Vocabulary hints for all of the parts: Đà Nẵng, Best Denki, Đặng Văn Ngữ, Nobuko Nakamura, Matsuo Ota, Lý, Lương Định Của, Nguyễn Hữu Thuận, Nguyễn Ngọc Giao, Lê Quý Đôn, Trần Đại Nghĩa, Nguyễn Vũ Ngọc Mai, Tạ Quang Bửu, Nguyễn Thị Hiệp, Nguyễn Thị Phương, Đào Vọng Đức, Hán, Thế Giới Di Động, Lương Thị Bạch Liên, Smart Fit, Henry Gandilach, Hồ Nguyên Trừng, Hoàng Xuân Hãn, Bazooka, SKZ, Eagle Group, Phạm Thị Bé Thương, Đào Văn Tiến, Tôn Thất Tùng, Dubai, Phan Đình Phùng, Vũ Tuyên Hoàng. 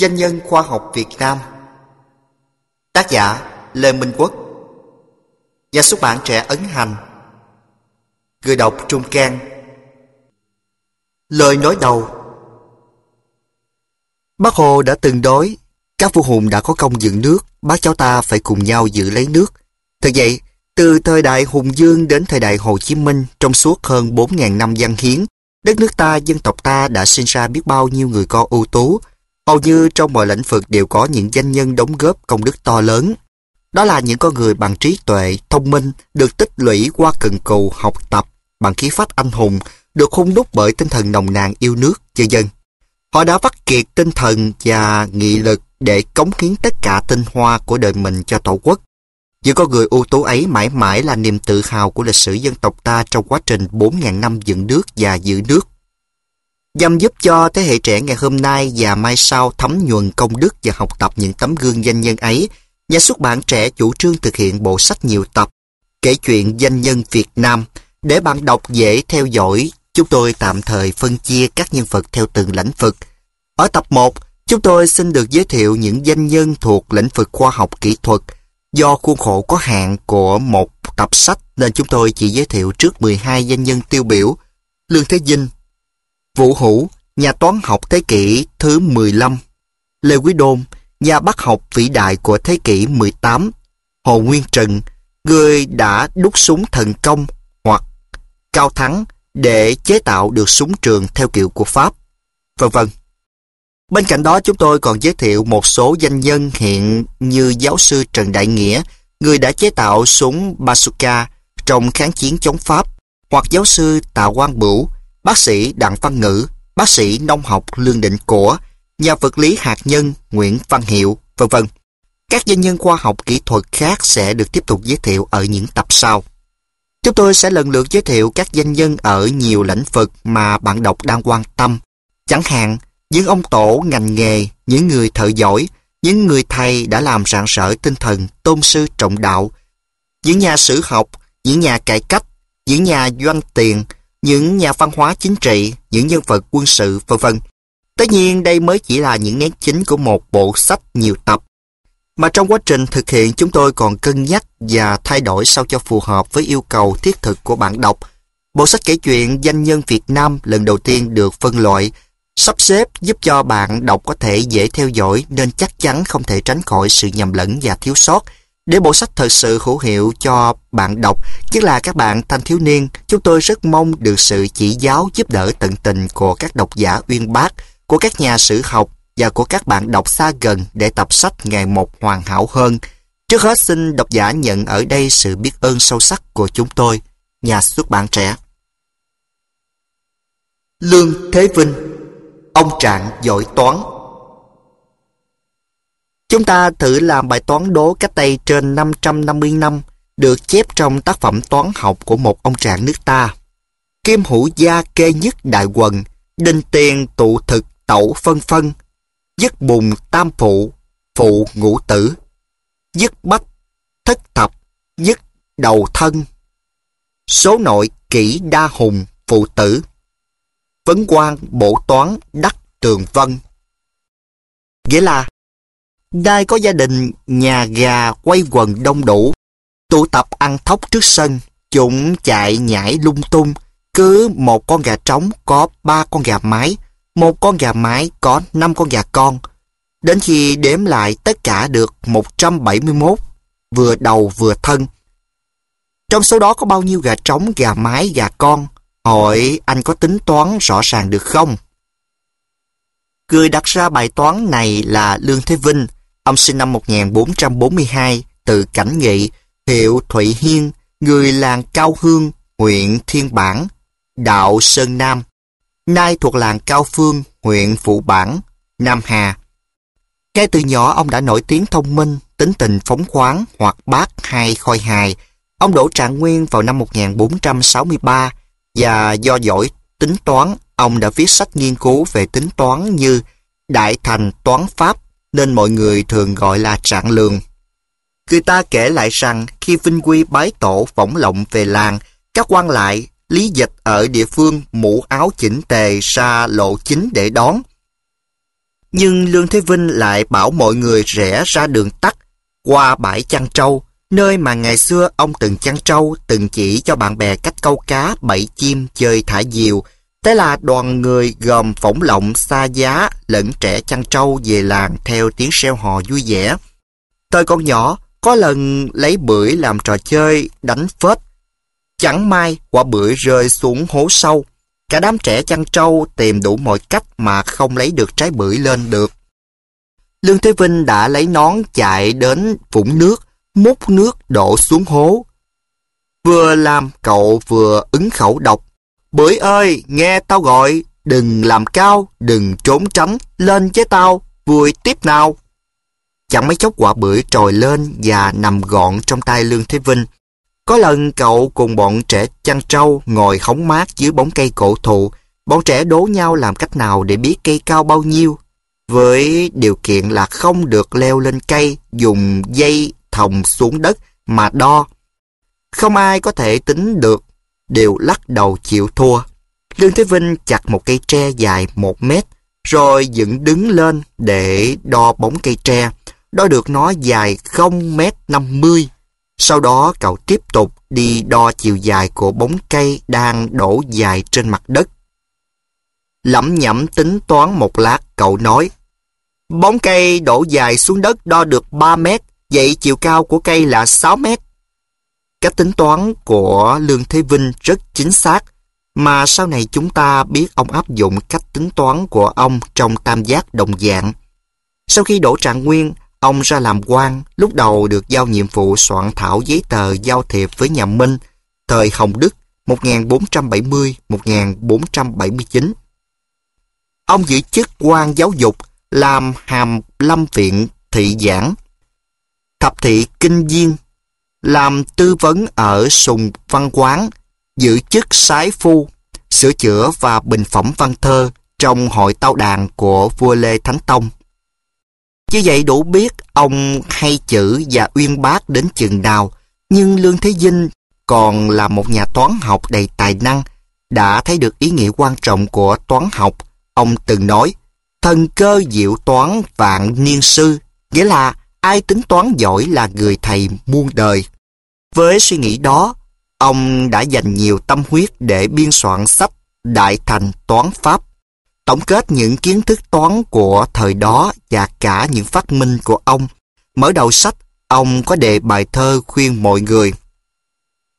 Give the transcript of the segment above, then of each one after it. Doanh nhân khoa học Việt Nam. Tác giả Lê Minh Quốc. Nhà xuất bản Trẻ Ấn Hành. Người đọc Trung Can. Lời nói đầu. Bác Hồ đã từng nói, các vua hùng đã có công dựng nước, bác cháu ta phải cùng nhau giữ lấy nước. Thật vậy, từ thời đại Hùng Vương đến thời đại Hồ Chí Minh, trong suốt hơn 4.000 năm văn hiến, đất nước ta, dân tộc ta đã sinh ra biết bao nhiêu người con ưu tú. Hầu như trong mọi lĩnh vực đều có những danh nhân đóng góp công đức to lớn. Đó là những con người bằng trí tuệ, thông minh, được tích lũy qua cần cù học tập, bằng khí phách anh hùng, được hung đúc bởi tinh thần nồng nàn yêu nước, dân dân. Họ đã vắt kiệt tinh thần và nghị lực để cống hiến tất cả tinh hoa của đời mình cho Tổ quốc. Những con người ưu tú ấy mãi mãi là niềm tự hào của lịch sử dân tộc ta trong quá trình 4.000 năm dựng nước và giữ nước, nhằm giúp cho thế hệ trẻ ngày hôm nay và mai sau thấm nhuần công đức và học tập những tấm gương danh nhân ấy. Nhà xuất bản Trẻ chủ trương thực hiện bộ sách nhiều tập kể chuyện danh nhân Việt Nam. Để bạn đọc dễ theo dõi, chúng tôi tạm thời phân chia các nhân vật theo từng lĩnh vực. Ở tập 1, chúng tôi xin được giới thiệu những danh nhân thuộc lĩnh vực khoa học kỹ thuật. Do khuôn khổ có hạn của một tập sách nên chúng tôi chỉ giới thiệu trước 12 danh nhân tiêu biểu. Lương Thế Vinh, Vũ Hữu, nhà toán học thế kỷ thứ 15. Lê Quý Đôn, nhà bác học vĩ đại của thế kỷ 18. Hồ Nguyên Trừng, người đã đúc súng thần công, hoặc Cao Thắng để chế tạo được súng trường theo kiểu của Pháp, vân vân. Bên cạnh đó, chúng tôi còn giới thiệu một số danh nhân hiện như giáo sư Trần Đại Nghĩa, người đã chế tạo súng bazooka trong kháng chiến chống Pháp, hoặc giáo sư Tạ Quang Bửu, bác sĩ Đặng Văn Ngữ, bác sĩ nông học Lương Định Của, nhà vật lý hạt nhân Nguyễn Văn Hiệu, vân vân. Các danh nhân khoa học kỹ thuật khác sẽ được tiếp tục giới thiệu ở những tập sau. Chúng tôi sẽ lần lượt giới thiệu các danh nhân ở nhiều lĩnh vực mà bạn đọc đang quan tâm, chẳng hạn những ông tổ ngành nghề, những người thợ giỏi, những người thầy đã làm rạng rỡ tinh thần tôn sư trọng đạo, những nhà sử học, những nhà cải cách, những nhà doanh tiền, những nhà văn hóa chính trị, những nhân vật quân sự, vân vân. Tất nhiên đây mới chỉ là những nét chính của một bộ sách nhiều tập, mà trong quá trình thực hiện chúng tôi còn cân nhắc và thay đổi sao cho phù hợp với yêu cầu thiết thực của bạn đọc. Bộ sách kể chuyện danh nhân Việt Nam lần đầu tiên được phân loại, sắp xếp giúp cho bạn đọc có thể dễ theo dõi, nên chắc chắn không thể tránh khỏi sự nhầm lẫn và thiếu sót. Để bộ sách thật sự hữu hiệu cho bạn đọc, nhất là các bạn thanh thiếu niên, chúng tôi rất mong được sự chỉ giáo giúp đỡ tận tình của các độc giả uyên bác, của các nhà sử học và của các bạn đọc xa gần để tập sách ngày một hoàn hảo hơn. Trước hết xin độc giả nhận ở đây sự biết ơn sâu sắc của chúng tôi, Nhà xuất bản Trẻ. Lương Thế Vinh, ông Trạng giỏi toán. Chúng ta thử làm bài toán đố cách đây trên 550 năm, được chép trong tác phẩm toán học của một ông Trạng nước ta. Kim hữu gia kê nhất đại quần, đinh tiền tụ thực tẩu phân phân, dứt bùng tam phụ, phụ ngũ tử, dứt bách thất thập, dứt đầu thân, số nội kỹ đa hùng, phụ tử, vấn quan bổ toán đắc tường vân. Nghĩa là nay có gia đình nhà gà quay quần đông đủ, tụ tập ăn thóc trước sân, chúng chạy nhảy lung tung. Cứ một con gà trống có 3 con gà mái, một con gà mái có 5 con gà con. Đến khi đếm lại tất cả được 171, vừa đầu vừa thân. Trong số đó có bao nhiêu gà trống, gà mái, gà con? Hỏi anh có tính toán rõ ràng được không? Người đặt ra bài toán này là Lương Thế Vinh. Ông sinh năm 1442, từ Cảnh Nghị, hiệu Thụy Hiên, người làng Cao Hương, huyện Thiên Bản, đạo Sơn Nam, nay thuộc làng Cao Phương, huyện Phụ Bản, Nam Hà. Ngay từ nhỏ ông đã nổi tiếng thông minh, tính tình phóng khoáng, hoạt bát hay khôi hài. Ông đỗ trạng nguyên vào năm 1463 và do giỏi tính toán, ông đã viết sách nghiên cứu về tính toán như Đại Thành Toán Pháp, nên mọi người thường gọi là Trạng Lường. Người ta kể lại rằng khi Vinh Quy bái tổ võng lộng về làng, các quan lại, lý dịch ở địa phương mũ áo chỉnh tề ra lộ chính để đón. nhưng Lương Thế Vinh lại bảo mọi người rẽ ra đường tắt qua bãi chăn trâu, nơi mà ngày xưa ông từng chăn trâu, từng chỉ cho bạn bè cách câu cá, bẫy chim, chơi thả diều. Thế là đoàn người gồm Phổng Lộng, Xa Giá lẫn trẻ chăn trâu về làng theo tiếng reo hò vui vẻ. Thời còn nhỏ, có lần lấy bưởi làm trò chơi đánh phết. Chẳng may quả bưởi rơi xuống hố sâu. Cả đám trẻ chăn trâu tìm đủ mọi cách mà không lấy được trái bưởi lên được. Lương Thế Vinh đã lấy nón chạy đến vũng nước, múc nước đổ xuống hố. Vừa làm cậu vừa ứng khẩu độc. Bưởi ơi, nghe tao gọi, đừng làm cao, đừng trốn tránh, lên với tao, vui tiếp nào. Chẳng mấy chốc quả bưởi trồi lên và nằm gọn trong tay Lương Thế Vinh. Có lần cậu cùng bọn trẻ chăn trâu ngồi hóng mát dưới bóng cây cổ thụ. Bọn trẻ đố nhau làm cách nào để biết cây cao bao nhiêu, với điều kiện là không được leo lên cây, dùng dây thòng xuống đất mà đo. Không ai có thể tính được, đều lắc đầu chịu thua. Lương Thế Vinh chặt một cây tre dài 1 mét, rồi dựng đứng lên để đo bóng cây tre. Đo được nó dài 0,50 mét. Sau đó cậu tiếp tục đi đo chiều dài của bóng cây đang đổ dài trên mặt đất. Lẩm nhẩm tính toán một lát, cậu nói: bóng cây đổ dài xuống đất đo được 3 mét, vậy chiều cao của cây là 6 mét. Cách tính toán của Lương Thế Vinh rất chính xác, mà sau này chúng ta biết ông áp dụng cách tính toán của ông trong tam giác đồng dạng. Sau khi đổ trạng nguyên, ông ra làm quan, lúc đầu được giao nhiệm vụ soạn thảo giấy tờ giao thiệp với nhà Minh, thời Hồng Đức 1470-1479. Ông giữ chức quan giáo dục, làm hàm lâm viện thị giảng, thập thị kinh viên, làm tư vấn ở Sùng Văn Quán, giữ chức sái phu, sửa chữa và bình phẩm văn thơ trong hội tao đàn của vua Lê Thánh Tông. Như vậy đủ biết ông hay chữ và uyên bác đến chừng nào, nhưng Lương Thế Vinh còn là một nhà toán học đầy tài năng, đã thấy được ý nghĩa quan trọng của toán học. Ông từng nói: thần cơ diệu toán vạn niên sư, nghĩa là ai tính toán giỏi là người thầy muôn đời. Với suy nghĩ đó, ông đã dành nhiều tâm huyết để biên soạn sách Đại Thành Toán Pháp, tổng kết những kiến thức toán của thời đó và cả những phát minh của ông. Mở đầu sách, ông có đề bài thơ khuyên mọi người: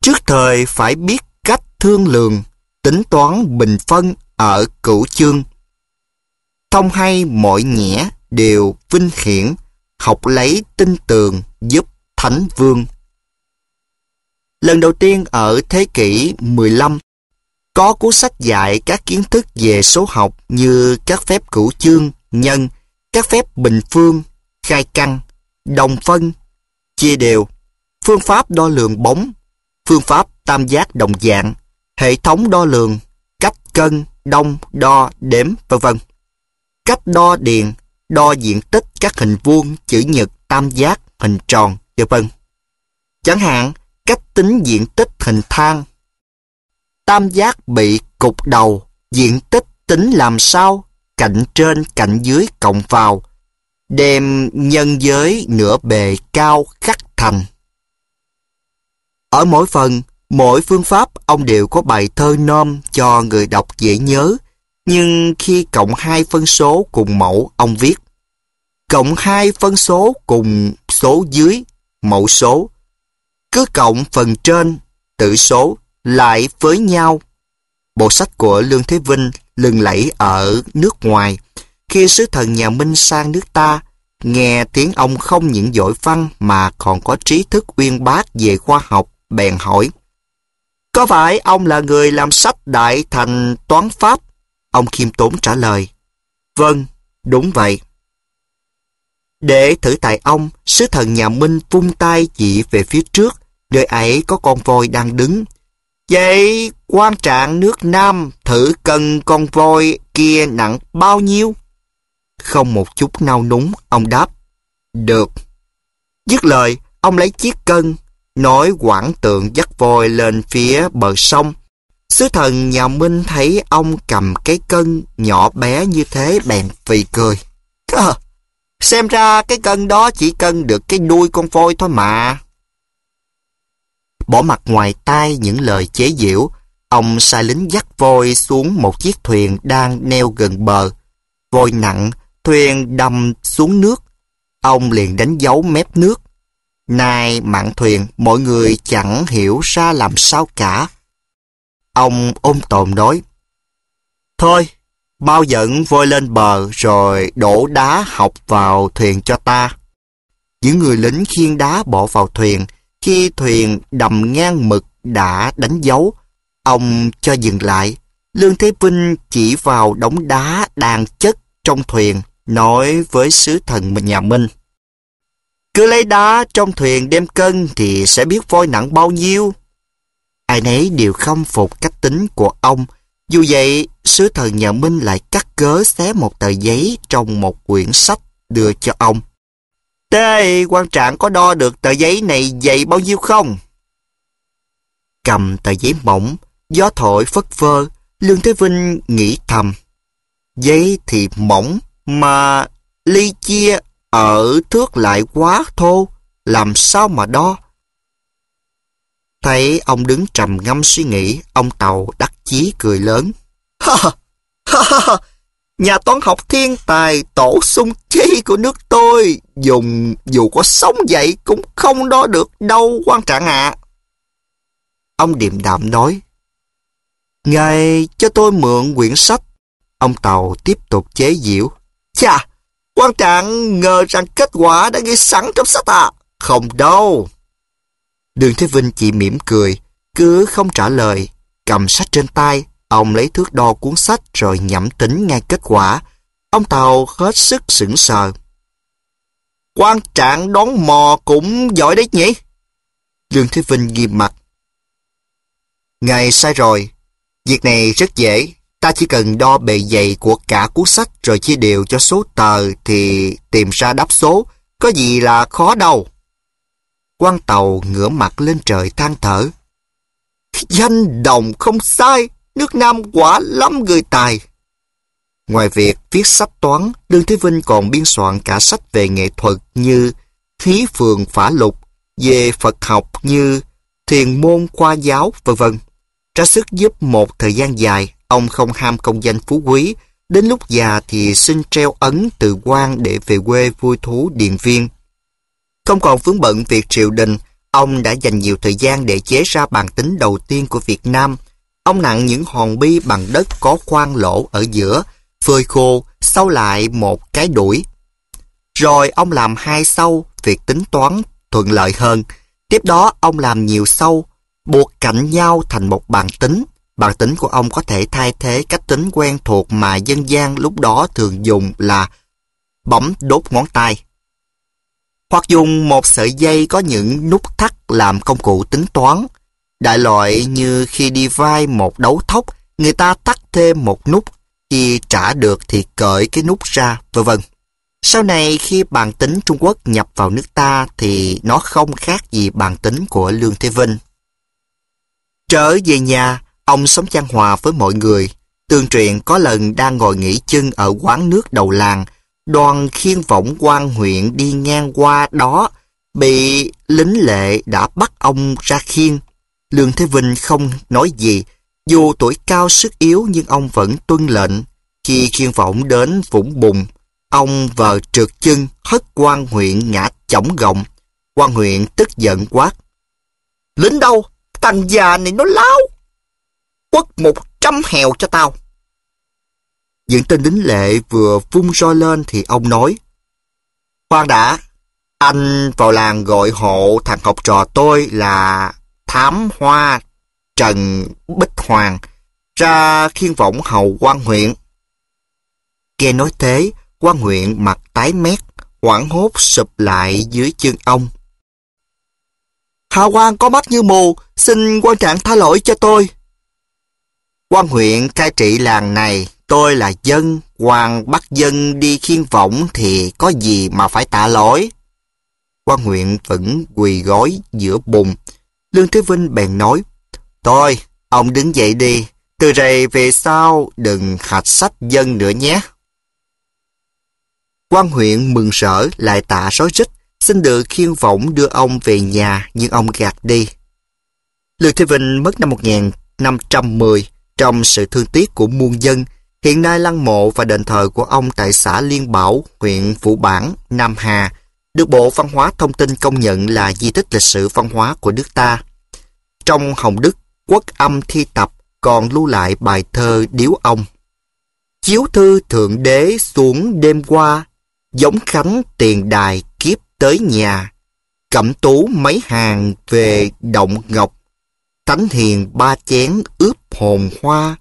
trước thời phải biết cách thương lượng, tính toán bình phân ở cửu chương. Thông hay mọi nhẽ đều vinh hiển, học lấy tinh tường giúp thánh vương. Lần đầu tiên ở thế kỷ 15, có cuốn sách dạy các kiến thức về số học như các phép cửu chương, nhân, các phép bình phương, khai căn, đồng phân, chia đều, phương pháp đo lường bóng, phương pháp tam giác đồng dạng, hệ thống đo lường, cách cân, đong, đo, đếm, v.v. Cách đo điền, đo diện tích các hình vuông, chữ nhật, tam giác, hình tròn, v.v. Chẳng hạn, cách tính diện tích hình thang, tam giác bị cục đầu, diện tích tính làm sao, cạnh trên cạnh dưới cộng vào, đem nhân giới nửa bề cao khắc thành. Ở mỗi phần, mỗi phương pháp ông đều có bài thơ nôm cho người đọc dễ nhớ, nhưng khi cộng hai phân số cùng mẫu, ông viết: cộng hai phân số cùng số dưới, mẫu số, cứ cộng phần trên, tử số, lại với nhau. Bộ sách của Lương Thế Vinh lừng lẫy ở nước ngoài. Khi sứ thần nhà Minh sang nước ta, nghe tiếng ông không những giỏi văn mà còn có trí thức uyên bác về khoa học, bèn hỏi: có phải ông là người làm sách Đại Thành Toán Pháp? Ông khiêm tốn trả lời: vâng, đúng vậy. Để thử tài ông, sứ thần nhà Minh vung tay chỉ về phía trước, nơi ấy có con voi đang đứng. Vậy quan trạng nước Nam thử cân con voi kia nặng bao nhiêu? Không một chút nao núng, ông đáp: được. Dứt lời, ông lấy chiếc cân, nói quảng tượng dắt voi lên phía bờ sông. Sứ thần nhà Minh thấy ông cầm cái cân nhỏ bé như thế bèn phì cười. Xem ra cái cân đó chỉ cân được cái đuôi con voi thôi mà. Bỏ mặt ngoài tai những lời chế giễu, ông sai lính dắt voi xuống một chiếc thuyền đang neo gần bờ. Voi nặng, thuyền đâm xuống nước. Ông liền đánh dấu mép nước. Nay mạn thuyền, mọi người chẳng hiểu ra làm sao cả. Ông ôm tồn nói: "Thôi, bao dẫn voi lên bờ rồi đổ đá học vào thuyền cho ta." Những người lính khiêng đá bỏ vào thuyền. Khi thuyền đầm ngang mực đã đánh dấu, ông cho dừng lại. Lương Thế Vinh chỉ vào đống đá đang chất trong thuyền, nói với sứ thần nhà Minh: "Cứ lấy đá trong thuyền đem cân thì sẽ biết voi nặng bao nhiêu." Ai nấy đều khâm phục cách tính của ông. Dù vậy, sứ thần nhà Minh lại cắt cớ xé một tờ giấy trong một quyển sách đưa cho ông: "Thế quan trạng có đo được tờ giấy này dày bao nhiêu không?" Cầm tờ giấy mỏng, gió thổi phất phơ, Lương Thế Vinh nghĩ thầm: "Giấy thì mỏng mà ly chia ở thước lại quá thô, làm sao mà đo?" Thấy ông đứng trầm ngâm suy nghĩ, ông Tàu đắc chí cười lớn: "Nhà toán học thiên tài Tổ Sung Chi của nước tôi, dù có sống dậy cũng không đo được đâu quan trạng ạ." Ông điềm đạm nói: "Ngài cho tôi mượn quyển sách." Ông Tàu tiếp tục chế giễu: "Chà, quan trạng ngờ rằng kết quả đã ghi sẵn trong sách à?" "Không đâu." Lương Thế Vinh chỉ mỉm cười, cứ không trả lời. Cầm sách trên tay, ông lấy thước đo cuốn sách rồi nhẩm tính ngay kết quả. Ông Tàu hết sức sững sờ: "Quan trạng đón mò cũng giỏi đấy nhỉ?" Lương Thế Vinh nghiêm mặt: "Ngài sai rồi. Việc này rất dễ. Ta chỉ cần đo bề dày của cả cuốn sách rồi chia đều cho số tờ thì tìm ra đáp số. Có gì là khó đâu." Quan Tàu ngửa mặt lên trời than thở: "Danh đồng không sai, nước Nam quả lắm người tài." Ngoài việc viết sách toán, Lương Thế Vinh còn biên soạn cả sách về nghệ thuật như Thí Phường Phả Lục, về Phật học như Thiền Môn Khoa Giáo, v.v. Ra sức giúp một thời gian dài, ông không ham công danh phú quý. Đến lúc già thì xin treo ấn từ quan để về quê vui thú điền viên. Không còn vướng bận việc triều đình, ông đã dành nhiều thời gian để chế ra bàn tính đầu tiên của Việt Nam. Ông nặn những hòn bi bằng đất có khoan lỗ ở giữa, phơi khô, sau lại một cái đuổi. Rồi ông làm 2 xâu, việc tính toán thuận lợi hơn. Tiếp đó ông làm nhiều xâu, buộc cạnh nhau thành một bàn tính. Bàn tính của ông có thể thay thế cách tính quen thuộc mà dân gian lúc đó thường dùng là bấm đốt ngón tay, hoặc dùng một sợi dây có những nút thắt làm công cụ tính toán. Đại loại như khi đi vai một đấu thóc, người ta thắt thêm một nút, khi trả được thì cởi cái nút ra, v.v. Sau này khi bàn tính Trung Quốc nhập vào nước ta thì nó không khác gì bàn tính của Lương Thế Vinh. Trở về nhà, ông sống chan hòa với mọi người. Tương truyền có lần đang ngồi nghỉ chân ở quán nước đầu làng, đoàn khiên võng quan huyện đi ngang qua đó, bị lính lệ đã bắt ông ra khiêng. Lương Thế Vinh không nói gì, dù tuổi cao sức yếu nhưng ông vẫn tuân lệnh. Khi khiên võng đến vũng bùn, ông vờ trượt chân hất quan huyện ngã chổng gọng. Quan huyện tức giận quát: "Lính đâu? Thằng già này nó láo! Quất 100 hèo cho tao!" Những tên lính lệ vừa vung roi lên thì ông nói: "Khoan đã, anh vào làng gọi hộ thằng học trò tôi là Thám Hoa Trần Bích Hoàng ra khiên võng hầu quan huyện." Nghe nói thế, quan huyện mặt tái mét, hoảng hốt sụp lại dưới chân ông: "Hạ quan có mắt như mù, xin quan trạng tha lỗi cho tôi. Quan huyện cai trị làng này, tôi là dân, quan bắt dân đi khiên võng thì có gì mà phải tạ lỗi." Quan huyện vẫn quỳ gối giữa bùn. Lương Thế Vinh bèn nói: "Thôi, ông đứng dậy đi, từ rày về sau đừng hạch sách dân nữa nhé." Quan huyện mừng rỡ lại tạ sói rít, xin được khiêng võng đưa ông về nhà, nhưng ông gạt đi. Lương Thế Vinh mất năm 1510 trong sự thương tiếc của muôn dân. Hiện nay lăng mộ và đền thờ của ông tại xã Liên Bảo, huyện Vụ Bản, Nam Hà, được Bộ Văn hóa Thông tin công nhận là di tích lịch sử văn hóa của nước ta. Trong Hồng Đức Quốc Âm thi tập còn lưu lại bài thơ điếu ông. Chiếu thư Thượng Đế xuống đêm qua, giống khánh tiền đài kiếp tới nhà, cẩm tú mấy hàng về động ngọc, thánh hiền ba chén ướp hồn hoa,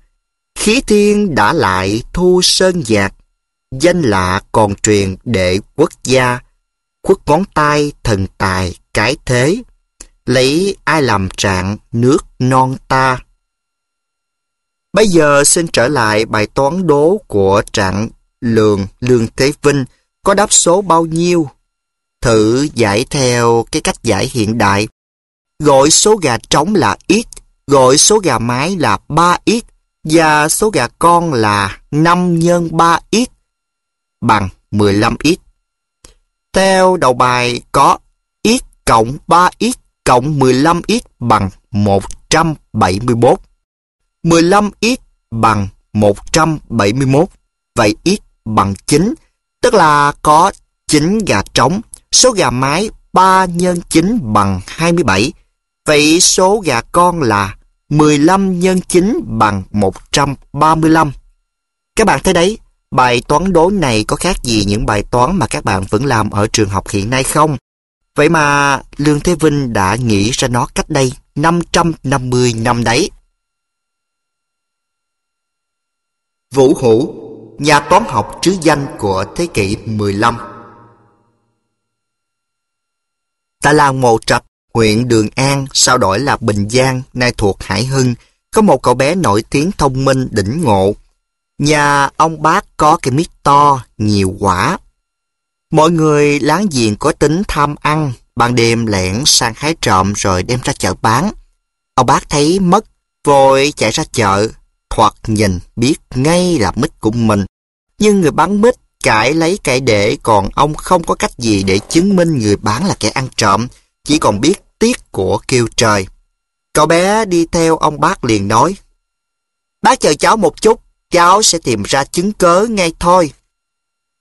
khí thiên đã lại thu sơn nhạc, danh lạ còn truyền đệ quốc gia, khuất ngón tay thần tài cái thế, lấy ai làm trạng nước non ta. Bây giờ xin trở lại bài toán đố của trạng lường Lương Thế Vinh có đáp số bao nhiêu. Thử giải theo cái cách giải hiện đại. Gọi số gà trống là x, gọi số gà mái là 3x và số gà con là 5 x 3x bằng 15x. Theo đầu bài có x cộng 3x cộng 15x bằng 174. 15x bằng 171. Vậy x bằng 9, tức là có 9 gà trống. Số gà mái 3 x 9 bằng 27. Vậy số gà con là 15 x 9 bằng 135. Các bạn thấy đấy, bài toán đố này có khác gì những bài toán mà các bạn vẫn làm ở trường học hiện nay không? Vậy mà Lương Thế Vinh đã nghĩ ra nó cách đây 550 năm đấy. Vũ Hữu, nhà toán học trứ danh của thế kỷ 15. Tại làng Mộ Trạch, huyện Đường An, sau đổi là Bình Giang, nay thuộc Hải Hưng, có một cậu bé nổi tiếng thông minh đỉnh ngộ. Nhà ông bác có cây mít to, nhiều quả. Mọi người láng giềng có tính tham ăn, ban đêm lẻn sang hái trộm rồi đem ra chợ bán. Ông bác thấy mất, vội chạy ra chợ, thoạt nhìn biết ngay là mít của mình. Nhưng người bán mít cãi lấy cãi để, còn ông không có cách gì để chứng minh người bán là kẻ ăn trộm, chỉ còn biết tiếc của kêu trời. Cậu bé đi theo ông bác liền nói: "Bác chờ cháu một chút, cháu sẽ tìm ra chứng cớ ngay thôi."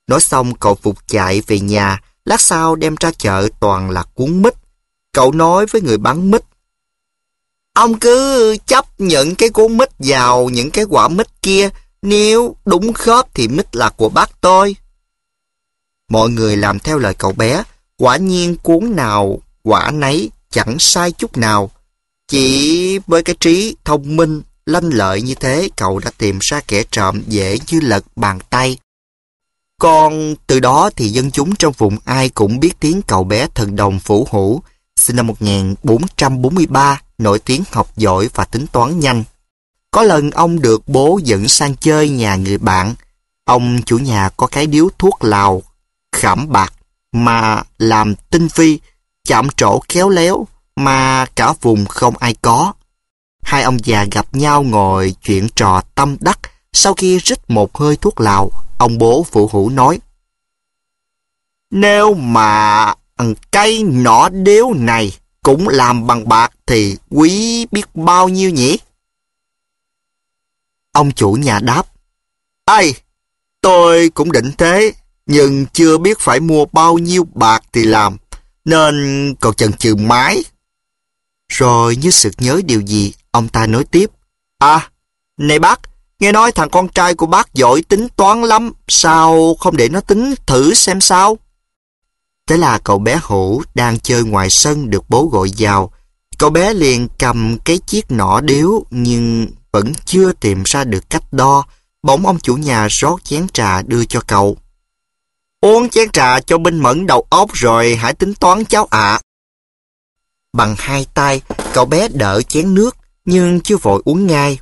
Nói xong cậu vụt chạy về nhà, lát sau đem ra chợ toàn là cuốn mít. Cậu nói với người bán mít: "Ông cứ chấp nhận cái cuốn mít vào những cái quả mít kia, nếu đúng khớp thì mít là của bác tôi." Mọi người làm theo lời cậu bé, quả nhiên cuốn nào quả nấy, chẳng sai chút nào. Chỉ với cái trí thông minh lanh lợi như thế, cậu đã tìm ra kẻ trộm dễ như lật bàn tay. Còn từ đó thì dân chúng trong vùng ai cũng biết tiếng cậu bé thần đồng Vũ Hữu, sinh năm 1443, nổi tiếng học giỏi và tính toán nhanh. Có lần ông được bố dẫn sang chơi nhà người bạn. Ông chủ nhà có cái điếu thuốc lào khảm bạc mà làm tinh vi, chạm trổ khéo léo mà cả vùng không ai có. Hai ông già gặp nhau ngồi chuyện trò tâm đắc. Sau khi rít một hơi thuốc lào, ông bố Vũ Hữu nói: "Nếu mà cây nỏ điếu này cũng làm bằng bạc thì quý biết bao nhiêu nhỉ?" Ông chủ nhà đáp: "Ây, tôi cũng định thế, nhưng chưa biết phải mua bao nhiêu bạc thì làm, nên còn chần chừ mãi." Rồi như sực nhớ điều gì, ông ta nói tiếp: "À, này bác, nghe nói thằng con trai của bác giỏi tính toán lắm, sao không để nó tính thử xem sao?" Thế là cậu bé Hữu đang chơi ngoài sân được bố gọi vào. Cậu bé liền cầm cái chiếc nỏ điếu nhưng vẫn chưa tìm ra được cách đo. Bỗng ông chủ nhà rót chén trà đưa cho cậu: "Uống chén trà cho minh mẫn đầu óc rồi hãy tính toán cháu ạ." Bằng hai tay, cậu bé đỡ chén nước nhưng chưa vội uống ngay.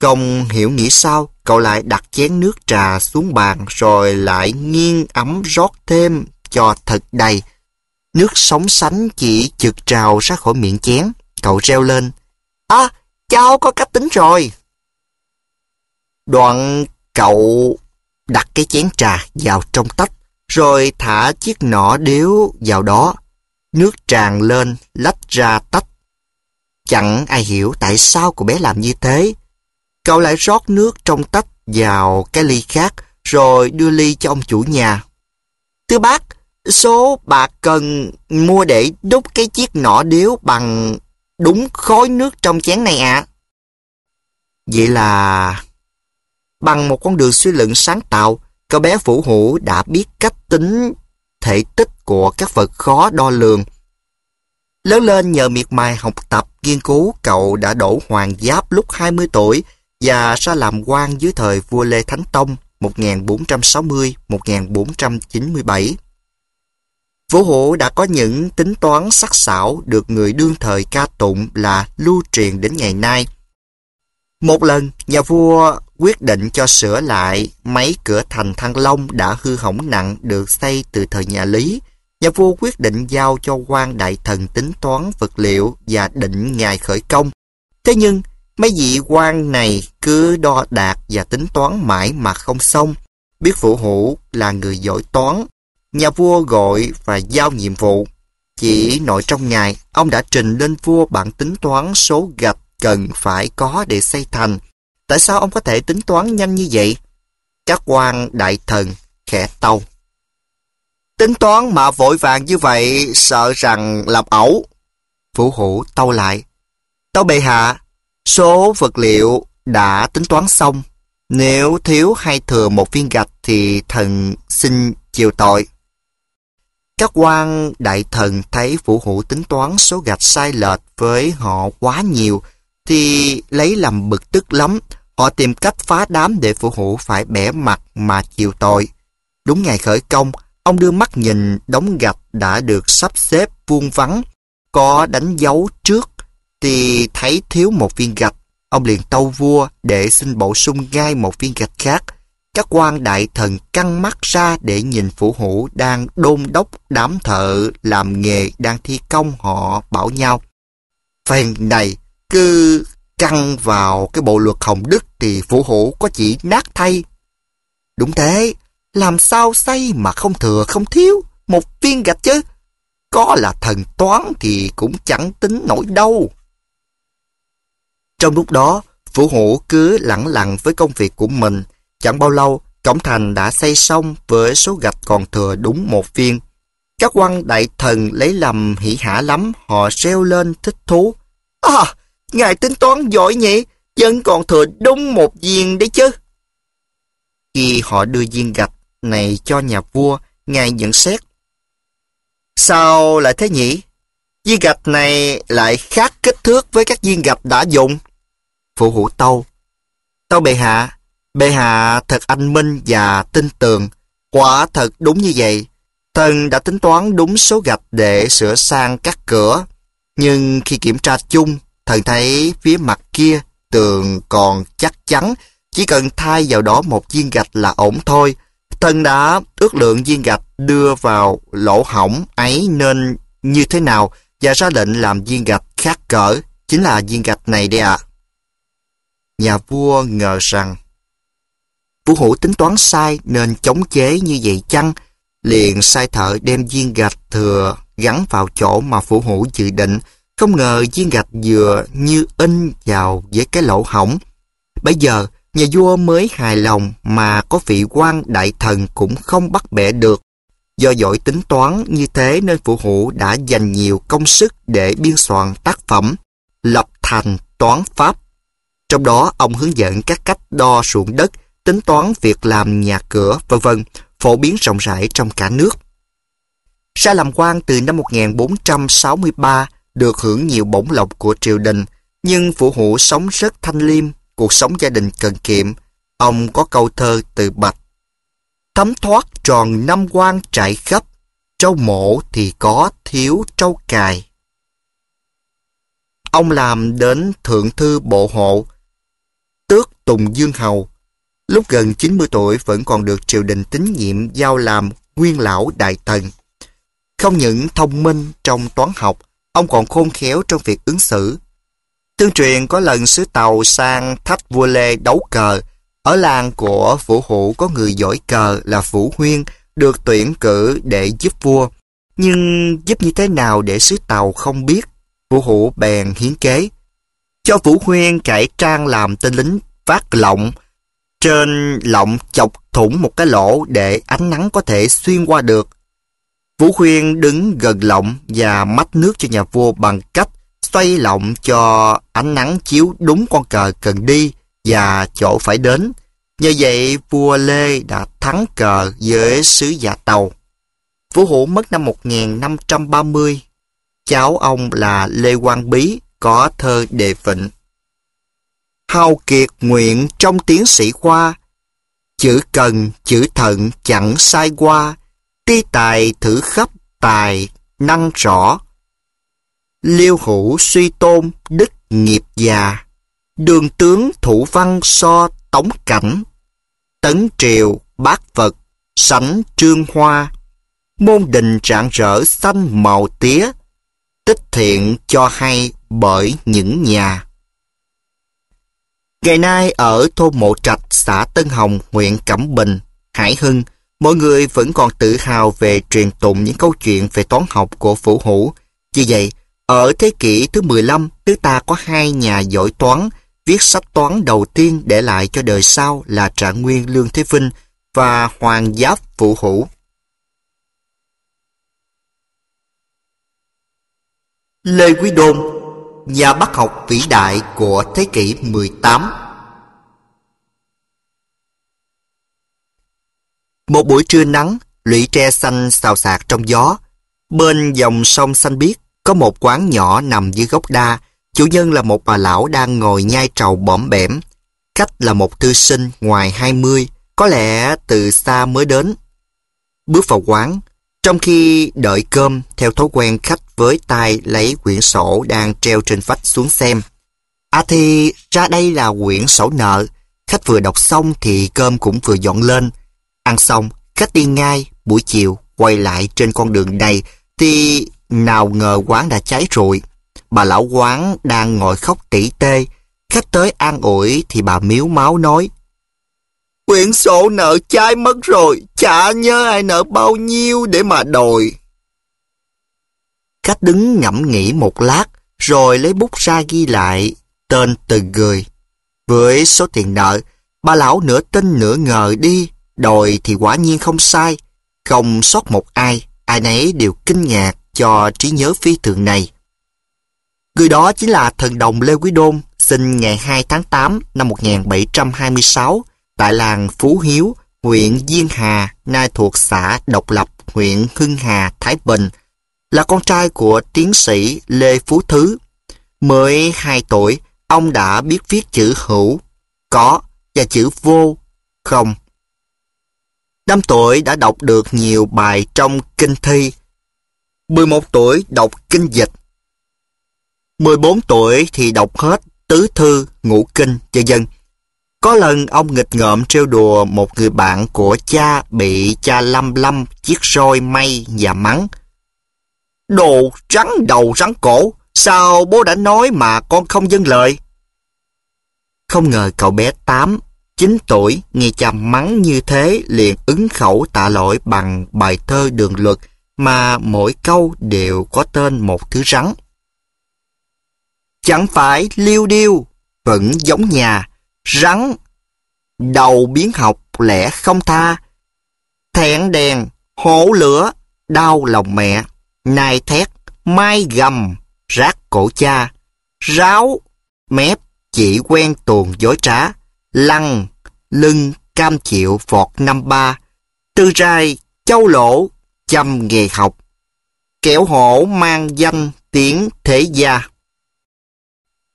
Không hiểu nghĩ sao, cậu lại đặt chén nước trà xuống bàn rồi lại nghiêng ấm rót thêm cho thật đầy. Nước sóng sánh chỉ chực trào ra khỏi miệng chén. Cậu reo lên: "À, cháu có cách tính rồi!" Đoạn cậu đặt cái chén trà vào trong tách, rồi thả chiếc nỏ điếu vào đó. Nước tràn lên, lách ra tách. Chẳng ai hiểu tại sao cô bé làm như thế. Cậu lại rót nước trong tách vào cái ly khác, rồi đưa ly cho ông chủ nhà. Thưa bác, số bạc cần mua để đúc cái chiếc nỏ điếu bằng đúng khối nước trong chén này ạ. Vậy là... Bằng một con đường suy luận sáng tạo, cậu bé Vũ Hữu đã biết cách tính thể tích của các vật khó đo lường. Lớn lên nhờ miệt mài học tập, nghiên cứu, cậu đã đổ hoàng giáp lúc 20 tuổi và ra làm quan dưới thời vua Lê Thánh Tông 1460-1497. Vũ Hữu đã có những tính toán sắc sảo được người đương thời ca tụng là lưu truyền đến ngày nay. Một lần, nhà vua quyết định cho sửa lại mấy cửa thành Thăng Long đã hư hỏng nặng được xây từ thời nhà Lý. Nhà vua quyết định giao cho quan đại thần tính toán vật liệu và định ngày khởi công. Thế nhưng, mấy vị quan này cứ đo đạc và tính toán mãi mà không xong. Biết Vũ Hữu là người giỏi toán, nhà vua gọi và giao nhiệm vụ. Chỉ nội trong ngày, ông đã trình lên vua bản tính toán số gạch cần phải có để xây thành. Tại sao ông có thể tính toán nhanh như vậy? Các quan đại thần khẽ tâu. Tính toán mà vội vàng như vậy, sợ rằng làm ẩu. Vũ Hữu tâu lại. Tâu bệ hạ, số vật liệu đã tính toán xong. Nếu thiếu hay thừa một viên gạch thì thần xin chịu tội. Các quan đại thần thấy Vũ Hữu tính toán số gạch sai lệch với họ quá nhiều thì lấy làm bực tức lắm. Họ tìm cách phá đám để Vũ Hữu phải bẻ mặt mà chịu tội. Đúng ngày khởi công, ông đưa mắt nhìn đống gạch đã được sắp xếp vuông vắn, có đánh dấu trước thì thấy thiếu một viên gạch. Ông liền tâu vua để xin bổ sung ngay một viên gạch khác. Các quan đại thần căng mắt ra để nhìn Vũ Hữu đang đôn đốc đám thợ làm nghề đang thi công. Họ bảo nhau, phèn này cứ căng vào cái bộ luật Hồng Đức thì Vũ Hữu có chỉ nát thay. Đúng thế, làm sao xây mà không thừa không thiếu một viên gạch chứ? Có là thần toán thì cũng chẳng tính nổi đâu. Trong lúc đó, Vũ Hữu cứ lẳng lặng với công việc của mình. Chẳng bao lâu, cổng thành đã xây xong với số gạch còn thừa đúng một viên. Các quan đại thần lấy làm hỉ hả lắm, họ reo lên thích thú. À, ngài tính toán giỏi nhỉ, vẫn còn thừa đúng một viên đấy chứ. Khi họ đưa viên gạch này cho nhà vua, ngài nhận xét. Sao lại thế nhỉ? Viên gạch này lại khác kích thước với các viên gạch đã dùng. Vũ Hữu tâu. Tâu bệ hạ thật anh minh và tin tưởng. Quả thật đúng như vậy. Thần đã tính toán đúng số gạch để sửa sang các cửa. Nhưng khi kiểm tra chung, thần thấy phía mặt kia tường còn chắc chắn. Chỉ cần thay vào đó một viên gạch là ổn thôi. Thần đã ước lượng viên gạch đưa vào lỗ hổng ấy nên như thế nào và ra lệnh làm viên gạch khác cỡ. Chính là viên gạch này đây ạ. Nhà vua ngờ rằng Vũ Hữu tính toán sai nên chống chế như vậy chăng, liền sai thợ đem viên gạch thừa gắn vào chỗ mà Vũ Hữu dự định. Không ngờ viên gạch vừa như in vào với cái lỗ hổng. Bây giờ nhà vua mới hài lòng, mà có vị quan đại thần cũng không bắt bẻ được. Do giỏi tính toán như thế nên Vũ Hữu đã dành nhiều công sức để biên soạn tác phẩm Lập Thành Toán Pháp. Trong đó ông hướng dẫn các cách đo ruộng đất, tính toán việc làm nhà cửa, v.v. phổ biến rộng rãi trong cả nước. Ra làm quan từ năm 1463, được hưởng nhiều bổng lộc của triều đình, nhưng Vũ Hữu sống rất thanh liêm, cuộc sống gia đình cần kiệm. Ông có câu thơ từ bạch: thấm thoát tròn năm quan trải khắp, trâu mộ thì có thiếu trâu cài. Ông làm đến thượng thư bộ hộ, tước Tùng Dương hầu. Lúc gần 90 tuổi vẫn còn được triều đình tín nhiệm giao làm nguyên lão đại thần. Không những thông minh trong toán học, ông còn khôn khéo trong việc ứng xử. Tương truyền có lần sứ Tàu sang thách vua Lê đấu cờ, Ở làng của Vũ Hữu có người giỏi cờ là Vũ Huyên được tuyển cử để giúp vua, nhưng giúp như thế nào để sứ Tàu không biết. Vũ Hữu bèn hiến kế cho Vũ Huyên cải trang làm tên lính vác lọng, trên lọng chọc thủng một cái lỗ để ánh nắng có thể xuyên qua được. Vũ Huyên đứng gần lọng và mách nước cho nhà vua bằng cách xoay lọng cho ánh nắng chiếu đúng con cờ cần đi và chỗ phải đến. Nhờ vậy vua Lê đã thắng cờ với sứ giả Tàu. Vũ Hữu mất năm 1530. Cháu ông là Lê Quang Bí có thơ đề vịnh: hào kiệt nguyện trong tiếng sĩ khoa, chữ cần chữ thận chẳng sai qua, ti tài thử khắp tài năng rõ, liêu hữu suy tôn đức nghiệp già, đường tướng thủ văn so tống cảnh, tấn triều bát vật sánh trương hoa, môn đình rạng rỡ xanh màu tía, tích thiện cho hay bởi những nhà. Ngày nay ở thôn Mộ Trạch, xã Tân Hồng, huyện Cẩm Bình, Hải Hưng, mọi người vẫn còn tự hào về truyền tụng những câu chuyện về toán học của Vũ Hữu. Vì vậy, ở thế kỷ thứ 15, nước ta có hai nhà giỏi toán viết sách toán đầu tiên để lại cho đời sau là Trạng Nguyên Lương Thế Vinh và Hoàng Giáp Vũ Hữu. Lê Quý Đôn, nhà bác học vĩ đại của thế kỷ 18. Một buổi trưa nắng, lũy tre xanh xào xạc trong gió. Bên dòng sông xanh biếc có một quán nhỏ nằm dưới gốc đa. Chủ nhân là một bà lão đang ngồi nhai trầu bõm bẻm. Khách là một thư sinh ngoài 20, có lẽ từ xa mới đến. Bước vào quán, trong khi đợi cơm, theo thói quen khách với tay lấy quyển sổ đang treo trên vách xuống xem. À thì ra đây là quyển sổ nợ. Khách vừa đọc xong thì cơm cũng vừa dọn lên. Ăn xong, khách đi ngay. Buổi chiều quay lại trên con đường này thì nào ngờ quán đã cháy rụi. Bà lão quán đang ngồi khóc tỉ tê. Khách tới an ủi thì bà miếu máu nói: quyển sổ nợ cháy mất rồi, chả nhớ ai nợ bao nhiêu để mà đòi. Khách đứng ngẫm nghĩ một lát rồi lấy bút ra ghi lại tên từng người với số tiền nợ. Bà lão nửa tin nửa ngờ đi đòi thì quả nhiên không sai, không sót một ai. Ai nấy đều kinh ngạc cho trí nhớ phi thường này. Người đó chính là thần đồng Lê Quý Đôn, sinh ngày 2 tháng 8 năm 1726 tại làng Phú Hiếu, huyện Diên Hà, nay thuộc xã Độc Lập, huyện Hưng Hà, Thái Bình, là con trai của tiến sĩ Lê Phú Thứ. Mới 2 tuổi, ông đã biết viết chữ hữu, có và chữ vô, không. 5 tuổi đã đọc được nhiều bài trong kinh thi. 11 tuổi đọc kinh dịch. 14 tuổi thì đọc hết tứ thư, ngũ kinh, vân vân. Có lần ông nghịch ngợm trêu đùa một người bạn của cha bị cha lăm chiếc roi may và mắng: đồ rắn đầu rắn cổ, sao bố đã nói mà con không vâng lời? Không ngờ cậu bé 8-9 tuổi nghe cha mắng như thế liền ứng khẩu tạ lỗi bằng bài thơ Đường Luật mà mỗi câu đều có tên một thứ rắn. Chẳng phải liêu điêu vẫn giống nhà, rắn đầu biến học lẽ không tha, thẹn đèn hổ lửa đau lòng mẹ, nai thét mai gầm rác cổ cha, ráo mép chỉ quen tuồng dối trá, lăng lưng cam chịu vọt năm ba, tư rai châu lỗ chăm nghề học, kẻo hổ mang danh tiếng thế gia.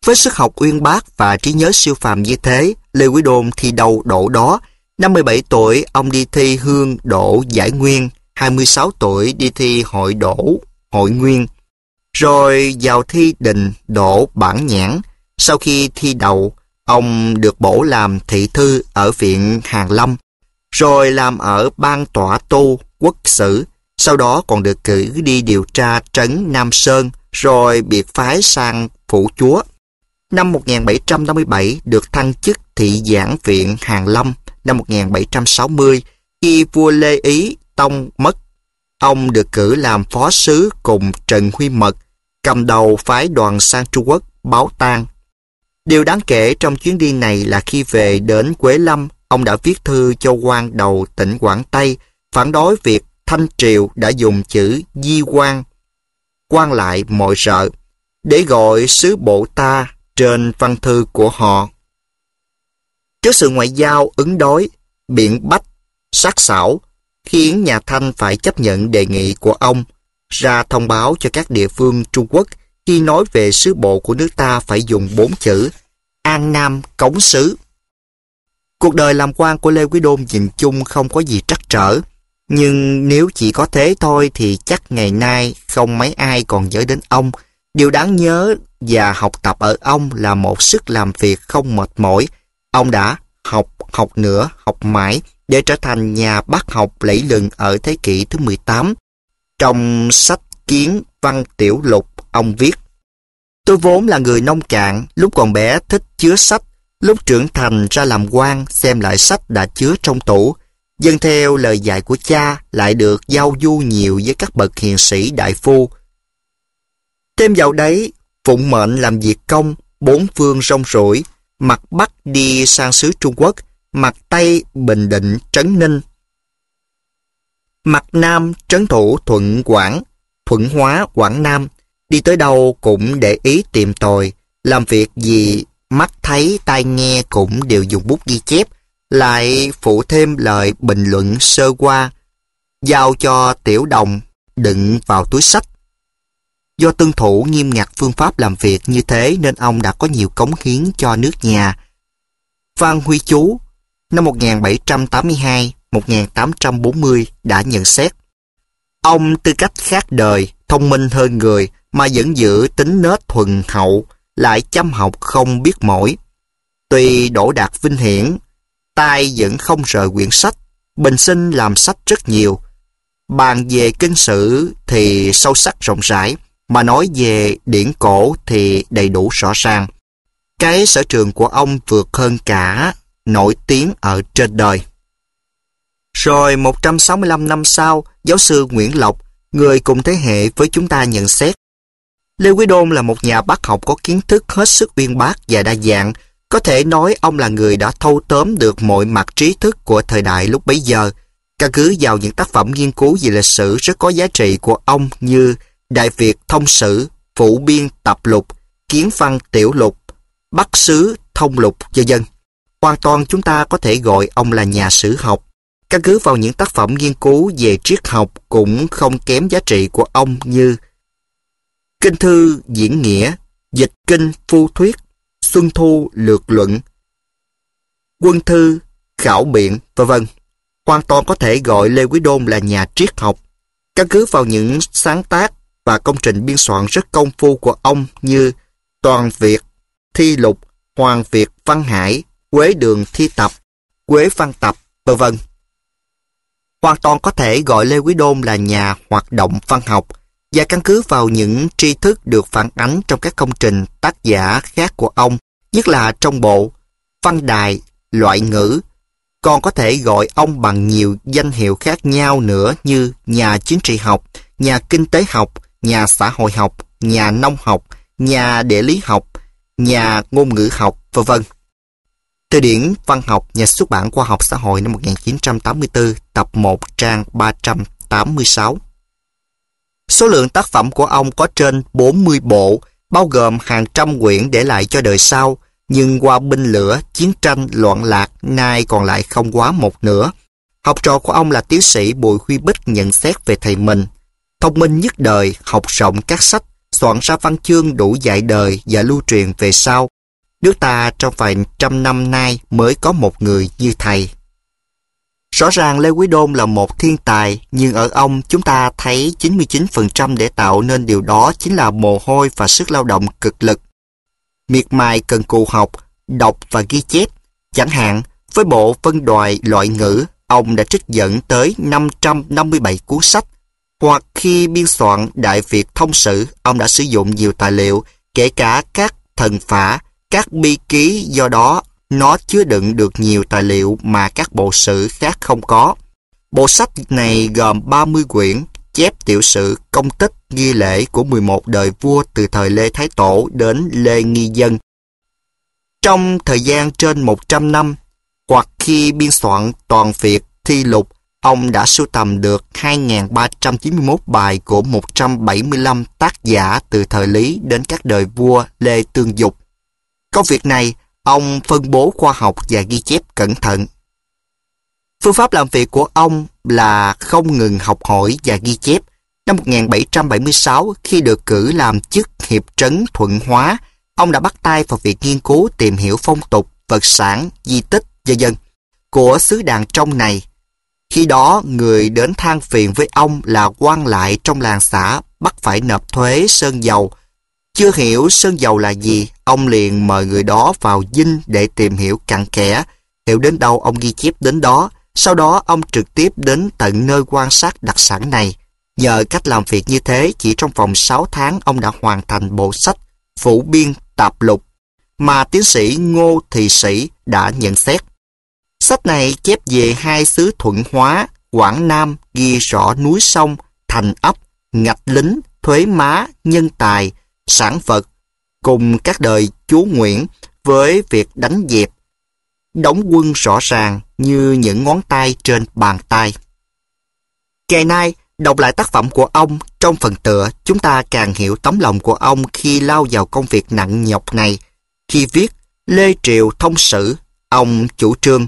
Với sức học uyên bác và trí nhớ siêu phàm như thế, Lê Quý Đôn thi đậu đỗ đó. Năm 17 tuổi, ông đi thi hương đỗ giải nguyên, 26 tuổi đi thi hội đỗ hội nguyên, rồi vào thi đình đỗ bản nhãn. Sau khi thi đậu, ông được bổ làm thị thư ở viện Hàn Lâm, rồi làm ở ban tỏa tu quốc sử. Sau đó còn được cử đi điều tra trấn Nam Sơn, rồi biệt phái sang phủ chúa. Năm 1757 được thăng chức thị giảng viện Hàn Lâm. Năm 1760, khi vua Lê Ý Tông mất, ông được cử làm phó sứ cùng Trần Huy Mật, cầm đầu phái đoàn sang Trung Quốc báo tang. Điều đáng kể trong chuyến đi này là khi về đến Quế Lâm, ông đã viết thư cho quan đầu tỉnh Quảng Tây, phản đối việc Thanh Triều đã dùng chữ di quan, quan lại mọi sợ, để gọi sứ bộ ta trên văn thư của họ. Trước sự ngoại giao ứng đối, biện bách, sắc sảo, khiến nhà Thanh phải chấp nhận đề nghị của ông, ra thông báo cho các địa phương Trung Quốc khi nói về sứ bộ của nước ta phải dùng 4 chữ An Nam Cống Sứ. Cuộc đời làm quan của Lê Quý Đôn nhìn chung không có gì trắc trở, nhưng nếu chỉ có thế thôi thì chắc ngày nay không mấy ai còn nhớ đến ông. Điều đáng nhớ và học tập ở ông là một sức làm việc không mệt mỏi. Ông đã học nữa, học mãi để trở thành nhà bác học lẫy lừng ở thế kỷ thứ 18. Trong sách Kiến Văn Tiểu Lục, ông viết: "Tôi vốn là người nông cạn, lúc còn bé thích chứa sách, lúc trưởng thành ra làm quan xem lại sách đã chứa trong tủ. Dân theo lời dạy của cha lại được giao du nhiều với các bậc hiền sĩ đại phu. Thêm vào đấy, phụng mệnh làm việc công, bốn phương rong ruổi, mặt Bắc đi sang xứ Trung Quốc, mặt Tây Bình Định Trấn Ninh, mặt Nam trấn thủ Thuận Quảng, Thuận Hóa Quảng Nam, đi tới đâu cũng để ý tìm tòi, làm việc gì mắt thấy tai nghe cũng đều dùng bút ghi chép, lại phụ thêm lời bình luận sơ qua, giao cho tiểu đồng đựng vào túi sách." Do tuân thủ nghiêm ngặt phương pháp làm việc như thế nên ông đã có nhiều cống hiến cho nước nhà. Phan Huy Chú, năm 1782-1840 đã nhận xét: "Ông tư cách khác đời, thông minh hơn người mà vẫn giữ tính nết thuần hậu, lại chăm học không biết mỏi. Tuy đỗ đạt vinh hiển, tay vẫn không rời quyển sách, bình sinh làm sách rất nhiều. Bàn về kinh sử thì sâu sắc rộng rãi, mà nói về điển cổ thì đầy đủ rõ ràng. Cái sở trường của ông vượt hơn cả nổi tiếng ở trên đời." Rồi 165 năm sau, giáo sư Nguyễn Lộc, người cùng thế hệ với chúng ta nhận xét: "Lê Quý Đôn là một nhà bác học có kiến thức hết sức uyên bác và đa dạng. Có thể nói ông là người đã thâu tóm được mọi mặt trí thức của thời đại lúc bấy giờ. Căn cứ vào những tác phẩm nghiên cứu về lịch sử rất có giá trị của ông như Đại Việt Thông Sử, Phụ Biên Tập Lục, Kiến Văn Tiểu Lục, Bắc Sứ Thông Lục, v.v. Hoàn toàn chúng ta có thể gọi ông là nhà sử học. Căn cứ vào những tác phẩm nghiên cứu về triết học cũng không kém giá trị của ông như Kinh Thư Diễn Nghĩa, Dịch Kinh Phu Thuyết, Xuân Thu Lược Luận, Quân Thư Khảo Biện, v.v. Hoàn toàn có thể gọi Lê Quý Đôn là nhà triết học. Căn cứ vào những sáng tác và công trình biên soạn rất công phu của ông như Toàn Việt Thi Lục, Hoàng Việt Văn Hải, Quế Đường Thi Tập, Quế Văn Tập, v.v. Hoàn toàn có thể gọi Lê Quý Đôn là nhà hoạt động văn học, và căn cứ vào những tri thức được phản ánh trong các công trình tác giả khác của ông, nhất là trong bộ Văn Đài, Loại Ngữ, còn có thể gọi ông bằng nhiều danh hiệu khác nhau nữa như nhà chính trị học, nhà kinh tế học, nhà xã hội học, nhà nông học, nhà địa lý học, nhà ngôn ngữ học, v.v. Từ điển văn học, Nhà xuất bản Khoa học xã hội năm 1984, tập 1, trang 386. Số lượng tác phẩm của ông có trên 40 bộ, bao gồm hàng trăm quyển để lại cho đời sau, nhưng qua binh lửa, chiến tranh, loạn lạc, nay còn lại không quá một nửa. Học trò của ông là tiến sĩ Bùi Huy Bích nhận xét về thầy mình: "Thông minh nhất đời, học rộng các sách, soạn ra văn chương đủ dạy đời và lưu truyền về sau. Nước ta trong vài trăm năm nay mới có một người như thầy." Rõ ràng Lê Quý Đôn là một thiên tài, nhưng ở ông chúng ta thấy 99% để tạo nên điều đó chính là mồ hôi và sức lao động cực lực. Miệt mài cần cù học, đọc và ghi chép. Chẳng hạn, với bộ Phân Đoài Loại Ngữ, ông đã trích dẫn tới 557 cuốn sách. Hoặc khi biên soạn Đại Việt Thông Sử, ông đã sử dụng nhiều tài liệu, kể cả các thần phả, Các bi ký do đó nó chứa đựng được nhiều tài liệu mà các bộ sử khác không có. Bộ sách này gồm 30 quyển, chép tiểu sử, công tích, nghi lễ của 11 đời vua từ thời Lê Thái Tổ đến Lê Nghi Dân. Trong thời gian trên 100 năm, hoặc khi biên soạn Toàn Việt Thi Lục, ông đã sưu tầm được 2.391 bài của 175 tác giả từ thời Lý đến các đời vua Lê Tương Dục. Công việc này, ông phân bố khoa học và ghi chép cẩn thận. Phương pháp làm việc của ông là không ngừng học hỏi và ghi chép. Năm 1776, khi được cử làm chức hiệp trấn Thuận Hóa, ông đã bắt tay vào việc nghiên cứu tìm hiểu phong tục, vật sản, di tích, vân vân của xứ Đàn Trong này. Khi đó, người đến than phiền với ông là quan lại trong làng xã bắt phải nộp thuế sơn dầu. Chưa hiểu sơn dầu là gì, ông liền mời người đó vào dinh để tìm hiểu cặn kẽ. Hiểu đến đâu ông ghi chép đến đó. Sau đó ông trực tiếp đến tận nơi quan sát đặc sản này. Nhờ cách làm việc như thế, chỉ trong vòng 6 tháng ông đã hoàn thành bộ sách Phủ Biên Tạp Lục mà tiến sĩ Ngô Thị Sĩ đã nhận xét. Sách này chép về hai xứ Thuận Hóa, Quảng Nam, ghi rõ núi sông, thành ấp, ngạch lính, thuế má, nhân tài, sản vật, cùng các đời chúa Nguyễn với việc đánh dẹp, đóng quân rõ ràng như những ngón tay trên bàn tay. Ngày nay, đọc lại tác phẩm của ông trong phần tựa, chúng ta càng hiểu tấm lòng của ông khi lao vào công việc nặng nhọc này. Khi viết Lê Triều Thông Sử, ông chủ trương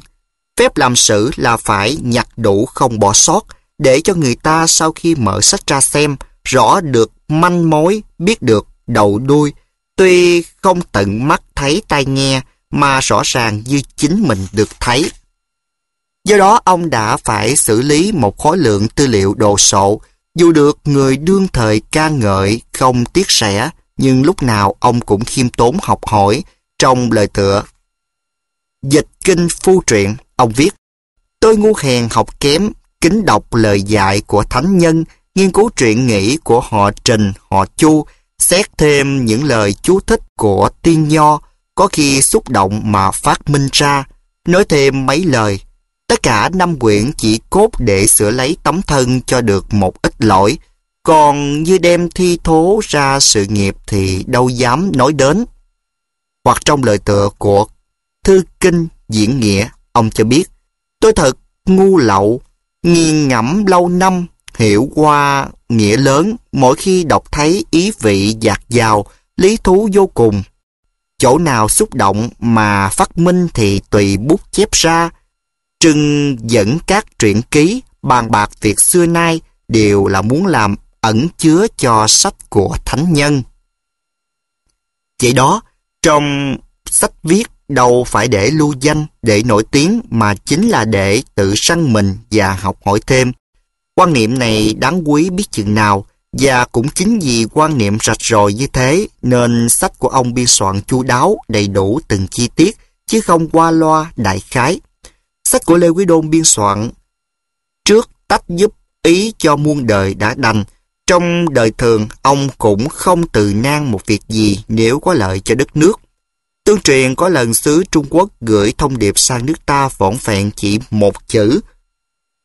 phép làm sử là phải nhặt đủ không bỏ sót, để cho người ta sau khi mở sách ra xem rõ được manh mối, biết được đầu đuôi, tuy không tận mắt thấy tai nghe mà rõ ràng như chính mình được thấy. Do đó ông đã phải xử lý một khối lượng tư liệu đồ sộ, dù được người đương thời ca ngợi không tiếc rẻ, nhưng lúc nào ông cũng khiêm tốn học hỏi. Trong lời tựa Dịch Kinh Phu Truyện, ông viết: "Tôi ngu hèn học kém, kính đọc lời dạy của thánh nhân, nghiên cứu truyện nghĩ của họ Trình, họ Chu, xét thêm những lời chú thích của tiên nho, có khi xúc động mà phát minh ra, nói thêm mấy lời. Tất cả 5 quyển chỉ cốt để sửa lấy tấm thân cho được một ít lỗi, còn như đem thi thố ra sự nghiệp thì đâu dám nói đến." Hoặc trong lời tựa của Thư Kinh Diễn Nghĩa, ông cho biết: "Tôi thật ngu lậu, nghiền ngẫm lâu năm, hiểu qua nghĩa lớn, mỗi khi đọc thấy ý vị dạt dào, lý thú vô cùng. Chỗ nào xúc động mà phát minh thì tùy bút chép ra, trưng dẫn các truyện ký, bàn bạc việc xưa nay, đều là muốn làm ẩn chứa cho sách của thánh nhân." Vậy đó, trong sách viết đâu phải để lưu danh, để nổi tiếng, mà chính là để tự săn mình và học hỏi thêm. Quan niệm này đáng quý biết chừng nào, và cũng chính vì quan niệm rạch ròi như thế nên sách của ông biên soạn chu đáo, đầy đủ từng chi tiết, chứ không qua loa đại khái. Sách của Lê Quý Đôn biên soạn trước tách giúp ý cho muôn đời đã đành. Trong đời thường, ông cũng không từ nan một việc gì nếu có lợi cho đất nước. Tương truyền có lần xứ Trung Quốc gửi thông điệp sang nước ta vỏn vẹn chỉ một chữ.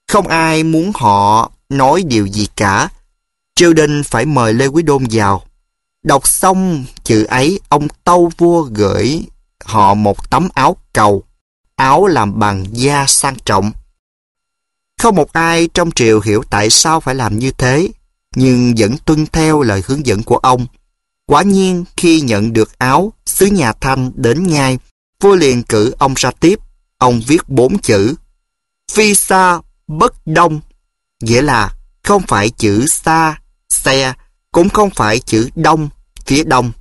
Không ai muốn họ nói điều gì cả. Triều đình phải mời Lê Quý Đôn vào. Đọc xong chữ ấy, ông tâu vua gửi họ một tấm áo cầu, áo làm bằng da sang trọng. Không một ai trong triều hiểu tại sao phải làm như thế, nhưng vẫn tuân theo lời hướng dẫn của ông. Quả nhiên, khi nhận được áo, sứ nhà Thanh đến ngay, vua liền cử ông ra tiếp. Ông viết 4 chữ: "Phi xa bất đông", nghĩa là không phải chữ xa, xe, cũng không phải chữ đông, phía đông.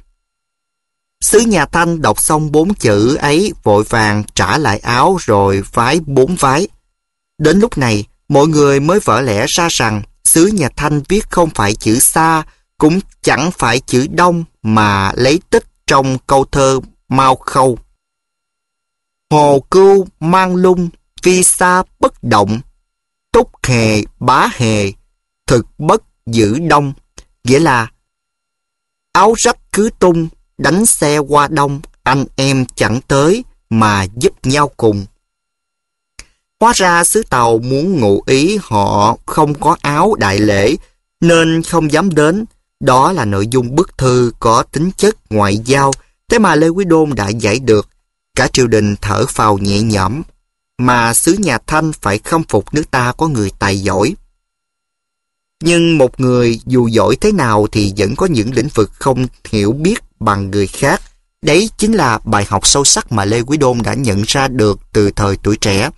Sứ nhà Thanh đọc xong 4 chữ ấy vội vàng trả lại áo rồi vái 4 vái. Đến lúc này, mọi người mới vỡ lẽ ra rằng sứ nhà Thanh viết không phải chữ xa, cũng chẳng phải chữ đông, mà lấy tích trong câu thơ Mao Khâu: "Hồ cưu mang lung, phi xa bất động, túc hề bá hề, thực bất giữ đông", nghĩa là áo rách cứ tung, đánh xe qua đông, anh em chẳng tới mà giúp nhau cùng. Hóa ra sứ Tàu muốn ngụ ý họ không có áo đại lễ nên không dám đến. Đó là nội dung bức thư có tính chất ngoại giao, thế mà Lê Quý Đôn đã giải được. Cả triều đình thở phào nhẹ nhõm, mà xứ nhà Thanh phải khâm phục nước ta có người tài giỏi. Nhưng một người dù giỏi thế nào thì vẫn có những lĩnh vực không hiểu biết bằng người khác. Đấy chính là bài học sâu sắc mà Lê Quý Đôn đã nhận ra được từ thời tuổi trẻ.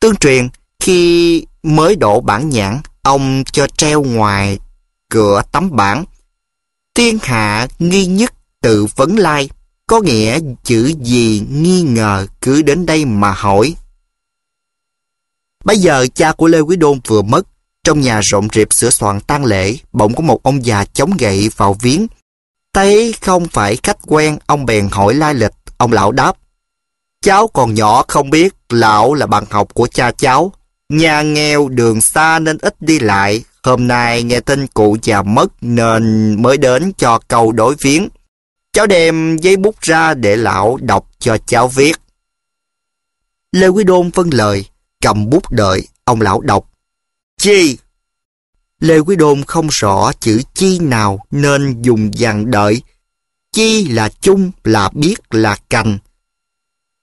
Tương truyền, khi mới đổ bản nhãn, ông cho treo ngoài cửa tấm bảng: "Thiên hạ nghi nhất tự vấn lai", có nghĩa chữ gì nghi ngờ cứ đến đây mà hỏi. Bây giờ cha của Lê Quý Đôn vừa mất, trong nhà rộn rịp sửa soạn tang lễ, bỗng có một ông già chống gậy vào viếng. Thấy không phải khách quen, ông bèn hỏi lai lịch. Ông lão đáp: "Cháu còn nhỏ không biết, lão là bạn học của cha cháu. Nhà nghèo đường xa nên ít đi lại. Hôm nay nghe tin cụ già mất nên mới đến cho câu đối viếng. Cháu đem giấy bút ra để lão đọc cho cháu viết." Lê Quý Đôn vâng lời, cầm bút đợi. Ông lão đọc: "Chi". Lê Quý Đôn không rõ chữ chi nào nên dùng dàn đợi. Chi là chung, là biết, là cành.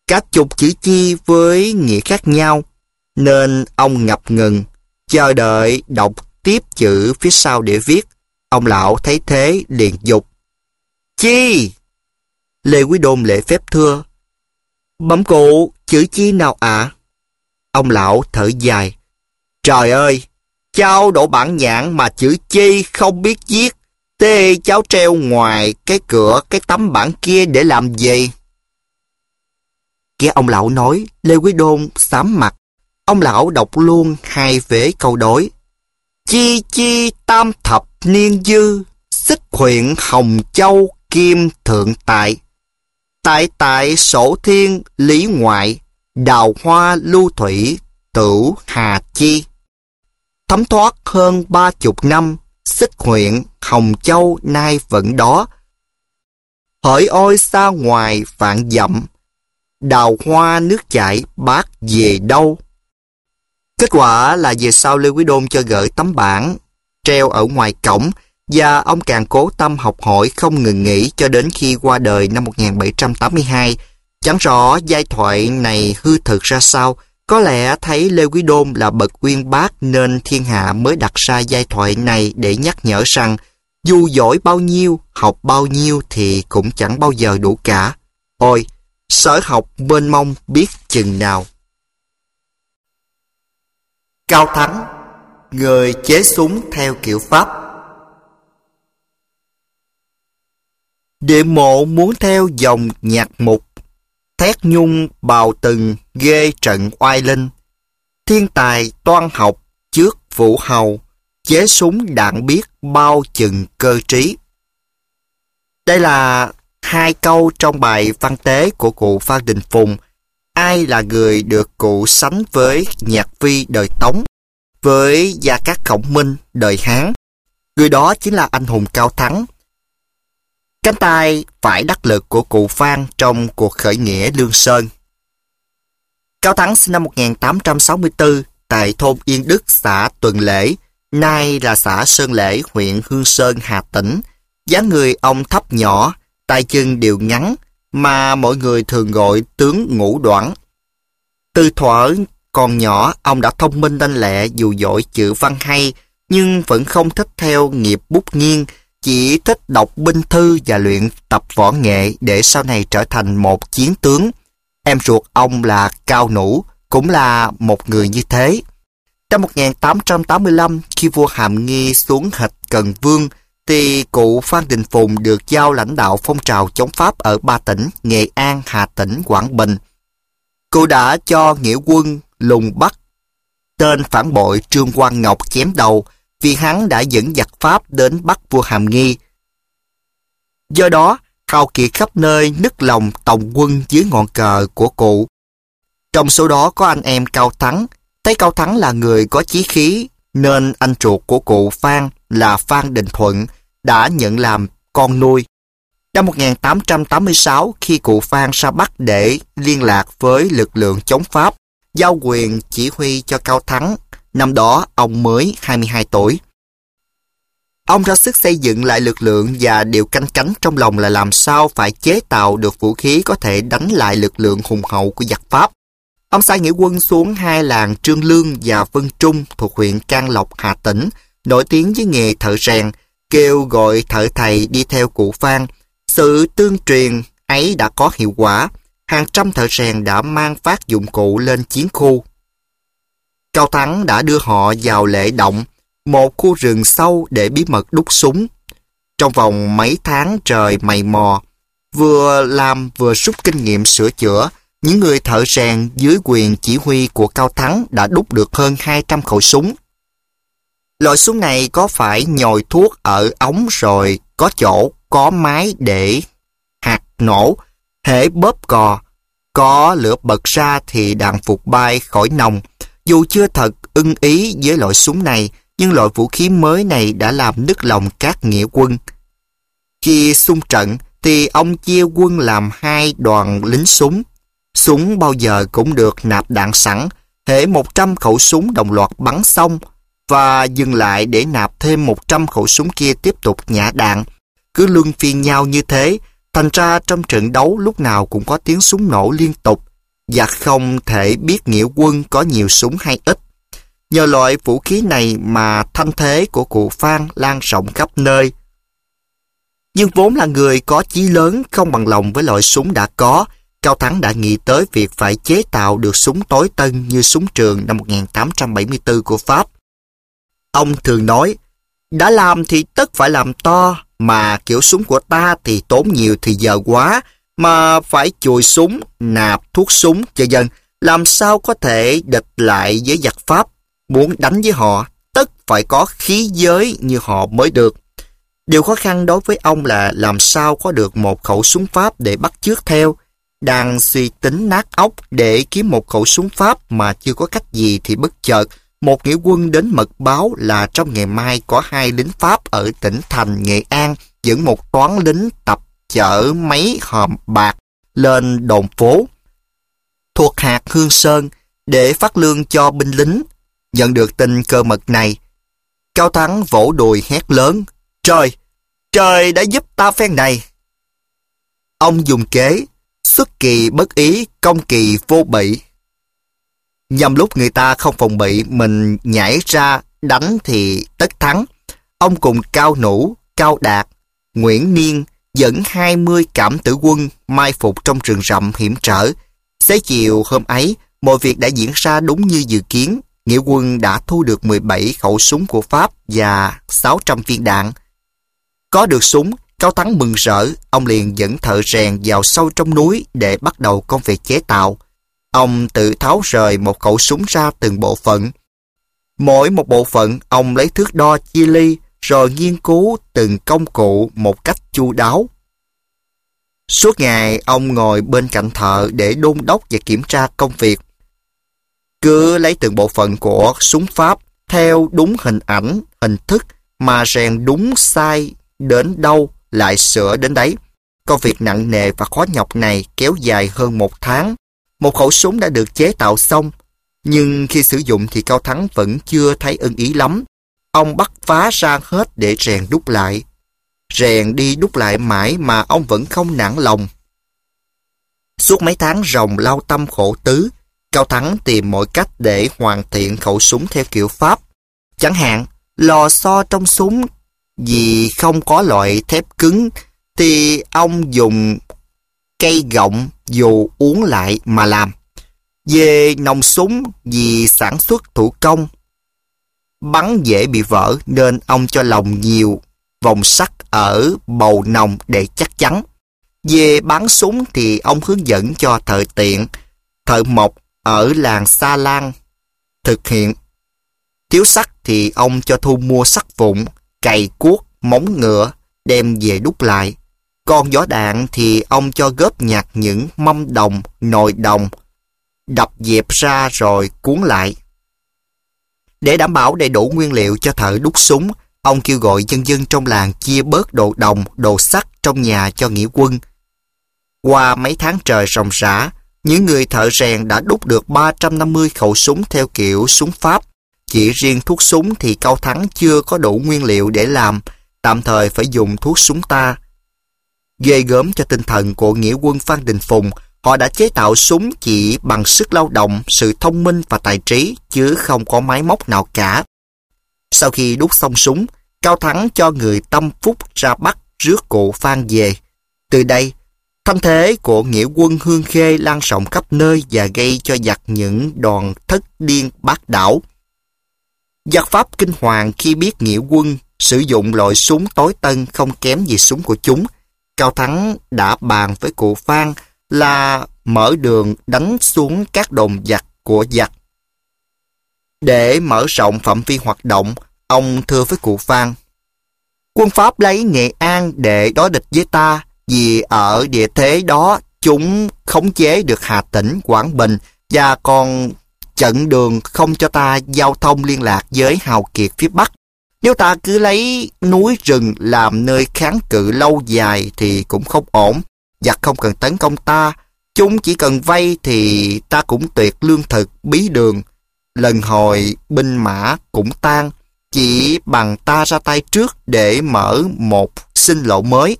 Các chục chữ chi với nghĩa khác nhau, nên ông ngập ngừng, chờ đợi đọc tiếp chữ phía sau để viết. Ông lão thấy thế liền dục: "Chi!" Lê Quý Đôn lễ phép thưa: "Bẩm cụ, chữ chi nào ạ?" Ông lão thở dài: "Trời ơi! Cháu đổ bản nhãn mà chữ chi không biết viết. Thế cháu treo ngoài cái cửa cái tấm bảng kia để làm gì?" Nghe ông lão nói, Lê Quý Đôn xám mặt. Ông lão đọc luôn hai vế câu đối: "Chi chi tam thập niên dư, xích huyện Hồng Châu kim thượng tại. Tại tại sổ thiên lý ngoại, đào hoa lưu thủy tửu hà chi. Thấm thoát hơn 30 năm, xích huyện Hồng Châu nay vẫn đó. Hỡi ôi xa ngoài vạn dặm, đào hoa nước chảy bát về đâu." Kết quả là về sau Lê Quý Đôn cho gửi tấm bảng treo ở ngoài cổng, và ông càng cố tâm học hỏi không ngừng nghỉ cho đến khi qua đời năm 1782. Chẳng rõ giai thoại này hư thực ra sao, có lẽ thấy Lê Quý Đôn là bậc uyên bác nên thiên hạ mới đặt ra giai thoại này để nhắc nhở rằng dù giỏi bao nhiêu, học bao nhiêu thì cũng chẳng bao giờ đủ cả. Ôi, sở học mênh mông biết chừng nào. Cao Thắng, người chế súng theo kiểu Pháp. Địa mộ muốn theo dòng nhạc mục, thét nhung bào từng ghê trận oai linh. Thiên tài toan học trước vũ hầu, chế súng đạn biết bao chừng cơ trí. Đây là hai câu trong bài văn tế của cụ Phan Đình Phùng. Ai là người được cụ sánh với Nhạc Phi đời Tống, với Gia Cát Khổng Minh đời Hán? Người đó chính là anh hùng Cao Thắng. Cánh tay phải đắc lực của cụ Phan trong cuộc khởi nghĩa Lương Sơn. Cao Thắng sinh năm 1864 tại thôn Yên Đức, xã Tuần Lễ, nay là xã Sơn Lễ, huyện Hương Sơn, Hà Tĩnh. Dáng người ông thấp nhỏ, tay chân đều ngắn, mà mọi người thường gọi tướng ngũ đoản. Từ thuở còn nhỏ, ông đã thông minh lanh lẹ, dù giỏi chữ văn hay, nhưng vẫn không thích theo nghiệp bút nghiêng, chỉ thích đọc binh thư và luyện tập võ nghệ để sau này trở thành một chiến tướng. Em ruột ông là Cao Nũ cũng là một người như thế. Năm 1885, khi vua Hàm Nghi xuống Hịch Cần Vương, thì cụ Phan Đình Phùng được giao lãnh đạo phong trào chống Pháp ở ba tỉnh Nghệ An, Hà Tĩnh, Quảng Bình. Cụ đã cho nghĩa quân lùng bắt tên phản bội Trương Quang Ngọc chém đầu, vì hắn đã dẫn giặc Pháp đến bắt vua Hàm Nghi. Do đó, hào kiệt khắp nơi nức lòng tòng quân dưới ngọn cờ của cụ. Trong số đó có anh em Cao Thắng. Thấy Cao Thắng là người có chí khí, nên anh ruột của cụ Phan là Phan Đình Thuận đã nhận làm con nuôi. Năm 1886, khi cụ Phan ra Bắc để liên lạc với lực lượng chống Pháp, giao quyền chỉ huy cho Cao Thắng, năm đó ông mới 22 tuổi. Ông ra sức xây dựng lại lực lượng và điều canh cánh trong lòng là làm sao phải chế tạo được vũ khí có thể đánh lại lực lượng hùng hậu của giặc Pháp. Ông sai nghĩa quân xuống hai làng Trương Lương và Vân Trung thuộc huyện Can Lộc, Hà Tĩnh, nổi tiếng với nghề thợ rèn, kêu gọi thợ thầy đi theo cụ Phan. Sự tương truyền ấy đã có hiệu quả, hàng trăm thợ rèn đã mang phát dụng cụ lên chiến khu. Cao Thắng đã đưa họ vào Lệ Động, một khu rừng sâu để bí mật đúc súng. Trong vòng mấy tháng trời mày mò, vừa làm vừa rút kinh nghiệm sửa chữa, những người thợ rèn dưới quyền chỉ huy của Cao Thắng đã đúc được hơn 200 khẩu súng. Loại súng này có phải nhồi thuốc ở ống rồi có chỗ có máy để hạt nổ, hễ bóp cò, có lửa bật ra thì đạn phục bay khỏi nòng. Dù chưa thật ưng ý với loại súng này, nhưng loại vũ khí mới này đã làm nức lòng các nghĩa quân. Khi xung trận thì ông chia quân làm hai đoàn lính súng. Súng bao giờ cũng được nạp đạn sẵn, hễ 100 khẩu súng đồng loạt bắn xong và dừng lại để nạp thêm 100 khẩu súng kia tiếp tục nhả đạn. Cứ luân phiên nhau như thế, thành ra trong trận đấu lúc nào cũng có tiếng súng nổ liên tục và không thể biết nghĩa quân có nhiều súng hay ít. Nhờ loại vũ khí này mà thanh thế của cụ Phan lan rộng khắp nơi. Nhưng vốn là người có chí lớn, không bằng lòng với loại súng đã có, Cao Thắng đã nghĩ tới việc phải chế tạo được súng tối tân như súng trường năm 1874 của Pháp. Ông thường nói, đã làm thì tất phải làm to, mà kiểu súng của ta thì tốn nhiều thì giờ quá, mà phải chùi súng, nạp thuốc súng, cho dân, làm sao có thể địch lại với giặc Pháp. Muốn đánh với họ, tất phải có khí giới như họ mới được. Điều khó khăn đối với ông là làm sao có được một khẩu súng Pháp để bắt chước theo. Đang suy tính nát óc để kiếm một khẩu súng Pháp mà chưa có cách gì thì bất chợt, một nghĩa quân đến mật báo là trong ngày mai có hai lính Pháp ở tỉnh Thành, Nghệ An dẫn một toán lính tập chở mấy hòm bạc lên đồn phố thuộc hạt Hương Sơn để phát lương cho binh lính. Nhận được tin cơ mật này, Cao Thắng vỗ đùi hét lớn, trời, trời đã giúp ta phen này. Ông dùng kế, xuất kỳ bất ý, công kỳ vô bị. Nhằm lúc người ta không phòng bị, mình nhảy ra đánh thì tất thắng. Ông cùng Cao Nũ, Cao Đạt, Nguyễn Niên dẫn 20 cảm tử quân mai phục trong rừng rậm hiểm trở. Xế chiều hôm ấy, mọi việc đã diễn ra đúng như dự kiến. Nghĩa quân đã thu được 17 khẩu súng của Pháp và 600 viên đạn. Có được súng, Cao Thắng mừng rỡ, ông liền dẫn thợ rèn vào sâu trong núi để bắt đầu công việc chế tạo. Ông tự tháo rời một khẩu súng ra từng bộ phận. Mỗi một bộ phận, ông lấy thước đo chia ly, rồi nghiên cứu từng công cụ một cách chu đáo. Suốt ngày, ông ngồi bên cạnh thợ để đôn đốc và kiểm tra công việc. Cứ lấy từng bộ phận của súng Pháp theo đúng hình ảnh, hình thức mà rèn đúng sai đến đâu lại sửa đến đấy. Công việc nặng nề và khó nhọc này kéo dài hơn một tháng. Một khẩu súng đã được chế tạo xong, nhưng khi sử dụng thì Cao Thắng vẫn chưa thấy ưng ý lắm. Ông bắt phá ra hết để rèn đúc lại. Rèn đi đúc lại mãi mà ông vẫn không nản lòng. Suốt mấy tháng ròng lao tâm khổ tứ, Cao Thắng tìm mọi cách để hoàn thiện khẩu súng theo kiểu Pháp. Chẳng hạn, lò xo trong súng vì không có loại thép cứng thì ông dùng cây gọng dù uốn lại mà làm. Về nòng súng vì sản xuất thủ công, bắn dễ bị vỡ nên ông cho lồng nhiều vòng sắt ở bầu nòng để chắc chắn. Về bắn súng thì ông hướng dẫn cho thợ tiện, thợ mộc ở làng Sa Lan thực hiện. Thiếu sắt thì ông cho thu mua sắt vụn, cày cuốc, móng ngựa đem về đúc lại. Còn vỏ đạn thì ông cho góp nhặt những mâm đồng, nồi đồng, đập dẹp ra rồi cuốn lại. Để đảm bảo đầy đủ nguyên liệu cho thợ đúc súng, Ông kêu gọi dân dân trong làng chia bớt đồ đồng, đồ sắt trong nhà cho nghĩa quân. Qua mấy tháng trời ròng rã, những người thợ rèn đã đúc được 350 khẩu súng theo kiểu súng Pháp. Chỉ riêng thuốc súng thì Cao Thắng chưa có đủ nguyên liệu để làm, tạm thời phải dùng thuốc súng ta. Ghê gớm cho tinh thần của nghĩa quân Phan Đình Phùng, họ đã chế tạo súng chỉ bằng sức lao động, sự thông minh và tài trí, chứ không có máy móc nào cả. Sau khi đúc xong súng, Cao Thắng cho người tâm phúc ra bắt rước cụ Phan về. Từ đây, thanh thế của nghĩa quân Hương Khê lan rộng khắp nơi và gây cho giặc những đòn thất điên bát đảo. Giặc Pháp kinh hoàng khi biết nghĩa quân sử dụng loại súng tối tân không kém gì súng của chúng. Cao Thắng đã bàn với cụ Phan là mở đường đánh xuống các đồn giặc của giặc. Để mở rộng phạm vi hoạt động, ông thưa với cụ Phan: "Quân Pháp lấy Nghệ An để đối địch với ta, vì ở địa thế đó chúng khống chế được Hà Tĩnh, Quảng Bình và còn chặn đường không cho ta giao thông liên lạc với hào kiệt phía Bắc. Nếu ta cứ lấy núi rừng làm nơi kháng cự lâu dài thì cũng không ổn. Giặc không cần tấn công ta, chúng chỉ cần vây thì ta cũng tuyệt lương thực, bí đường. Lần hồi binh mã cũng tan, chỉ bằng ta ra tay trước để mở một sinh lộ mới."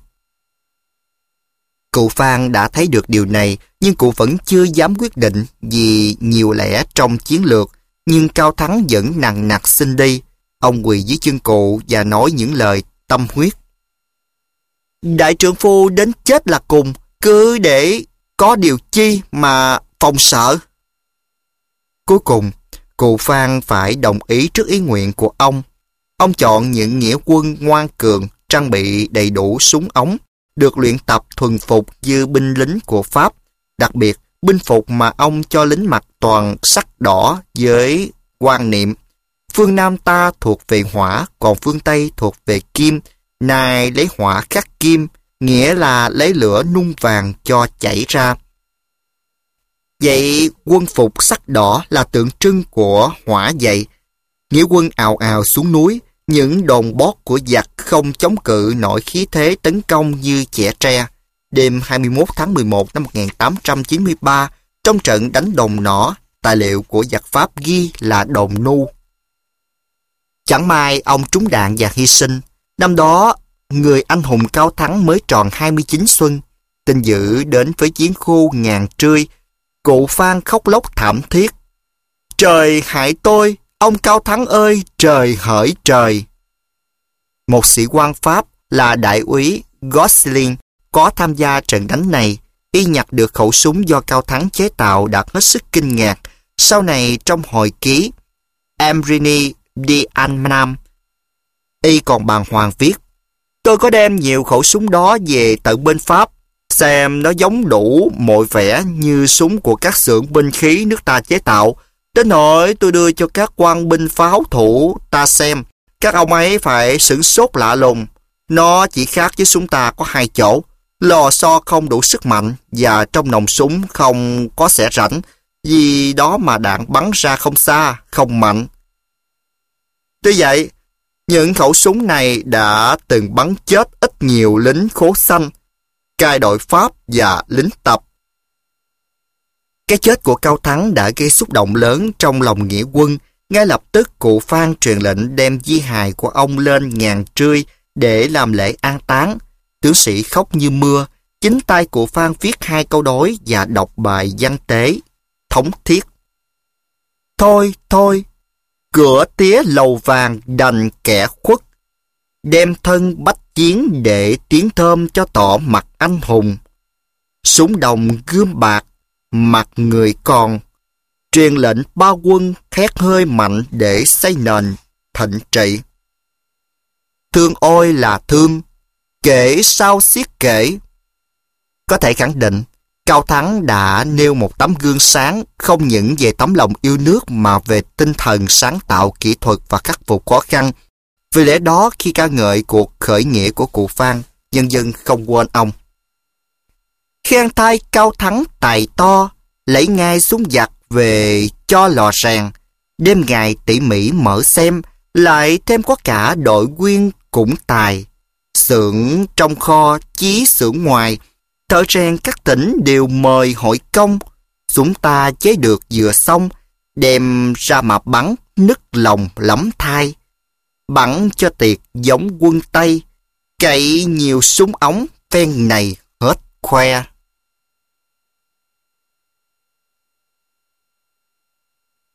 Cụ Phan đã thấy được điều này, nhưng cụ vẫn chưa dám quyết định vì nhiều lẽ trong chiến lược. Nhưng Cao Thắng vẫn nằng nặc xin đi. Ông quỳ dưới chân cụ và nói những lời tâm huyết: "Đại trưởng phu đến chết là cùng, cứ để có điều chi mà phòng sợ." Cuối cùng, cụ Phan phải đồng ý trước ý nguyện của ông. Ông chọn những nghĩa quân ngoan cường, trang bị đầy đủ súng ống, được luyện tập thuần phục như binh lính của Pháp. Đặc biệt, binh phục mà ông cho lính mặc toàn sắc đỏ với quan niệm: "Phương Nam ta thuộc về hỏa, còn phương Tây thuộc về kim. Nay lấy hỏa khắc kim", nghĩa là lấy lửa nung vàng cho chảy ra. Vậy quân phục sắc đỏ là tượng trưng của hỏa dậy. Nghĩa quân ào ào xuống núi, những đồn bót của giặc không chống cự nổi khí thế tấn công như chẻ tre. Đêm 21 tháng 11 năm 1893, trong trận đánh đồn Nỏ, tài liệu của giặc Pháp ghi là đồn Nu. Chẳng may ông trúng đạn và hy sinh. Năm đó, người anh hùng Cao Thắng mới tròn 29 xuân. Tin dữ đến với chiến khu Ngàn Trươi, cụ Phan khóc lóc thảm thiết: "Trời hại tôi, ông Cao Thắng ơi, trời hỡi trời!" Một sĩ quan Pháp là đại úy Gosling có tham gia trận đánh này. Y nhặt được khẩu súng do Cao Thắng chế tạo đã hết sức kinh ngạc. Sau này trong hồi ký Amrini Di Annam, y còn bàng hoàng viết: "Tôi có đem nhiều khẩu súng đó về tận bên Pháp, xem nó giống đủ mọi vẻ như súng của các xưởng binh khí nước ta chế tạo. Đến nỗi tôi đưa cho các quan binh pháo thủ ta xem, các ông ấy phải sửng sốt lạ lùng. Nó chỉ khác với súng ta có hai chỗ: lò xo không đủ sức mạnh và trong nòng súng không có xẻ rãnh, vì đó mà đạn bắn ra không xa, không mạnh." Tuy vậy, những khẩu súng này đã từng bắn chết ít nhiều lính khố xanh, cai đội Pháp và lính Tập. Cái chết của Cao Thắng đã gây xúc động lớn trong lòng nghĩa quân. Ngay lập tức, cụ Phan truyền lệnh đem di hài của ông lên Ngàn Trươi để làm lễ an táng. Tướng sĩ khóc như mưa. Chính tay cụ Phan viết hai câu đối và đọc bài văn tế thống thiết: "Thôi, thôi, cửa tía lầu vàng đành kẻ khuất, đem thân bách chiến để tiếng thơm cho tỏ mặt anh hùng. Súng đồng gươm bạc, mặt người còn, truyền lệnh ba quân thét hơi mạnh để xây nền thịnh trị. Thương ôi là thương, kể sao xiết kể." Có thể khẳng định, Cao Thắng đã nêu một tấm gương sáng, không những về tấm lòng yêu nước mà về tinh thần sáng tạo, kỹ thuật và khắc phục khó khăn. Vì lẽ đó, khi ca ngợi cuộc khởi nghĩa của cụ Phan, nhân dân không quên ông: "Khen thay Cao Thắng tài to, lấy ngay súng giặc về cho lò rèn, đêm ngày tỉ mỉ mở xem, lại thêm có cả đội nguyên cũng tài, xưởng trong kho chí xưởng ngoài, thợ rèn các tỉnh đều mời hội công. Chúng ta chế được dừa xong, đem ra mà bắn nức lòng lắm thai, bắn cho tiệc giống quân Tây, cậy nhiều súng ống phen này hết khoe.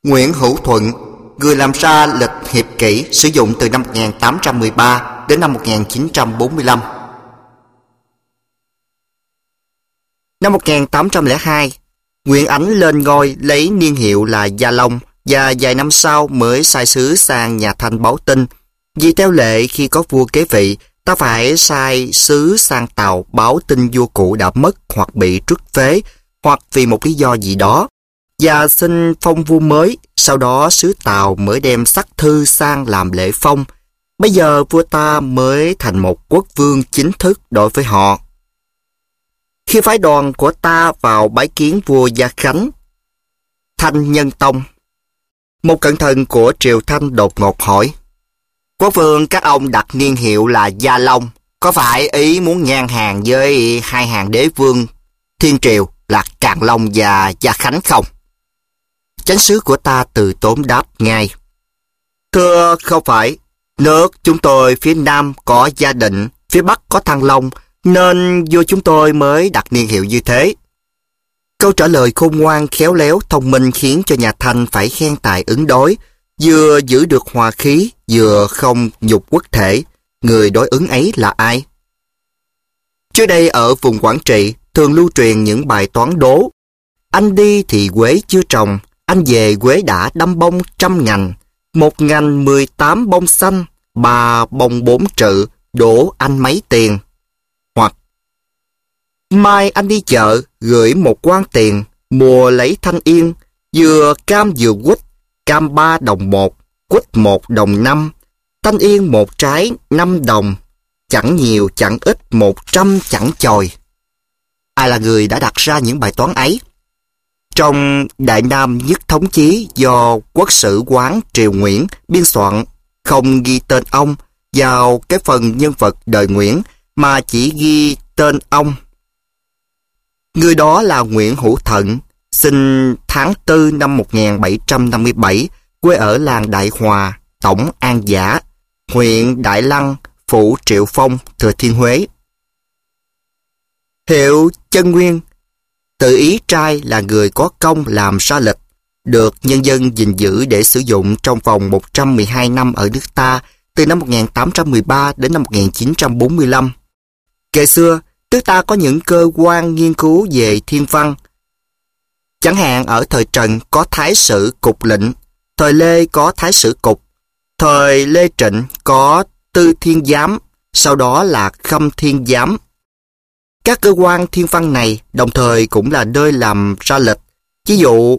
Nguyễn Hữu Thuận, người làm ra lịch hiệp kỷ sử dụng từ năm 1813 đến năm 1945. Năm 1802, Nguyễn Ánh lên ngôi lấy niên hiệu là Gia Long, và vài năm sau mới sai sứ sang nhà Thanh báo tin. Vì theo lệ khi có vua kế vị, ta phải sai sứ sang Tàu báo tin vua cũ đã mất hoặc bị truất phế, hoặc vì một lý do gì đó, và xin phong vua mới. Sau đó sứ Tàu mới đem sắc thư sang làm lễ phong. Bây giờ vua ta mới thành một quốc vương chính thức đối với họ. Khi phái đoàn của ta vào bái kiến vua Gia Khánh, Thanh Nhân Tông, một cẩn thận của triều Thanh đột ngột hỏi: "Quốc vương các ông đặt niên hiệu là Gia Long, có phải ý muốn ngang hàng với hai hàng đế vương thiên triều là Càn Long và Gia Khánh không?" Chánh sứ của ta từ tốn đáp ngay: "Thưa, không phải. Nước chúng tôi phía Nam có Gia Định, phía Bắc có Thăng Long, nên vua chúng tôi mới đặt niên hiệu như thế." Câu trả lời khôn ngoan, khéo léo, thông minh khiến cho nhà Thanh phải khen tài ứng đối, vừa giữ được hòa khí, vừa không nhục quốc thể. Người đối ứng ấy là ai? Trước đây ở vùng Quảng Trị, thường lưu truyền những bài toán đố: anh đi thì quế chưa trồng, anh về quế đã đâm bông 100 ngành, 1 ngành 18 bông xanh, 3 bông 4 trự, đổ anh mấy tiền? Hoặc: mai anh đi chợ, gửi 1 quan tiền, mua lấy thanh yên, vừa cam vừa quýt, cam 3 đồng 1, quýt 1 đồng 5, thanh yên 1 trái 5 đồng, chẳng nhiều chẳng ít 100 chẳng chòi. Ai là người đã đặt ra những bài toán ấy? Trong Đại Nam Nhất Thống Chí do quốc sử quán triều Nguyễn biên soạn, không ghi tên ông vào cái phần nhân vật đời Nguyễn, mà chỉ ghi tên ông. Người đó là Nguyễn Hữu Thuận, sinh tháng 4 năm 1757, quê ở làng Đại Hòa, tổng An Giả, huyện Đại Lăng, phủ Triệu Phong, Thừa Thiên Huế. Hiệu Chân Nguyên, tự ý trai, là người có công làm ra lịch, được nhân dân gìn giữ để sử dụng trong vòng 112 năm ở nước ta, từ năm 1813 đến năm 1945. Kể xưa, nước ta có những cơ quan nghiên cứu về thiên văn. Chẳng hạn ở thời Trần có Thái Sử Cục Lệnh, thời Lê có Thái Sử Cục, thời Lê Trịnh có Tư Thiên Giám, sau đó là Khâm Thiên Giám. Các cơ quan thiên văn này đồng thời cũng là nơi làm ra lịch. Ví dụ,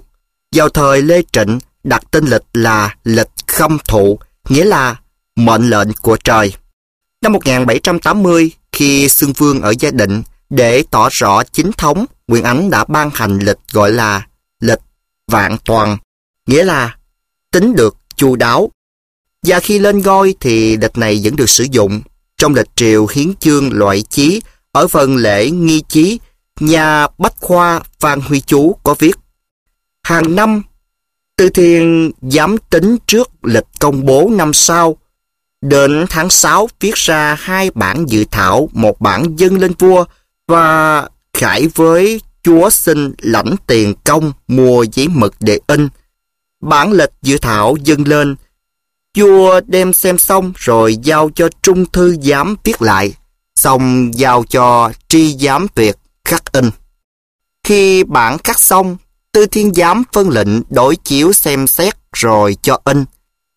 vào thời Lê Trịnh đặt tên lịch là lịch Khâm Thụ, nghĩa là mệnh lệnh của trời. Năm 1780, khi xưng vương ở Gia Định, để tỏ rõ chính thống, Nguyễn Ánh đã ban hành lịch gọi là lịch Vạn Toàn, nghĩa là tính được chu đáo. Và khi lên ngôi thì lịch này vẫn được sử dụng. Trong lịch triều hiến chương loại chí, ở phần lễ nghi chí, nhà bách khoa Phan Huy Chú có viết: hàng năm, Tư Thiên Giám tính trước lịch công bố năm sau. Đến tháng 6 viết ra 2 bản dự thảo, 1 bản dâng lên vua và khải với chúa xin lãnh tiền công mua giấy mực để in. Bản lịch dự thảo dâng lên, vua đem xem xong rồi giao cho Trung Thư Giám viết lại, xong giao cho Tri Giám Việt khắc in. Khi bản khắc xong, Tư Thiên Giám phân lệnh đối chiếu xem xét rồi cho in.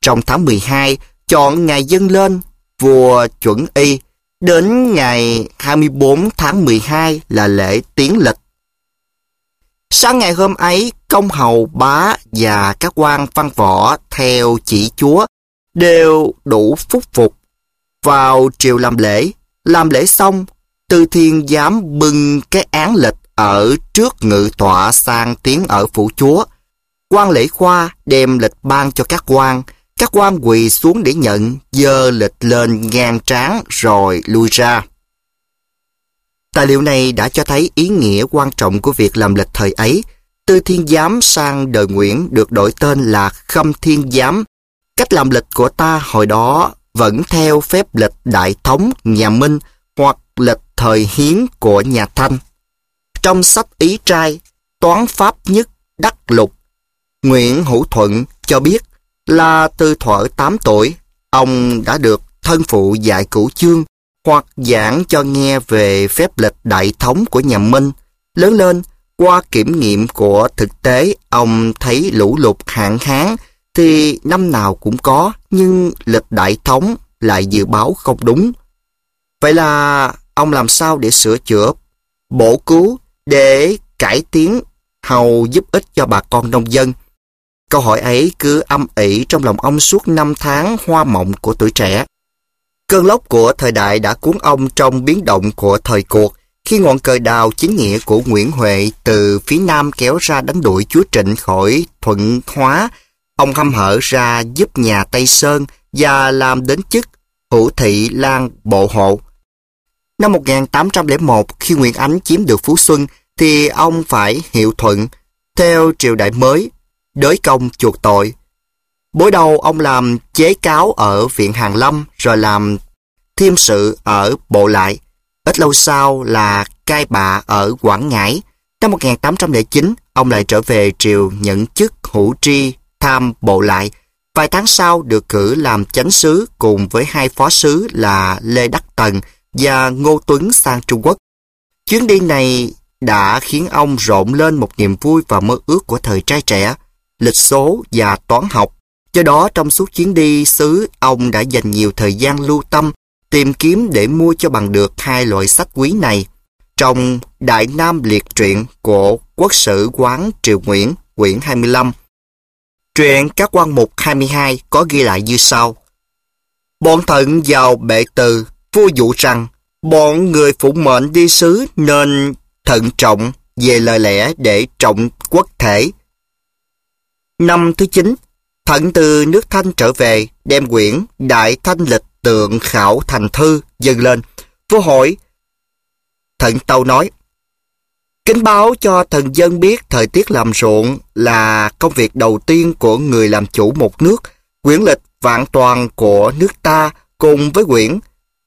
Trong tháng 12, chọn ngày dâng lên, vua chuẩn y. Đến ngày 24 tháng 12 là lễ tiến lịch. Sáng ngày hôm ấy, công hầu bá và các quan văn võ theo chỉ chúa đều đủ phúc phục, vào triều làm lễ. Làm lễ xong, Tư Thiên Giám bưng cái án lịch ở trước ngự tọa sang tiến ở phủ chúa. Quan lễ khoa đem lịch ban cho các quan, Các quan quỳ xuống để nhận, giơ lịch lên ngang trán rồi lui ra. Tài liệu này đã cho thấy ý nghĩa quan trọng của việc làm lịch thời ấy. Từ Thiên Giám sang đời Nguyễn được đổi tên là Khâm Thiên Giám. Cách làm lịch của ta hồi đó vẫn theo phép lịch Đại Thống nhà Minh hoặc lịch thời Hiến của nhà Thanh. Trong sách Ý Trai, Toán Pháp Nhất Đắc Lục, Nguyễn Hữu Thuận cho biết là từ thuở 8 tuổi, ông đã được thân phụ dạy cửu chương hoặc giảng cho nghe về phép lịch Đại Thống của nhà Minh. Lớn lên, qua kiểm nghiệm của thực tế, ông thấy lũ lụt hạn hán thì năm nào cũng có, nhưng lịch Đại Thống lại dự báo không đúng. Vậy là ông làm sao để sửa chữa, bổ cứu, để cải tiến, hầu giúp ích cho bà con nông dân? Câu hỏi ấy cứ âm ỉ trong lòng ông suốt năm tháng hoa mộng của tuổi trẻ. Cơn lốc của thời đại đã cuốn ông trong biến động của thời cuộc, khi ngọn cờ đào chính nghĩa của Nguyễn Huệ từ phía Nam kéo ra đánh đuổi chúa Trịnh khỏi Thuận Hóa. Ông hăm hở ra giúp nhà Tây Sơn và làm đến chức Hữu Thị Lang Bộ Hộ. Năm 1801, khi Nguyễn Ánh chiếm được Phú Xuân, thì ông phải hiệu thuận, theo triều đại mới, đới công chuộc tội. Bối đầu ông làm chế cáo ở Viện Hàn Lâm, rồi làm thiêm sự ở Bộ Lại. Ít lâu sau là cai bạ ở Quảng Ngãi. Năm 1809, ông lại trở về triều nhận chức Hữu Tri Tham Bộ Lại. Vài tháng sau được cử làm chánh sứ cùng với hai phó sứ là Lê Đắc Tần và Ngô Tuấn sang Trung Quốc. Chuyến đi này đã khiến ông rộn lên một niềm vui và mơ ước của thời trai trẻ, lịch số và toán học. Do đó, trong suốt chuyến đi sứ, ông đã dành nhiều thời gian lưu tâm, tìm kiếm để mua cho bằng được hai loại sách quý này. Trong Đại Nam Liệt Truyện của Quốc sử Quán Triều Nguyễn, quyển 25, truyện các quan mục 22 có ghi lại như sau. Bọn Thận vào bệ từ, vua dụ rằng, bọn người phụ mệnh đi sứ nên thận trọng về lời lẽ để trọng quốc thể. Năm thứ 9, Thận từ nước Thanh trở về, đem quyển Đại Thanh Lịch Tượng Khảo thành thư dâng lên. Vua hỏi, Thận Tâu nói, kính báo cho thần dân biết thời tiết làm ruộng là công việc đầu tiên của người làm chủ một nước. Quyển lịch vạn toàn của nước ta cùng với quyển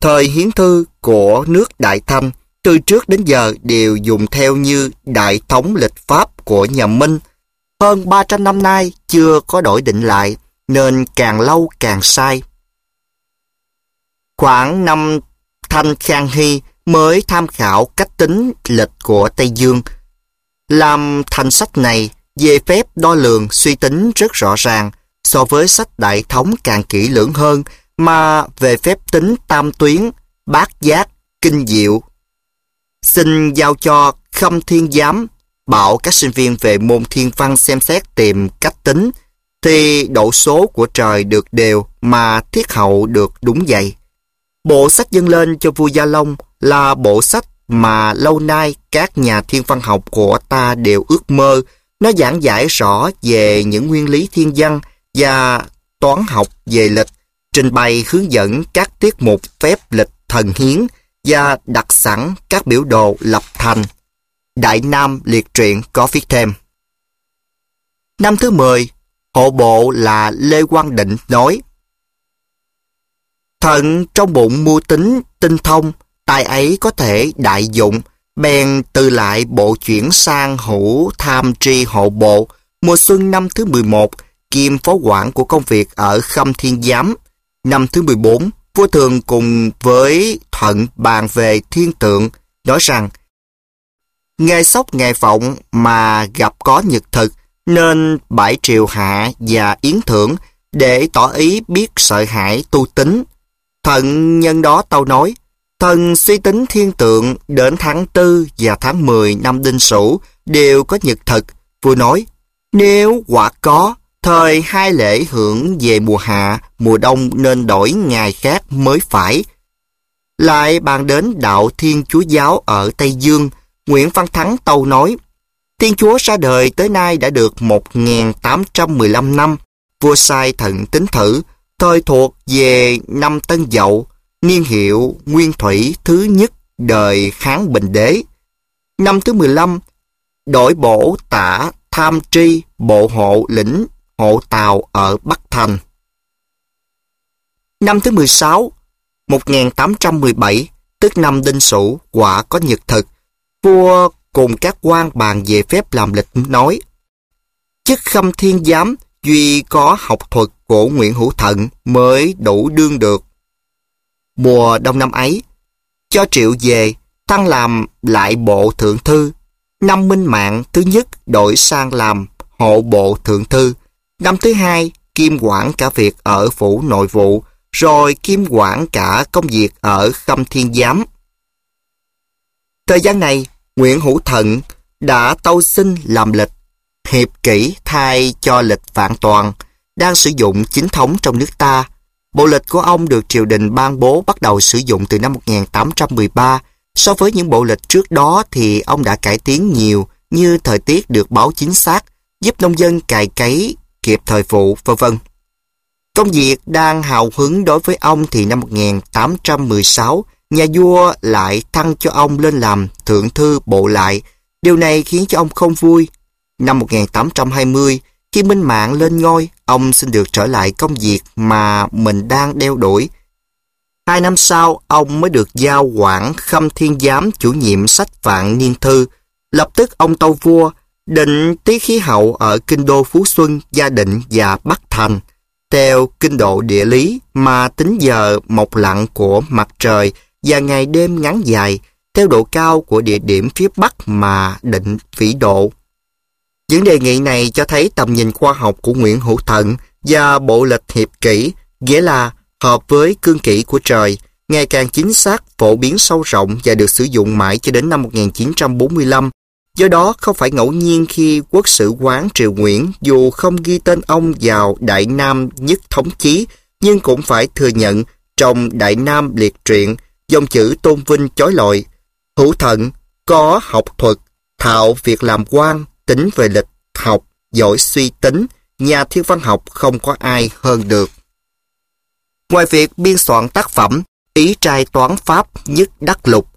thời hiến thư của nước Đại Thanh từ trước đến giờ đều dùng theo như Đại Thống Lịch Pháp của nhà Minh. Hơn 300 năm nay chưa có đổi định lại, nên càng lâu càng sai. Khoảng năm Thanh Khang Hy mới tham khảo cách tính lịch của Tây Dương. Làm thành sách này, về phép đo lường suy tính rất rõ ràng, so với sách Đại Thống càng kỹ lưỡng hơn, mà về phép tính tam tuyến, bát giác, kinh diệu. Xin giao cho Khâm Thiên Giám, bảo các sinh viên về môn thiên văn xem xét tìm cách tính, thì độ số của trời được đều mà thiết hậu được đúng vậy. Bộ sách dâng lên cho vua Gia Long là bộ sách mà lâu nay các nhà thiên văn học của ta đều ước mơ. Nó giảng giải rõ về những nguyên lý thiên văn và toán học về lịch, trình bày hướng dẫn các tiết mục phép lịch thần hiến và đặt sẵn các biểu đồ lập thành. Đại Nam Liệt Truyện có viết thêm. Năm thứ 10, hộ bộ là Lê Quang Định nói, Thận trong bụng mưu tính, tinh thông, tài ấy có thể đại dụng, bèn từ lại bộ chuyển sang Hữu Tham Tri hộ bộ. Mùa xuân năm thứ 11, kiêm phó quản của công việc ở Khâm Thiên Giám. Năm thứ 14, vua Thường cùng với Thận bàn về thiên tượng, nói rằng, nghề sóc nghề vọng mà gặp có nhật thực, nên bãi triều hạ và yến thưởng để tỏ ý biết sợ hãi tu tính. Thận nhân đó tâu nói, thần suy tính thiên tượng đến tháng 4 và tháng 10 năm Đinh Sửu đều có nhật thực. Vua nói, nếu quả có, thời hai lễ hưởng về mùa hạ, mùa đông nên đổi ngày khác mới phải. Lại bàn đến đạo Thiên Chúa giáo ở Tây Dương, Nguyễn Văn Thắng tâu nói, Thiên Chúa ra đời tới nay đã được 1815 năm, vua sai Thận Tính Thử thời thuộc về năm Tân Dậu, niên hiệu Nguyên Thủy thứ nhất đời Kháng Bình Đế. Năm thứ 15, đổi bổ Tả Tham Tri bộ hộ lĩnh hộ Tào ở Bắc Thành. Năm thứ 16, 1817, tức năm Đinh Sửu, quả có nhật thực, vua cùng các quan bàn về phép làm lịch nói. Chức Khâm Thiên Giám duy có học thuật của Nguyễn Hữu Thuận mới đủ đương được. Mùa đông năm ấy, cho Triệu về, thăng làm lại bộ thượng thư. Năm Minh Mạng thứ nhất đổi sang làm hộ bộ thượng thư. Năm thứ hai, kiêm quản cả việc ở phủ nội vụ, rồi kiêm quản cả công việc ở Khâm Thiên Giám. Thời gian này, Nguyễn Hữu Thuận đã tâu xin làm lịch hiệp kỷ thay cho lịch vạn toàn đang sử dụng chính thống trong nước ta. Bộ lịch của ông được triều đình ban bố bắt đầu sử dụng từ năm 1813. So với những bộ lịch trước đó thì ông đã cải tiến nhiều, như thời tiết được báo chính xác, giúp nông dân cày cấy kịp thời vụ, v.v. Công việc đang hào hứng đối với ông thì năm 1816, nhà vua lại thăng cho ông lên làm thượng thư bộ lại. Điều này khiến cho ông không vui. Năm 1820, khi Minh Mạng lên ngôi, ông xin được trở lại công việc mà mình đang đeo đuổi. 2 năm sau, ông mới được giao quản Khâm Thiên Giám chủ nhiệm sách vạn niên thư. Lập tức ông tâu vua định tiết khí hậu ở kinh đô Phú Xuân, Gia Định và Bắc Thành, theo kinh độ địa lý mà tính giờ mọc lặn của mặt trời và ngày đêm ngắn dài, theo độ cao của địa điểm phía Bắc mà định vĩ độ. Những đề nghị này cho thấy tầm nhìn khoa học của Nguyễn Hữu Thuận và bộ lịch hiệp kỷ, nghĩa là hợp với cương kỷ của trời, ngày càng chính xác, phổ biến sâu rộng và được sử dụng mãi cho đến năm 1945. Do đó, không phải ngẫu nhiên khi quốc sử quán Triều Nguyễn dù không ghi tên ông vào Đại Nam Nhất Thống Chí, nhưng cũng phải thừa nhận trong Đại Nam Liệt Truyện, dòng chữ tôn vinh chói lọi. Hữu Thuận có học thuật, thạo việc làm quan, tính về lịch học, giỏi suy tính, nhà thiên văn học không có ai hơn được. Ngoài việc biên soạn tác phẩm Ý trai toán Pháp Nhất Đắc Lục,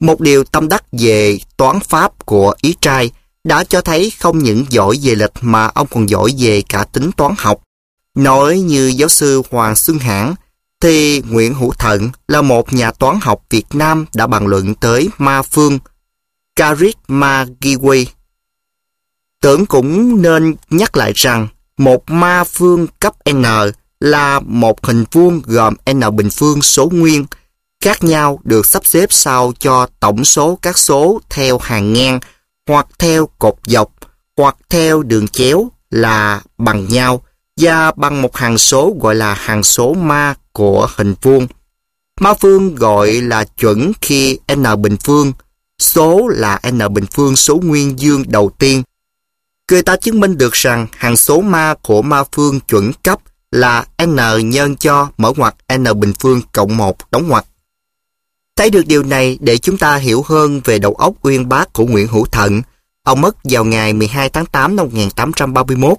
một điều tâm đắc về toán Pháp của Ý trai đã cho thấy không những giỏi về lịch mà ông còn giỏi về cả tính toán học. Nói như giáo sư Hoàng Xuân Hãn, thì Nguyễn Hữu Thuận là một nhà toán học Việt Nam đã bàn luận tới ma phương Karikmagiwi. Tưởng cũng nên nhắc lại rằng một ma phương cấp N là một hình vuông gồm N bình phương số nguyên khác nhau được sắp xếp sao cho tổng số các số theo hàng ngang hoặc theo cột dọc hoặc theo đường chéo là bằng nhau và bằng một hằng số gọi là hằng số ma của hình vuông. Ma phương gọi là chuẩn khi N bình phương số là N bình phương số nguyên dương đầu tiên. Người ta chứng minh được rằng hằng số ma của ma phương chuẩn cấp là n nhân cho mở ngoặc n bình phương cộng 1 đóng ngoặc. Thấy được điều này, để chúng ta hiểu hơn về đầu óc uyên bác của Nguyễn Hữu Thuận, ông mất vào ngày 12 tháng 8 năm 1831.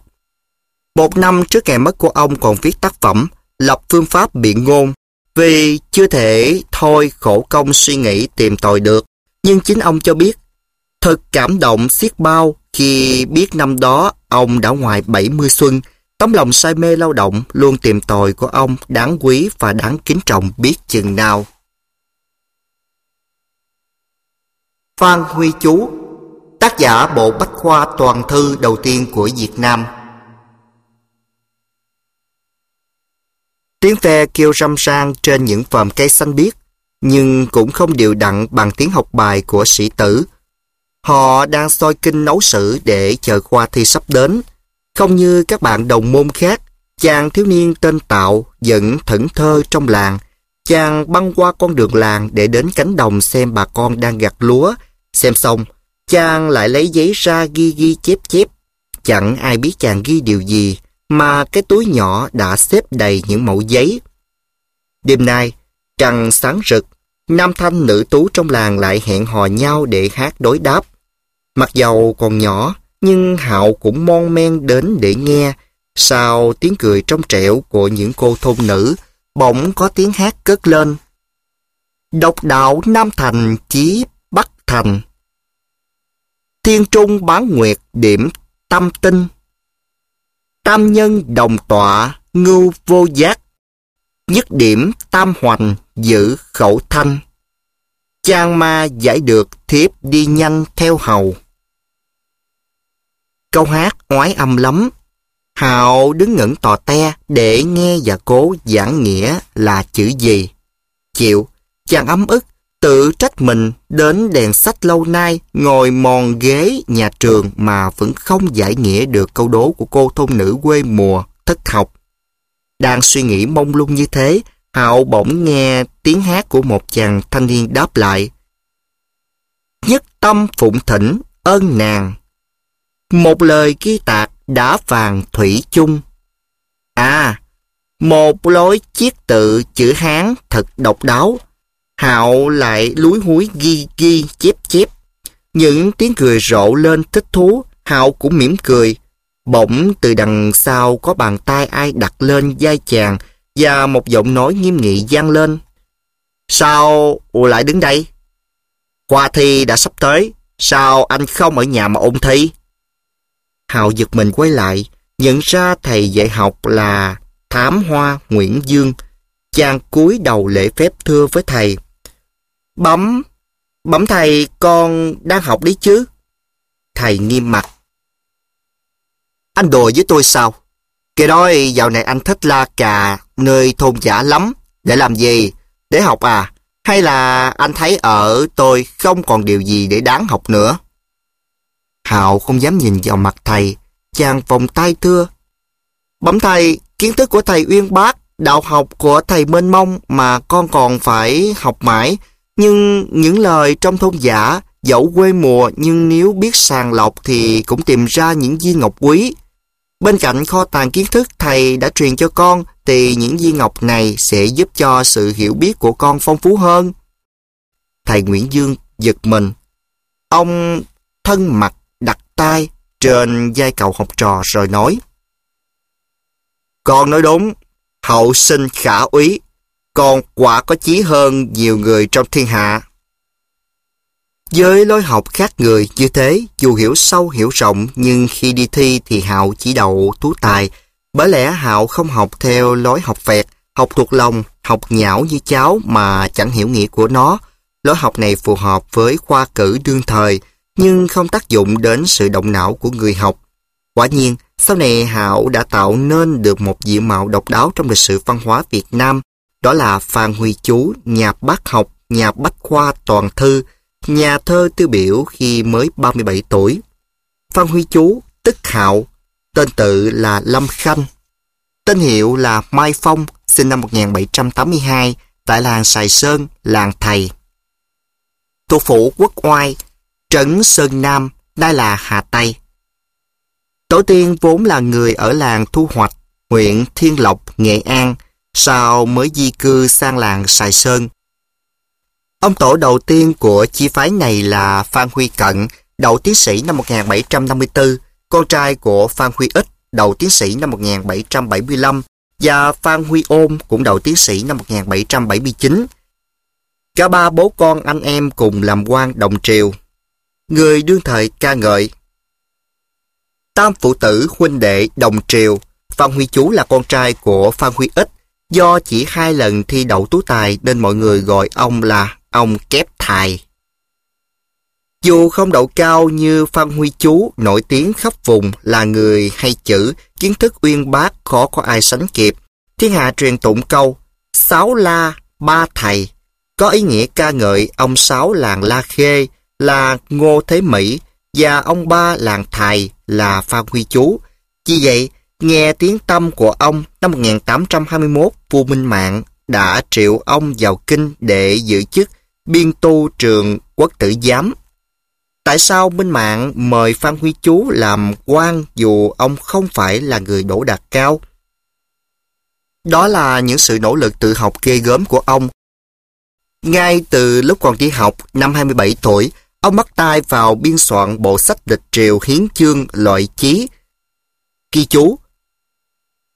Một năm trước ngày mất của ông còn viết tác phẩm Lập phương pháp biện ngôn, vì chưa thể thôi khổ công suy nghĩ tìm tòi được. Nhưng chính ông cho biết, thật cảm động xiết bao khi biết năm đó ông đã ngoài 70 xuân. Tấm lòng say mê lao động, luôn tìm tòi của ông đáng quý và đáng kính trọng biết chừng nào. Phan Huy Chú, tác giả bộ bách khoa toàn thư đầu tiên của Việt Nam. Tiếng ve kêu râm ran trên những vòm cây xanh biếc, nhưng cũng không đều đặn bằng tiếng học bài của sĩ tử. Họ đang soi kinh nấu sử để chờ khoa thi sắp đến. Không như các bạn đồng môn khác, chàng thiếu niên tên Tạo vẫn thẫn thơ trong làng. Chàng băng qua con đường làng để đến cánh đồng xem bà con đang gặt lúa. Xem xong, chàng lại lấy giấy ra ghi chép. Chẳng ai biết chàng ghi điều gì, mà cái túi nhỏ đã xếp đầy những mẩu giấy. Đêm nay, trăng sáng rực, nam thanh nữ tú trong làng lại hẹn hò nhau để hát đối đáp. Mặc dầu còn nhỏ, nhưng Hạo cũng mon men đến để nghe, Sau tiếng cười trong trẻo của những cô thôn nữ, bỗng có tiếng hát cất lên: độc đạo Nam Thành chí Bắc Thành, thiên trung bán nguyệt điểm tâm tinh, tam nhân đồng tọa ngưu vô giác, nhất điểm tam hoành giữ khẩu thanh, chàng ma giải được thiếp đi nhanh theo hầu. Câu hát oái âm lắm. Hạo đứng ngẩn tò te để nghe và cố giảng nghĩa là chữ gì. Chịu, chàng ấm ức, tự trách mình đến đèn sách lâu nay, ngồi mòn ghế nhà trường mà vẫn không giải nghĩa được câu đố của cô thôn nữ quê mùa thất học. Đang suy nghĩ mông lung như thế, Hạo bỗng nghe tiếng hát của một chàng thanh niên đáp lại: nhất tâm phụng thỉnh ơn nàng, một lời ghi tạc đã vàng thủy chung. À, một lối chiết tự chữ Hán thật độc đáo. Hạo lại lúi húi ghi chép chép. Những tiếng cười rộ lên thích thú, Hạo cũng mỉm cười. Bỗng từ đằng sau có bàn tay ai đặt lên vai chàng và một giọng nói nghiêm nghị vang lên: sao lại đứng đây? Khoa thi đã sắp tới, sao anh không ở nhà mà ôn thi? Hạo giật mình quay lại, nhận ra thầy dạy học là Thám Hoa Nguyễn Dương. Chàng cúi đầu lễ phép thưa với thầy: Bẩm thầy, con đang học đấy chứ? Thầy nghiêm mặt: anh đùa với tôi sao? Kìa đôi, dạo này anh thích la cà nơi thôn giả lắm. Để làm gì? Để học à? Hay là anh thấy ở tôi không còn điều gì để đáng học nữa? Hạo không dám nhìn vào mặt thầy. Chàng vòng tay thưa: bẩm thầy, kiến thức của thầy uyên bác, đạo học của thầy mênh mông mà con còn phải học mãi. Nhưng những lời trong thôn giả, dẫu quê mùa nhưng nếu biết sàng lọc thì cũng tìm ra những viên ngọc quý. Bên cạnh kho tàng kiến thức thầy đã truyền cho con thì những viên ngọc này sẽ giúp cho sự hiểu biết của con phong phú hơn. Thầy Nguyễn Dương giật mình. Ông thân mặt đặt tay trên vai cậu học trò rồi nói: con nói đúng, hậu sinh khả úy, con quả có chí hơn nhiều người trong thiên hạ. Với lối học khác người như thế, dù hiểu sâu hiểu rộng nhưng khi đi thi thì Hạo chỉ đậu tú tài. Bởi lẽ Hạo không học theo lối học vẹt, học thuộc lòng, học nhão như cháo mà chẳng hiểu nghĩa của nó. Lối học này phù hợp với khoa cử đương thời nhưng không tác dụng đến sự động não của người học. Quả nhiên, sau này Hạo đã tạo nên được một diện mạo độc đáo trong lịch sử văn hóa Việt Nam, đó là Phan Huy Chú, nhà bác học, nhà bách khoa toàn thư, nhà thơ tiêu biểu khi mới 37 tuổi. Phan Huy Chú, tức Hạo, tên tự là Lâm Khanh, tên hiệu là Mai Phong, sinh năm 1782 tại làng Sài Sơn, làng Thầy, thủ phủ Quốc Oai, trấn Sơn Nam, nay là Hà Tây. Tổ tiên vốn là người ở làng Thu Hoạch, huyện Thiên Lộc, Nghệ An, sau mới di cư sang làng Sài Sơn. Ông tổ đầu tiên của chi phái này là Phan Huy Cận, đậu tiến sĩ năm 1754, con trai của Phan Huy Ích, đậu tiến sĩ năm 1775, và Phan Huy Ôn cũng đậu tiến sĩ năm 1779. Cả ba bố con anh em cùng làm quan đồng triều. Người đương thời ca ngợi: tam phụ tử huynh đệ đồng triều. Phan Huy Chú là con trai của Phan Huy Ích, do chỉ 2 lần thi đậu tú tài nên mọi người gọi ông là ông Kép Thài. Dù không đậu cao như Phan Huy Chú, nổi tiếng khắp vùng, là người hay chữ, kiến thức uyên bác khó có ai sánh kịp. Thiên hạ truyền tụng câu Sáu La Ba Thầy, có ý nghĩa ca ngợi ông Sáu làng La Khê là Ngô Thế Mỹ và ông Ba làng Thầy là Phan Huy Chú. Vì vậy, nghe tiếng tăm của ông, năm 1821, vua Minh Mạng đã triệu ông vào kinh để giữ chức biên tu trường quốc tử giám. Tại sao Minh Mạng mời Phan Huy Chú làm quan dù ông không phải là người đỗ đạt cao? Đó là những sự nỗ lực tự học ghê gớm của ông. Ngay từ lúc còn đi học, năm 27 tuổi, ông bắt tay vào biên soạn bộ sách lịch triều hiến chương loại chí. Ghi chú: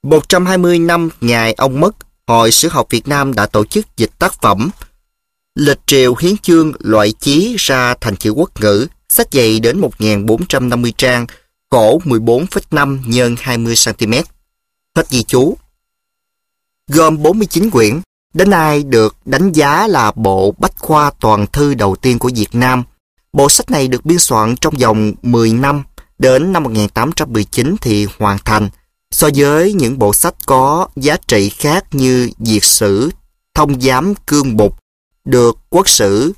120 năm ngày ông mất, Hội Sử học Việt Nam đã tổ chức dịch tác phẩm Lịch Triều Hiến Chương loại chí ra thành chữ quốc ngữ, sách dày đến 1450 trang, khổ 14,5 x 20cm. Hết ghi chú. Gồm 49 quyển, đến nay được đánh giá là bộ bách khoa toàn thư đầu tiên của Việt Nam. Bộ sách này được biên soạn trong vòng 10 năm, đến năm 1819 thì hoàn thành. So với những bộ sách có giá trị khác như Việt Sử, Thông Giám Cương Mục, được Quốc Sử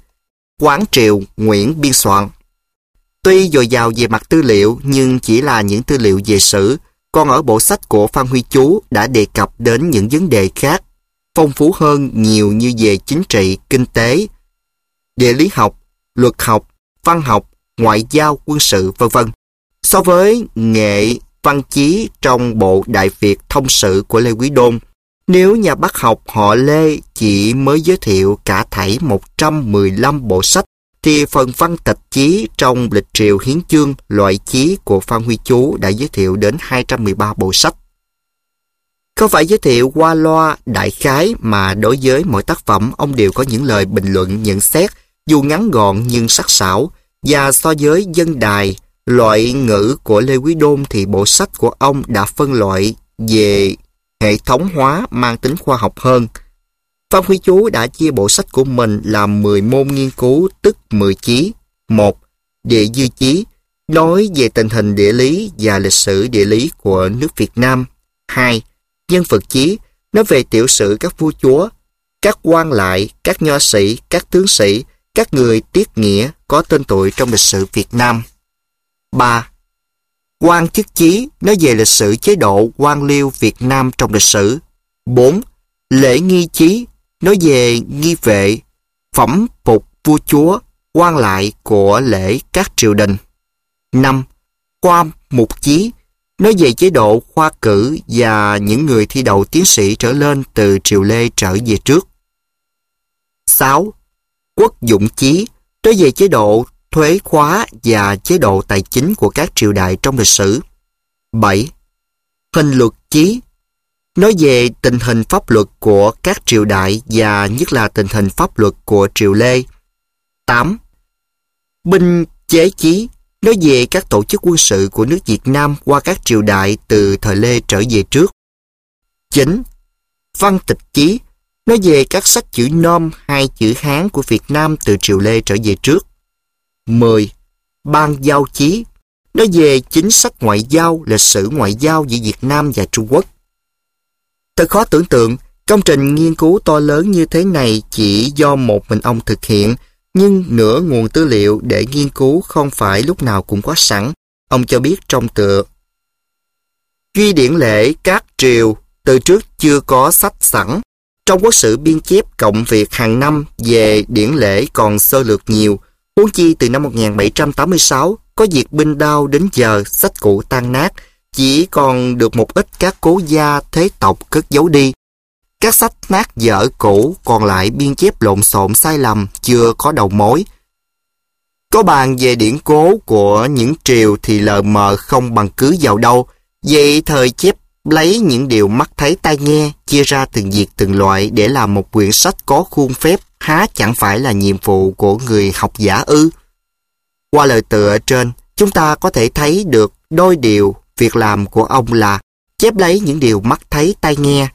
Quán Triều Nguyễn biên soạn. Tuy dồi dào về mặt tư liệu nhưng chỉ là những tư liệu về sử, còn ở bộ sách của Phan Huy Chú đã đề cập đến những vấn đề khác, phong phú hơn nhiều như về chính trị, kinh tế, địa lý học, luật học, văn học, ngoại giao, quân sự, v.v. So với nghệ văn chí trong bộ Đại Việt Thông Sự của Lê Quý Đôn, nếu nhà bác học họ Lê chỉ mới giới thiệu cả thảy 115 bộ sách, thì phần văn tịch chí trong Lịch Triều Hiến Chương loại chí của Phan Huy Chú đã giới thiệu đến 213 bộ sách. Không phải giới thiệu qua loa đại khái mà đối với mỗi tác phẩm ông đều có những lời bình luận nhận xét, dù ngắn gọn nhưng sắc sảo, và so với dân đài, loại ngữ của Lê Quý Đôn thì bộ sách của ông đã phân loại về hệ thống hóa mang tính khoa học hơn. Phan Huy Chú đã chia bộ sách của mình làm 10 môn nghiên cứu, tức 10 chí. 1. Địa dư chí, nói về tình hình địa lý và lịch sử địa lý của nước Việt Nam. 2. Nhân vật chí, nói về tiểu sử các vua chúa, các quan lại, các nho sĩ, các tướng sĩ, các người tiết nghĩa có tên tuổi trong lịch sử Việt Nam. 3. Quan chức chí, nói về lịch sử chế độ quan liêu Việt Nam trong lịch sử. 4. Lễ nghi chí, nói về nghi vệ, phẩm phục vua chúa, quan lại của lễ các triều đình. 5. Khoa mục chí, nói về chế độ khoa cử và những người thi đậu tiến sĩ trở lên từ triều Lê trở về trước. 6. Quốc dụng chí, nói về chế độ thuế khóa và chế độ tài chính của các triều đại trong lịch sử. 7. Hình luật chí, nói về tình hình pháp luật của các triều đại và nhất là tình hình pháp luật của triều Lê. 8. Binh chế chí, nói về các tổ chức quân sự của nước Việt Nam qua các triều đại từ thời Lê trở về trước. 9. Văn tịch chí, nói về các sách chữ Nôm hay chữ Hán của Việt Nam từ triều Lê trở về trước. 10. Ban giao chí, nói về chính sách ngoại giao, lịch sử ngoại giao giữa Việt Nam và Trung Quốc. Thật khó tưởng tượng, công trình nghiên cứu to lớn như thế này chỉ do một mình ông thực hiện, nhưng nửa nguồn tư liệu để nghiên cứu không phải lúc nào cũng có sẵn. Ông cho biết trong tựa Duy điển lễ các triều từ trước chưa có sách sẵn. Trong Quốc sử biên chép Cộng Việt hàng năm về điển lễ còn sơ lược nhiều, huống chi từ năm 1786 có việc binh đao đến giờ sách cũ tan nát, chỉ còn được một ít các cố gia thế tộc cất giấu đi. Các sách nát dở cũ còn lại biên chép lộn xộn sai lầm, chưa có đầu mối. Có bàn về điển cố của những triều thì lờ mờ không bằng cứ vào đâu, vậy thời chép lấy những điều mắt thấy tai nghe, chia ra từng việc từng loại để làm một quyển sách có khuôn phép, há chẳng phải là nhiệm vụ của người học giả ư? Qua lời tựa trên, chúng ta có thể thấy được đôi điều việc làm của ông là chép lấy những điều mắt thấy tai nghe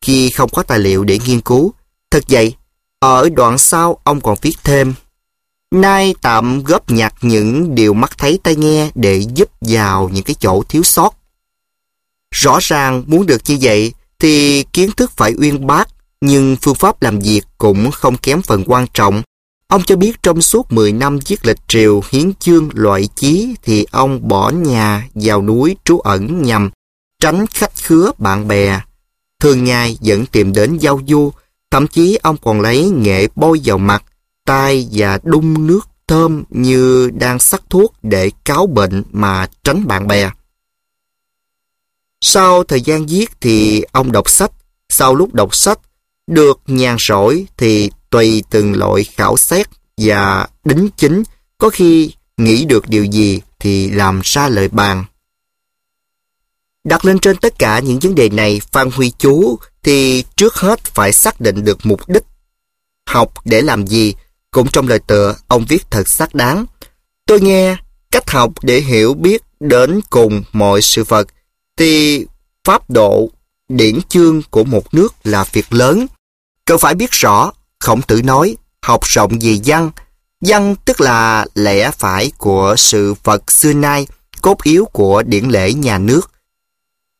khi không có tài liệu để nghiên cứu. Thật vậy, ở đoạn sau ông còn viết thêm: nay tạm góp nhặt những điều mắt thấy tai nghe để giúp vào những cái chỗ thiếu sót. Rõ ràng muốn được như vậy thì kiến thức phải uyên bác, nhưng phương pháp làm việc cũng không kém phần quan trọng. Ông cho biết trong suốt 10 năm viết Lịch Triều Hiến Chương loại chí thì ông bỏ nhà vào núi trú ẩn nhằm tránh khách khứa bạn bè. Thường ngày vẫn tìm đến giao du, thậm chí ông còn lấy nghệ bôi vào mặt, tai và đun nước thơm như đang sắc thuốc để cáo bệnh mà tránh bạn bè. Sau thời gian viết thì ông đọc sách, sau lúc đọc sách được nhàn rỗi thì tùy từng loại khảo xét và đính chính, có khi nghĩ được điều gì thì làm ra lời bàn. Đặt lên trên tất cả những vấn đề này, Phan Huy Chú thì trước hết phải xác định được mục đích học để làm gì. Cũng trong lời tựa, ông viết thật xác đáng. Tôi nghe cách học để hiểu biết đến cùng mọi sự vật thì pháp độ, điển chương của một nước là việc lớn. Cần phải biết rõ, Khổng Tử nói, học rộng về văn. Văn tức là lẽ phải của sự vật xưa nay, cốt yếu của điển lễ nhà nước.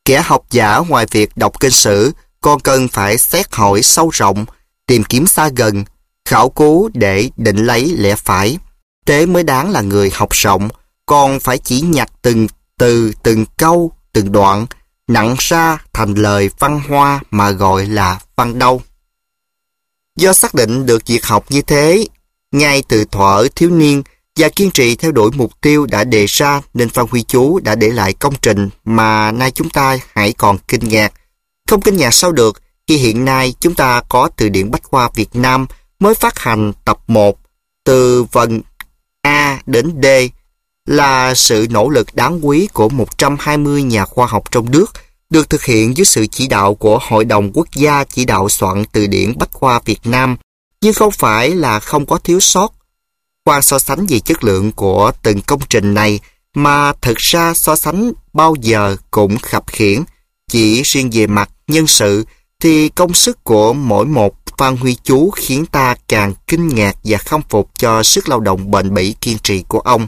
Kẻ học giả ngoài việc đọc kinh sử, còn cần phải xét hỏi sâu rộng, tìm kiếm xa gần, khảo cứu để định lấy lẽ phải. Thế mới đáng là người học rộng, còn phải chỉ nhặt từng từ, từng câu, từng đoạn, nặng ra thành lời văn hoa mà gọi là văn đâu. Do xác định được việc học như thế, ngay từ thuở thiếu niên và kiên trì theo đuổi mục tiêu đã đề ra, nên Phan Huy Chú đã để lại công trình mà nay chúng ta hãy còn kinh ngạc. Không kinh ngạc sao được khi hiện nay chúng ta có Từ điển Bách khoa Việt Nam mới phát hành tập 1, từ vần A đến D, là sự nỗ lực đáng quý của 120 nhà khoa học trong nước, được thực hiện dưới sự chỉ đạo của Hội đồng Quốc gia chỉ đạo soạn Từ điển Bách khoa Việt Nam, nhưng không phải là không có thiếu sót. Khoan so sánh về chất lượng của từng công trình này mà thực ra so sánh bao giờ cũng khập khiễng. Chỉ riêng về mặt nhân sự thì công sức của mỗi một Phan Huy Chú khiến ta càng kinh ngạc và khâm phục cho sức lao động bền bỉ kiên trì của ông.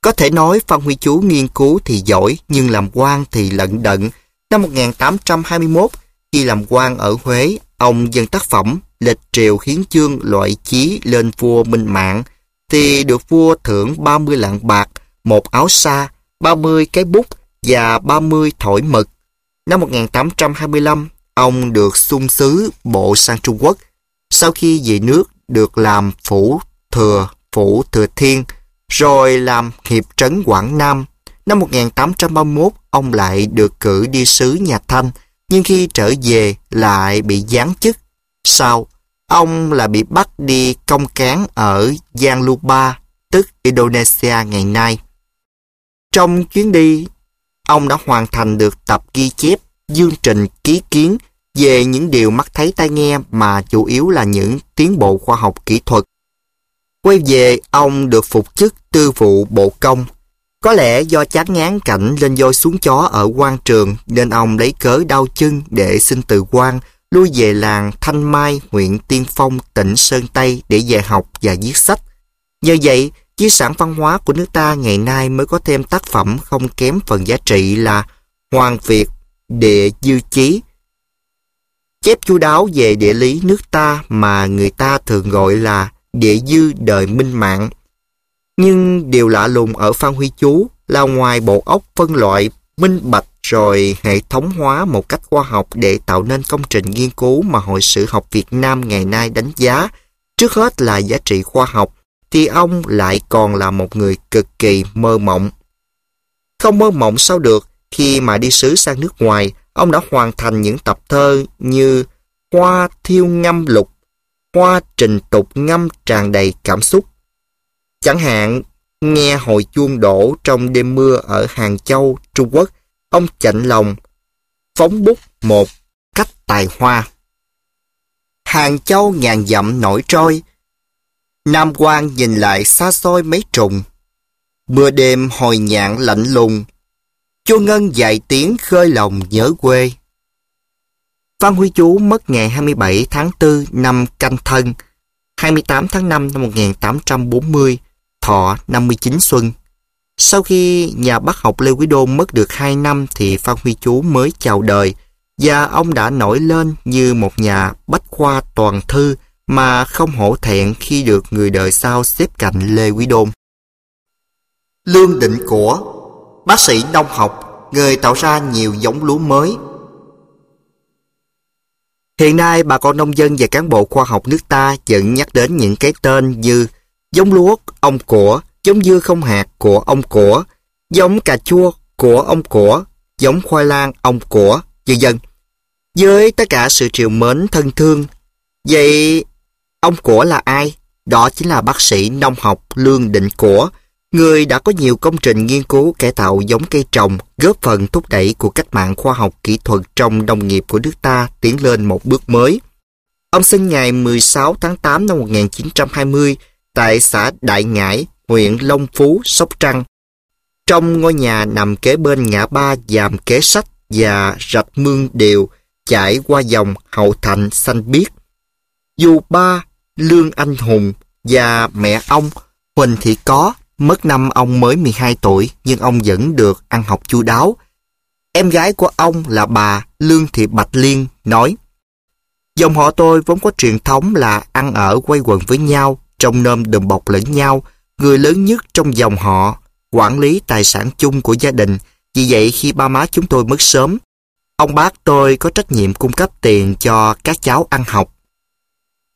Có thể nói Phan Huy Chú nghiên cứu thì giỏi nhưng làm quan thì lận đận. Năm 1821, khi làm quan ở Huế, ông dâng tác phẩm Lịch triều hiến chương loại chí lên vua Minh Mạng thì được vua thưởng 30 lạng bạc, một áo sa, 30 cái bút và 30 thổi mực. Năm 1825, ông được sung sứ bộ sang Trung Quốc. Sau khi về nước được làm phủ thừa thiên, rồi làm hiệp trấn Quảng Nam. Năm 1831, ông lại được cử đi sứ nhà Thanh, nhưng khi trở về lại bị giáng chức. Sau, ông là bị bắt đi công cán ở Giang Lupa, tức Indonesia ngày nay. Trong chuyến đi, ông đã hoàn thành được tập ghi chép chương trình ký kiến về những điều mắt thấy tai nghe mà chủ yếu là những tiến bộ khoa học kỹ thuật. Quay về, ông được phục chức tư vụ bộ công. Có lẽ do chán ngán cảnh lên voi xuống chó ở quan trường nên ông lấy cớ đau chân để xin từ quan, lui về làng Thanh Mai, huyện Tiên Phong, tỉnh Sơn Tây để dạy học và viết sách. Nhờ vậy, di sản văn hóa của nước ta ngày nay mới có thêm tác phẩm không kém phần giá trị là Hoàng Việt Địa Dư Chí, chép chu đáo về địa lý nước ta mà người ta thường gọi là Địa Dư đời Minh Mạng. Nhưng điều lạ lùng ở Phan Huy Chú là ngoài bộ óc phân loại minh bạch rồi hệ thống hóa một cách khoa học để tạo nên công trình nghiên cứu mà Hội Sử học Việt Nam ngày nay đánh giá trước hết là giá trị khoa học, thì ông lại còn là một người cực kỳ mơ mộng. Không mơ mộng sao được khi mà đi sứ sang nước ngoài, ông đã hoàn thành những tập thơ như Hoa Thiêu Ngâm Lục, Hoa Trình Tục Ngâm tràn đầy cảm xúc. Chẳng hạn, nghe hồi chuông đổ trong đêm mưa ở Hàng Châu, Trung Quốc, ông chạnh lòng phóng bút một cách tài hoa. Hàng Châu ngàn dặm nổi trôi, Nam Quan nhìn lại xa xôi mấy trùng. Mưa đêm hồi nhạn lạnh lùng, Chu Ngân vài tiếng khơi lòng nhớ quê. Phan Huy Chú mất ngày 27 tháng 4 năm Canh Thân, 28 tháng 5 năm 1840, thọ 59 xuân. Sau khi nhà bác học Lê Quý Đôn mất được 2 năm thì Phan Huy Chú mới chào đời, và ông đã nổi lên như một nhà bách khoa toàn thư mà không hổ thẹn khi được người đời sau xếp cạnh Lê Quý Đôn. Lương Định Của, bác sĩ nông học, người tạo ra nhiều giống lúa mới. Hiện nay, bà con nông dân và cán bộ khoa học nước ta vẫn nhắc đến những cái tên như giống lúa ông Của, giống dưa không hạt của ông Của, giống cà chua của ông Của, giống khoai lang ông Của, vân vân. Với tất cả sự trìu mến thân thương, vậy ông Của là ai? Đó chính là bác sĩ nông học Lương Định Của, Người đã có nhiều công trình nghiên cứu cải tạo giống cây trồng, góp phần thúc đẩy cuộc cách mạng khoa học kỹ thuật trong nông nghiệp của nước ta tiến lên một bước mới. Ông sinh ngày 16 tháng 8 năm 1920 tại xã Đại Ngãi, huyện Long Phú, Sóc Trăng. Trong ngôi nhà nằm kế bên ngã ba Dàm Kế Sách và rạch Mương Điều chảy qua dòng Hậu Thạnh xanh biếc. Dù ba Lương Anh Hùng và mẹ ông Huỳnh Thị Có mất năm ông mới 12 tuổi, nhưng ông vẫn được ăn học chu đáo. Em gái của ông là bà Lương Thị Bạch Liên nói: "Dòng họ tôi vốn có truyền thống là ăn ở quây quần với nhau, trong nôm đùm bọc lẫn nhau, người lớn nhất trong dòng họ quản lý tài sản chung của gia đình. Vì vậy khi ba má chúng tôi mất sớm, ông bác tôi có trách nhiệm cung cấp tiền cho các cháu ăn học.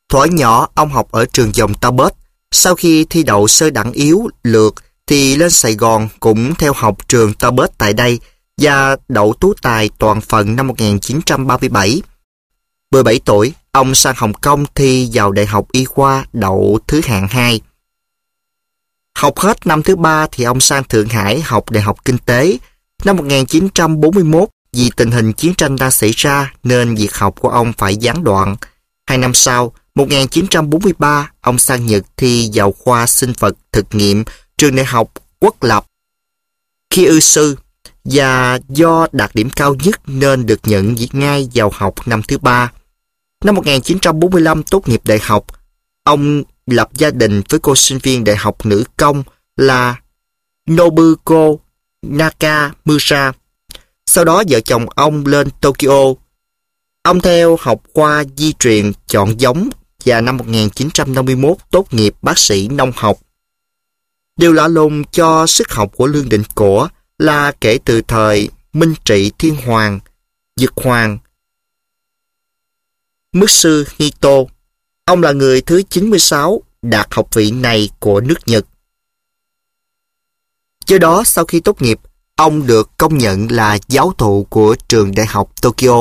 Thuở nhỏ ông học ở trường dòng Ta Bết, sau khi thi đậu sơ đẳng yếu lược thì lên Sài Gòn cũng theo học trường Ta Bết tại đây và đậu tú tài toàn phần năm 1937. 17 tuổi, ông sang Hồng Kông thi vào Đại học Y khoa, đậu thứ hạng 2. Học hết năm thứ 3 thì ông sang Thượng Hải học Đại học Kinh tế. Năm 1941, vì tình hình chiến tranh đang xảy ra nên việc học của ông phải gián đoạn. 2 năm sau, 1943, ông sang Nhật thi vào khoa sinh vật thực nghiệm trường Đại học Quốc lập Kyushu và do đạt điểm cao nhất nên được nhận ngay vào học năm thứ 3. Năm 1945 tốt nghiệp đại học, ông lập gia đình với cô sinh viên đại học nữ công là Nobuko Nakamura. Sau đó vợ chồng ông lên Tokyo. Ông theo học khoa di truyền chọn giống và năm 1951 tốt nghiệp bác sĩ nông học. Điều lạ lùng cho sức học của Lương Định Của là kể từ thời Minh Trị Thiên Hoàng, Dực Hoàng, Mức Sư Hito, ông là người thứ 96 đạt học vị này của nước Nhật. Do đó, sau khi tốt nghiệp, ông được công nhận là giáo thụ của trường đại học Tokyo.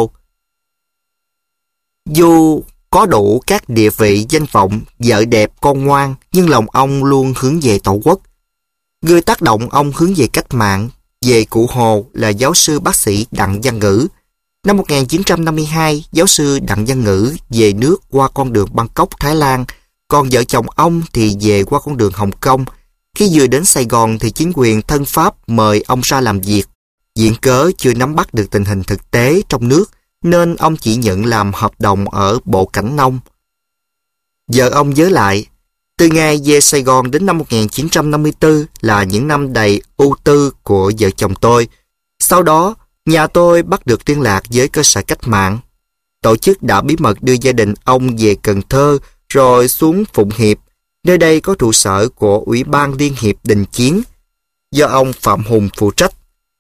Dù có đủ các địa vị danh vọng, vợ đẹp, con ngoan, nhưng lòng ông luôn hướng về tổ quốc. Người tác động ông hướng về cách mạng, về cụ Hồ là giáo sư bác sĩ Đặng Văn Ngữ. Năm 1952, giáo sư Đặng Văn Ngữ về nước qua con đường Bangkok, Thái Lan, còn vợ chồng ông thì về qua con đường Hồng Kông. Khi vừa đến Sài Gòn thì chính quyền thân Pháp mời ông ra làm việc. Viện cớ chưa nắm bắt được tình hình thực tế trong nước, nên ông chỉ nhận làm hợp đồng ở Bộ Cảnh Nông. Vợ ông nhớ lại, từ ngày về Sài Gòn đến năm 1954 là những năm đầy ưu tư của vợ chồng tôi. Sau đó, nhà tôi bắt được liên lạc với cơ sở cách mạng. Tổ chức đã bí mật đưa gia đình ông về Cần Thơ rồi xuống Phụng Hiệp, nơi đây có trụ sở của Ủy ban Liên hiệp Đình chiến, do ông Phạm Hùng phụ trách.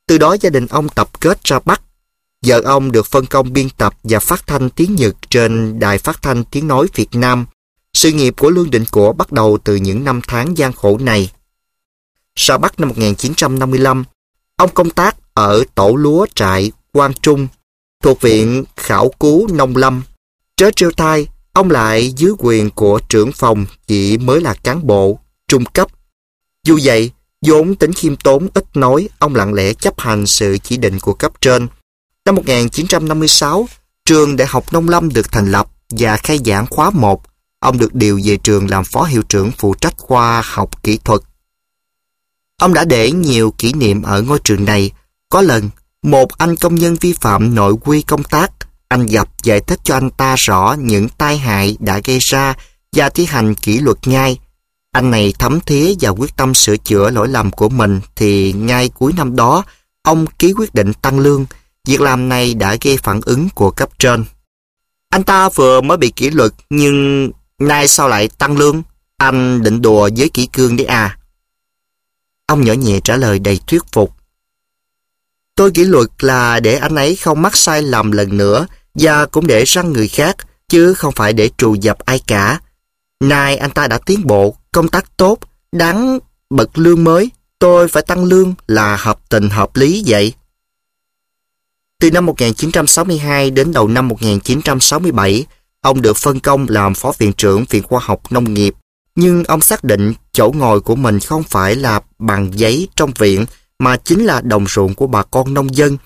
Từ đó gia đình ông tập kết ra Bắc. Vợ ông được phân công biên tập và phát thanh tiếng Nhật trên Đài Phát thanh Tiếng nói Việt Nam. Sự nghiệp của Lương Định Của bắt đầu từ những năm tháng gian khổ này. Ra Bắc năm 1955, ông công tác ở tổ lúa trại Quang Trung thuộc Viện Khảo cứu Nông lâm. Trớ trêu tai, ông lại dưới quyền của trưởng phòng chỉ mới là cán bộ trung cấp. Dù vậy, vốn tính khiêm tốn ít nói, ông lặng lẽ chấp hành sự chỉ định của cấp trên. Năm 1956, trường Đại học Nông lâm được thành lập và khai giảng khóa 1. Ông được điều về trường làm phó hiệu trưởng phụ trách khoa học kỹ thuật. Ông đã để nhiều kỷ niệm ở ngôi trường này. Có lần, một anh công nhân vi phạm nội quy công tác. Anh gặp giải thích cho anh ta rõ những tai hại đã gây ra và thi hành kỷ luật ngay. Anh này thấm thía và quyết tâm sửa chữa lỗi lầm của mình thì ngay cuối năm đó, ông ký quyết định tăng lương. Việc làm này đã gây phản ứng của cấp trên. Anh ta vừa mới bị kỷ luật nhưng nay sao lại tăng lương? Anh định đùa với kỷ cương đấy à? Ông nhỏ nhẹ trả lời đầy thuyết phục. Tôi kỷ luật là để anh ấy không mắc sai lầm lần nữa và cũng để răn người khác chứ không phải để trù dập ai cả. Nay anh ta đã tiến bộ, công tác tốt, đáng bật lương mới. Tôi phải tăng lương là hợp tình hợp lý vậy. Từ năm 1962 đến đầu năm 1967, ông được phân công làm phó viện trưởng Viện Khoa học Nông nghiệp, nhưng ông xác định chỗ ngồi của mình không phải là bàn giấy trong viện mà chính là đồng ruộng của bà con nông dân.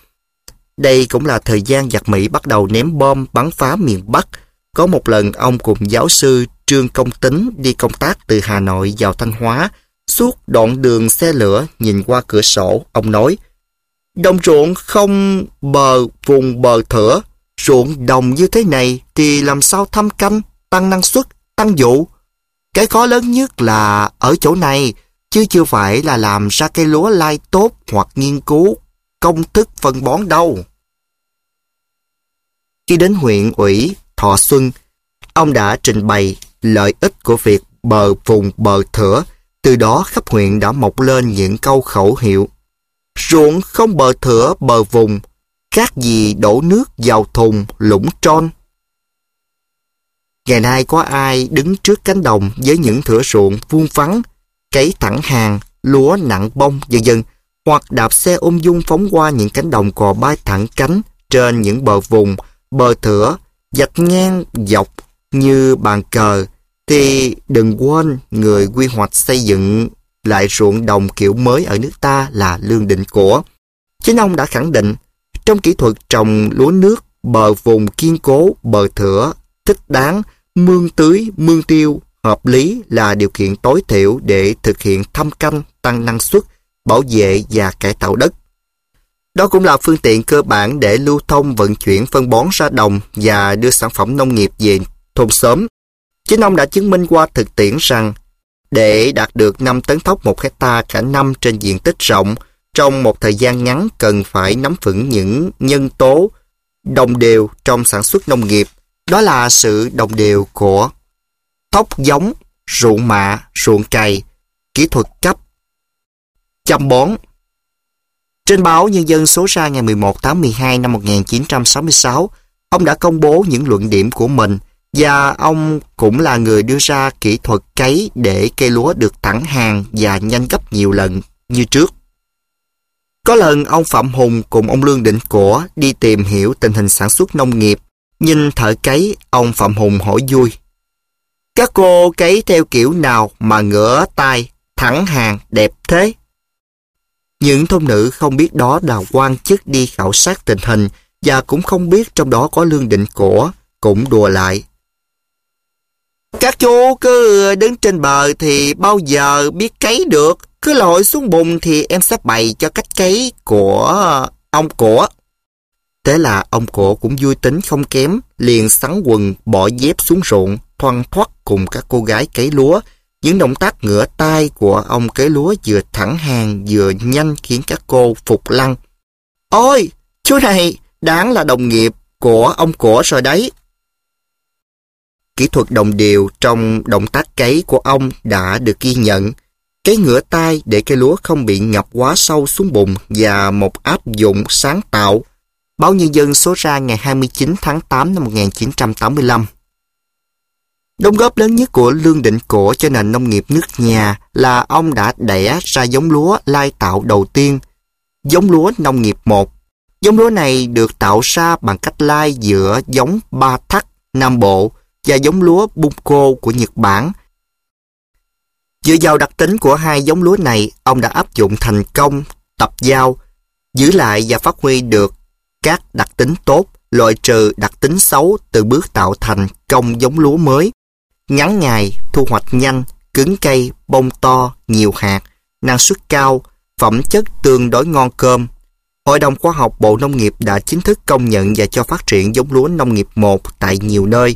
Đây cũng là thời gian giặc Mỹ bắt đầu ném bom bắn phá miền Bắc. Có một lần ông cùng giáo sư Trương Công Tính đi công tác từ Hà Nội vào Thanh Hóa. Suốt đoạn đường xe lửa nhìn qua cửa sổ, ông nói: đồng ruộng không bờ vùng bờ thửa, ruộng đồng như thế này thì làm sao thâm canh, tăng năng suất, tăng vụ. Cái khó lớn nhất là ở chỗ này, chứ chưa phải là làm ra cây lúa lai tốt hoặc nghiên cứu công thức phân bón đâu. Khi đến huyện ủy Thọ Xuân, ông đã trình bày lợi ích của việc bờ vùng bờ thửa, từ đó khắp huyện đã mọc lên những câu khẩu hiệu: ruộng không bờ thửa bờ vùng, khác gì đổ nước vào thùng lũng tròn. Ngày nay có ai đứng trước cánh đồng với những thửa ruộng vuông vắn, cấy thẳng hàng, lúa nặng bông vân vân, hoặc đạp xe ung dung phóng qua những cánh đồng cò bay thẳng cánh trên những bờ vùng, bờ thửa vạch ngang dọc như bàn cờ, thì đừng quên người quy hoạch xây dựng lại ruộng đồng kiểu mới ở nước ta là Lương Định Của. Chính ông đã khẳng định trong kỹ thuật trồng lúa nước, bờ vùng kiên cố, bờ thửa thích đáng, mương tưới, mương tiêu hợp lý là điều kiện tối thiểu để thực hiện thâm canh, tăng năng suất, bảo vệ và cải tạo đất. Đó cũng là phương tiện cơ bản để lưu thông vận chuyển phân bón ra đồng và đưa sản phẩm nông nghiệp về thôn xóm. Chính ông đã chứng minh qua thực tiễn rằng để đạt được 5 tấn thóc 1 hectare cả năm trên diện tích rộng, trong một thời gian ngắn cần phải nắm vững những nhân tố đồng đều trong sản xuất nông nghiệp, đó là sự đồng đều của thóc giống, ruộng mạ, ruộng cày, kỹ thuật cấp, chăm bón. Trên báo Nhân dân số ra ngày 11 tháng 12 năm 1966, ông đã công bố những luận điểm của mình, và ông cũng là người đưa ra kỹ thuật cấy để cây lúa được thẳng hàng và nhanh gấp nhiều lần như trước. Có lần ông Phạm Hùng cùng ông Lương Định Của đi tìm hiểu tình hình sản xuất nông nghiệp. Nhìn thợ cấy, ông Phạm Hùng hỏi vui: các cô cấy theo kiểu nào mà ngửa tay, thẳng hàng đẹp thế? Những thôn nữ không biết đó là quan chức đi khảo sát tình hình và cũng không biết trong đó có Lương Định Của, cũng đùa lại: các chú cứ đứng trên bờ thì bao giờ biết cấy được, cứ lội xuống bùn thì em sẽ bày cho cách cấy của ông Của. Thế là ông Của cũng vui tính không kém, liền sắn quần bỏ dép xuống ruộng, thoăn thoắt cùng các cô gái cấy lúa. Những động tác ngửa tay của ông cấy lúa vừa thẳng hàng vừa nhanh khiến các cô phục lăng: ôi, chú này đáng là đồng nghiệp của ông Của rồi đấy. Kỹ thuật đồng đều trong động tác cấy của ông đã được ghi nhận. Cấy ngửa tay để cây lúa không bị ngập quá sâu xuống bùn và một áp dụng sáng tạo. Báo Nhân dân số ra ngày 29 tháng 8 năm 1985. Đóng góp lớn nhất của Lương Định Của cho nền nông nghiệp nước nhà là ông đã đẻ ra giống lúa lai tạo đầu tiên, giống lúa nông nghiệp 1. Giống lúa này được tạo ra bằng cách lai giữa giống Ba Thắc Nam Bộ và giống lúa Bunko của Nhật Bản. Dựa vào đặc tính của hai giống lúa này, ông đã áp dụng thành công tập giao, giữ lại và phát huy được các đặc tính tốt, loại trừ đặc tính xấu từ bước tạo thành công giống lúa mới. Ngắn ngày, thu hoạch nhanh, cứng cây, bông to, nhiều hạt, năng suất cao, phẩm chất tương đối ngon cơm. Hội đồng khoa học Bộ Nông nghiệp đã chính thức công nhận và cho phát triển giống lúa nông nghiệp 1 tại nhiều nơi.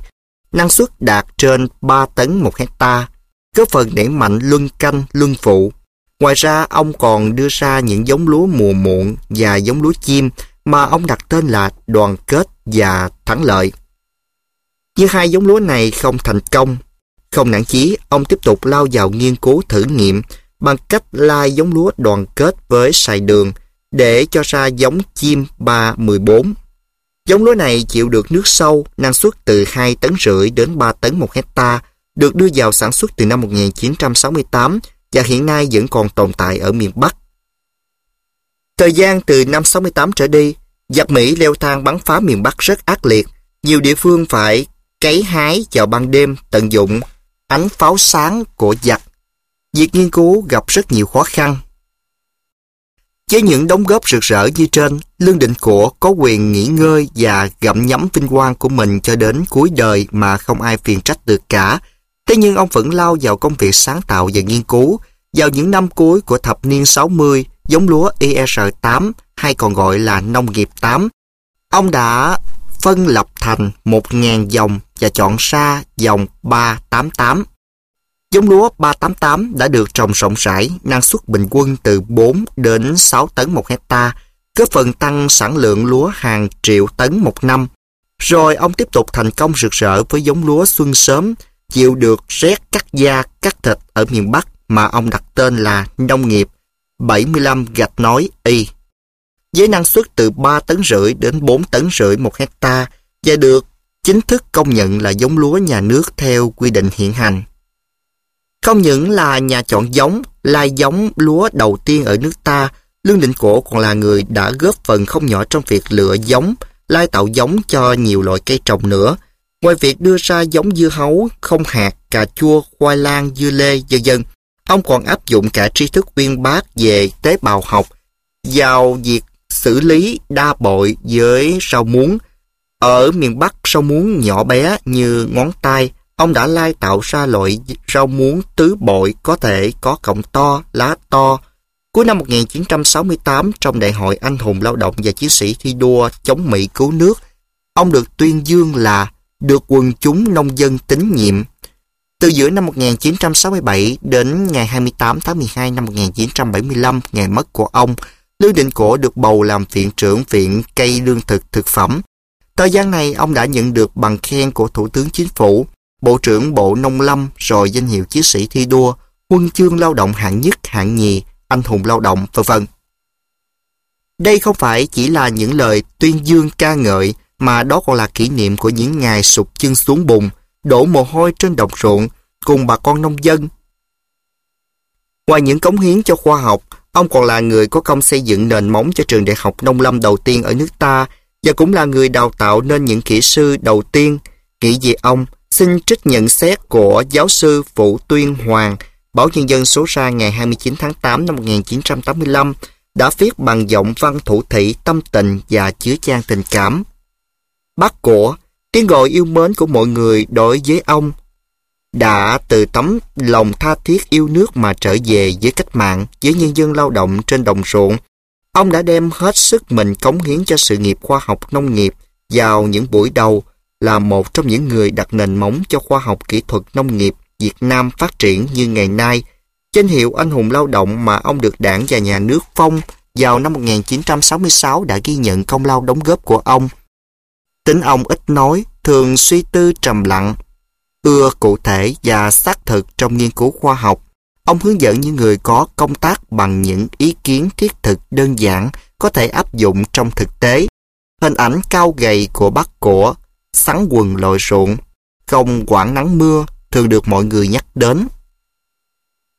Năng suất đạt trên 3 tấn 1 hectare, góp phần đẩy mạnh luân canh, luân vụ. Ngoài ra, ông còn đưa ra những giống lúa mùa muộn và giống lúa chim mà ông đặt tên là Đoàn Kết và Thắng Lợi. Nhưng hai giống lúa này không thành công. Không nản chí, ông tiếp tục lao vào nghiên cứu thử nghiệm bằng cách lai giống lúa Đoàn Kết với sài đường để cho ra giống chim 314. Giống lúa này chịu được nước sâu, năng suất từ 2 tấn rưỡi đến 3 tấn 1 hectare, được đưa vào sản xuất từ năm 1968 và hiện nay vẫn còn tồn tại ở miền Bắc. Thời gian từ năm 68 trở đi, giặc Mỹ leo thang bắn phá miền Bắc rất ác liệt. Nhiều địa phương phải cấy hái vào ban đêm, tận dụng ánh pháo sáng của giặc, việc nghiên cứu gặp rất nhiều khó khăn. Với những đóng góp rực rỡ như trên, Lương Định Của có quyền nghỉ ngơi và gặm nhấm vinh quang của mình cho đến cuối đời mà không ai phiền trách được cả. Thế nhưng ông vẫn lao vào công việc sáng tạo và nghiên cứu. Vào những năm cuối của thập niên 60, giống lúa IR8 hay còn gọi là nông nghiệp 8, ông đã phân lập thành 1.000 dòng và chọn ra dòng 388. Giống lúa 388 đã được trồng rộng rãi, năng suất bình quân từ 4 đến 6 tấn một hecta, góp phần tăng sản lượng lúa hàng triệu tấn một năm. Rồi ông tiếp tục thành công rực rỡ với giống lúa Xuân Sớm, chịu được rét cắt da, cắt thịt ở miền Bắc mà ông đặt tên là nông nghiệp 75-Y, với năng suất từ 3 tấn rưỡi đến 4 tấn rưỡi một hecta và được chính thức công nhận là giống lúa nhà nước theo quy định hiện hành. Không những là nhà chọn giống, lai giống lúa đầu tiên ở nước ta, Lương Định Của còn là người đã góp phần không nhỏ trong việc lựa giống, lai tạo giống cho nhiều loại cây trồng nữa. Ngoài việc đưa ra giống dưa hấu, không hạt, cà chua, khoai lang, dưa lê, v.v., ông còn áp dụng cả tri thức uyên bác về tế bào học vào việc xử lý đa bội với rau muống. Ở miền Bắc, rau muống nhỏ bé như ngón tay, ông đã lai tạo ra loại rau muống tứ bội có thể có cọng to, lá to. Cuối năm 1968, trong Đại hội Anh hùng lao động và chiến sĩ thi đua chống Mỹ cứu nước, ông được tuyên dương là được quần chúng nông dân tín nhiệm. Từ giữa năm 1967 đến ngày 28 tháng 12 năm 1975, ngày mất của ông, Lương Định Của được bầu làm viện trưởng Viện Cây Lương Thực Thực Phẩm. Thời gian này, ông đã nhận được bằng khen của Thủ tướng Chính phủ, Bộ trưởng Bộ Nông Lâm, rồi danh hiệu chiến sĩ thi đua, huân chương lao động hạng nhất, hạng nhì, anh hùng lao động, v.v. Đây không phải chỉ là những lời tuyên dương ca ngợi, mà đó còn là kỷ niệm của những ngày sụp chân xuống bùn, đổ mồ hôi trên đồng ruộng cùng bà con nông dân. Ngoài những cống hiến cho khoa học, ông còn là người có công xây dựng nền móng cho trường Đại học Nông Lâm đầu tiên ở nước ta và cũng là người đào tạo nên những kỹ sư đầu tiên. Nghĩ về ông, xin trích nhận xét của giáo sư Vũ Tuyên Hoàng, Báo Nhân dân số ra ngày 29 tháng 8 năm 1985, đã viết bằng giọng văn thủ thị, tâm tình và chứa chan tình cảm. Bác Của, tiếng gọi yêu mến của mọi người đối với ông đã từ tấm lòng tha thiết yêu nước mà trở về với cách mạng, với nhân dân lao động trên đồng ruộng. Ông đã đem hết sức mình cống hiến cho sự nghiệp khoa học nông nghiệp vào những buổi đầu, là một trong những người đặt nền móng cho khoa học kỹ thuật nông nghiệp Việt Nam phát triển như ngày nay. Danh hiệu anh hùng lao động mà ông được Đảng và Nhà nước phong vào năm 1966 đã ghi nhận công lao đóng góp của ông. Tính ông ít nói, thường suy tư trầm lặng, ưa cụ thể và xác thực trong nghiên cứu khoa học. Ông hướng dẫn những người có công tác bằng những ý kiến thiết thực đơn giản có thể áp dụng trong thực tế. Hình ảnh cao gầy của Bác Của, sắn quần lội ruộng, không quản nắng mưa, thường được mọi người nhắc đến.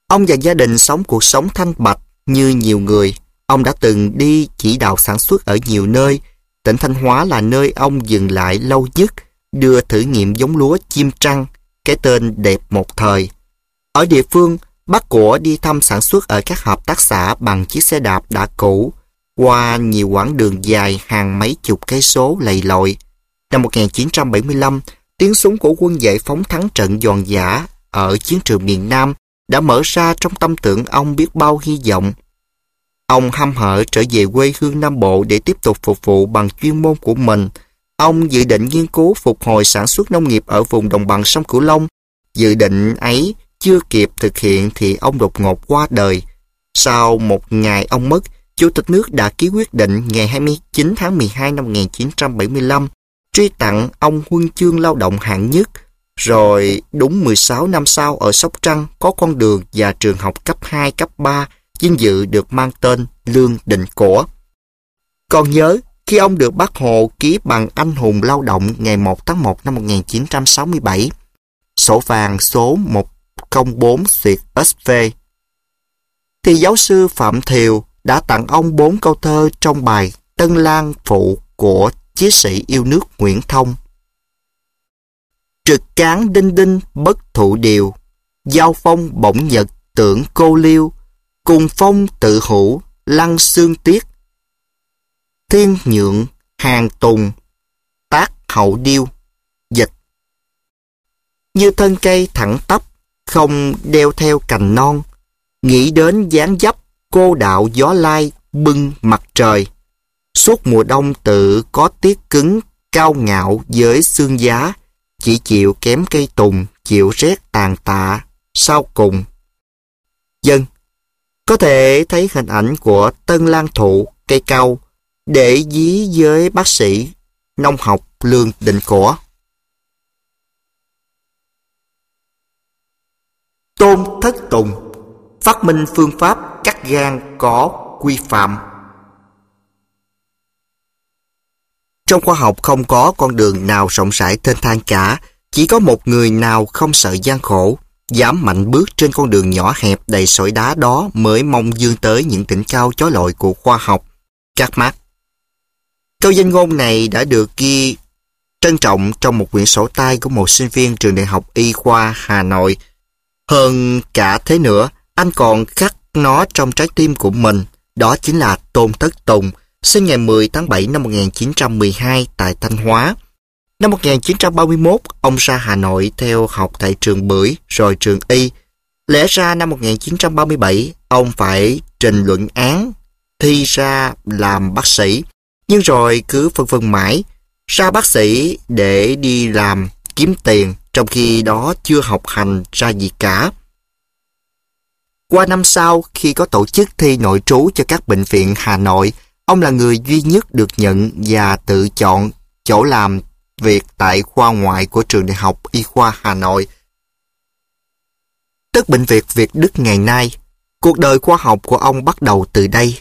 Ông và gia đình sống cuộc sống thanh bạch như nhiều người. Ông đã từng đi chỉ đạo sản xuất ở nhiều nơi. Tỉnh Thanh Hóa là nơi ông dừng lại lâu nhất, đưa thử nghiệm giống lúa Chim Trăng, cái tên đẹp một thời. Ở địa phương, Bác Của đi thăm sản xuất ở các hợp tác xã bằng chiếc xe đạp đã cũ, qua nhiều quãng đường dài hàng mấy chục cây số lầy lội. Năm 1975, tiếng súng của quân giải phóng thắng trận giòn giã ở chiến trường miền Nam đã mở ra trong tâm tưởng ông biết bao hy vọng. Ông hăm hở trở về quê hương Nam Bộ để tiếp tục phục vụ bằng chuyên môn của mình. Ông dự định nghiên cứu phục hồi sản xuất nông nghiệp ở vùng đồng bằng sông Cửu Long. Dự định ấy chưa kịp thực hiện thì ông đột ngột qua đời. Sau một ngày ông mất, Chủ tịch nước đã ký quyết định ngày 29 tháng 12 năm 1975 truy tặng ông huân chương lao động hạng nhất. Rồi đúng 16 năm sau, ở Sóc Trăng có con đường và trường học cấp 2, cấp 3 vinh dự được mang tên Lương Định Của. Còn nhớ, khi ông được Bác Hồ ký bằng anh hùng lao động ngày 1 tháng 1 năm 1967, sổ vàng số 104/SV, thì giáo sư Phạm Thiều đã tặng ông 4 câu thơ trong bài Tân Lang Phụ của chiến sĩ yêu nước Nguyễn Thông. Trực cán đinh đinh bất thụ điều, giao phong bỗng nhật tưởng cô liêu, cùng phong tự hữu lăng xương tiết, thiên nhượng hàng tùng tác hậu điêu. Dịch: như thân cây thẳng tắp không đeo theo cành non, nghĩ đến dáng dấp cô đạo gió lai bưng mặt trời, suốt mùa đông tự có tiết cứng cao ngạo với xương giá, chỉ chịu kém cây tùng chịu rét tàn tạ sau cùng. Dân có thể thấy hình ảnh của tân lang thụ cây cau để dí với bác sĩ nông học Lương Định Của. Tôn Thất Tùng phát minh phương pháp cắt gan có quy phạm. Trong khoa học không có con đường nào rộng rãi thênh thang cả, chỉ có một người nào không sợ gian khổ, dám mạnh bước trên con đường nhỏ hẹp đầy sỏi đá đó mới mong vươn tới những đỉnh cao chói lọi của khoa học. Các mác. Câu danh ngôn này đã được ghi trân trọng trong một quyển sổ tay của một sinh viên trường Đại học Y khoa Hà Nội. Hơn cả thế nữa, anh còn khắc nó trong trái tim của mình. Đó chính là Tôn Thất Tùng, sinh ngày 10 tháng 7 năm 1912 tại Thanh Hóa. Năm 1931, ông ra Hà Nội theo học tại trường Bưởi rồi trường Y. Lẽ ra năm 1937, ông phải trình luận án, thi ra làm bác sĩ. Nhưng rồi cứ phân vân mãi, ra bác sĩ để đi làm, kiếm tiền, trong khi đó chưa học hành ra gì cả. Qua năm sau, khi có tổ chức thi nội trú cho các bệnh viện Hà Nội, ông là người duy nhất được nhận và tự chọn chỗ làm việc tại khoa ngoại của trường Đại học Y khoa Hà Nội, tức bệnh viện Việt Đức ngày nay. Cuộc đời khoa học của ông bắt đầu từ đây.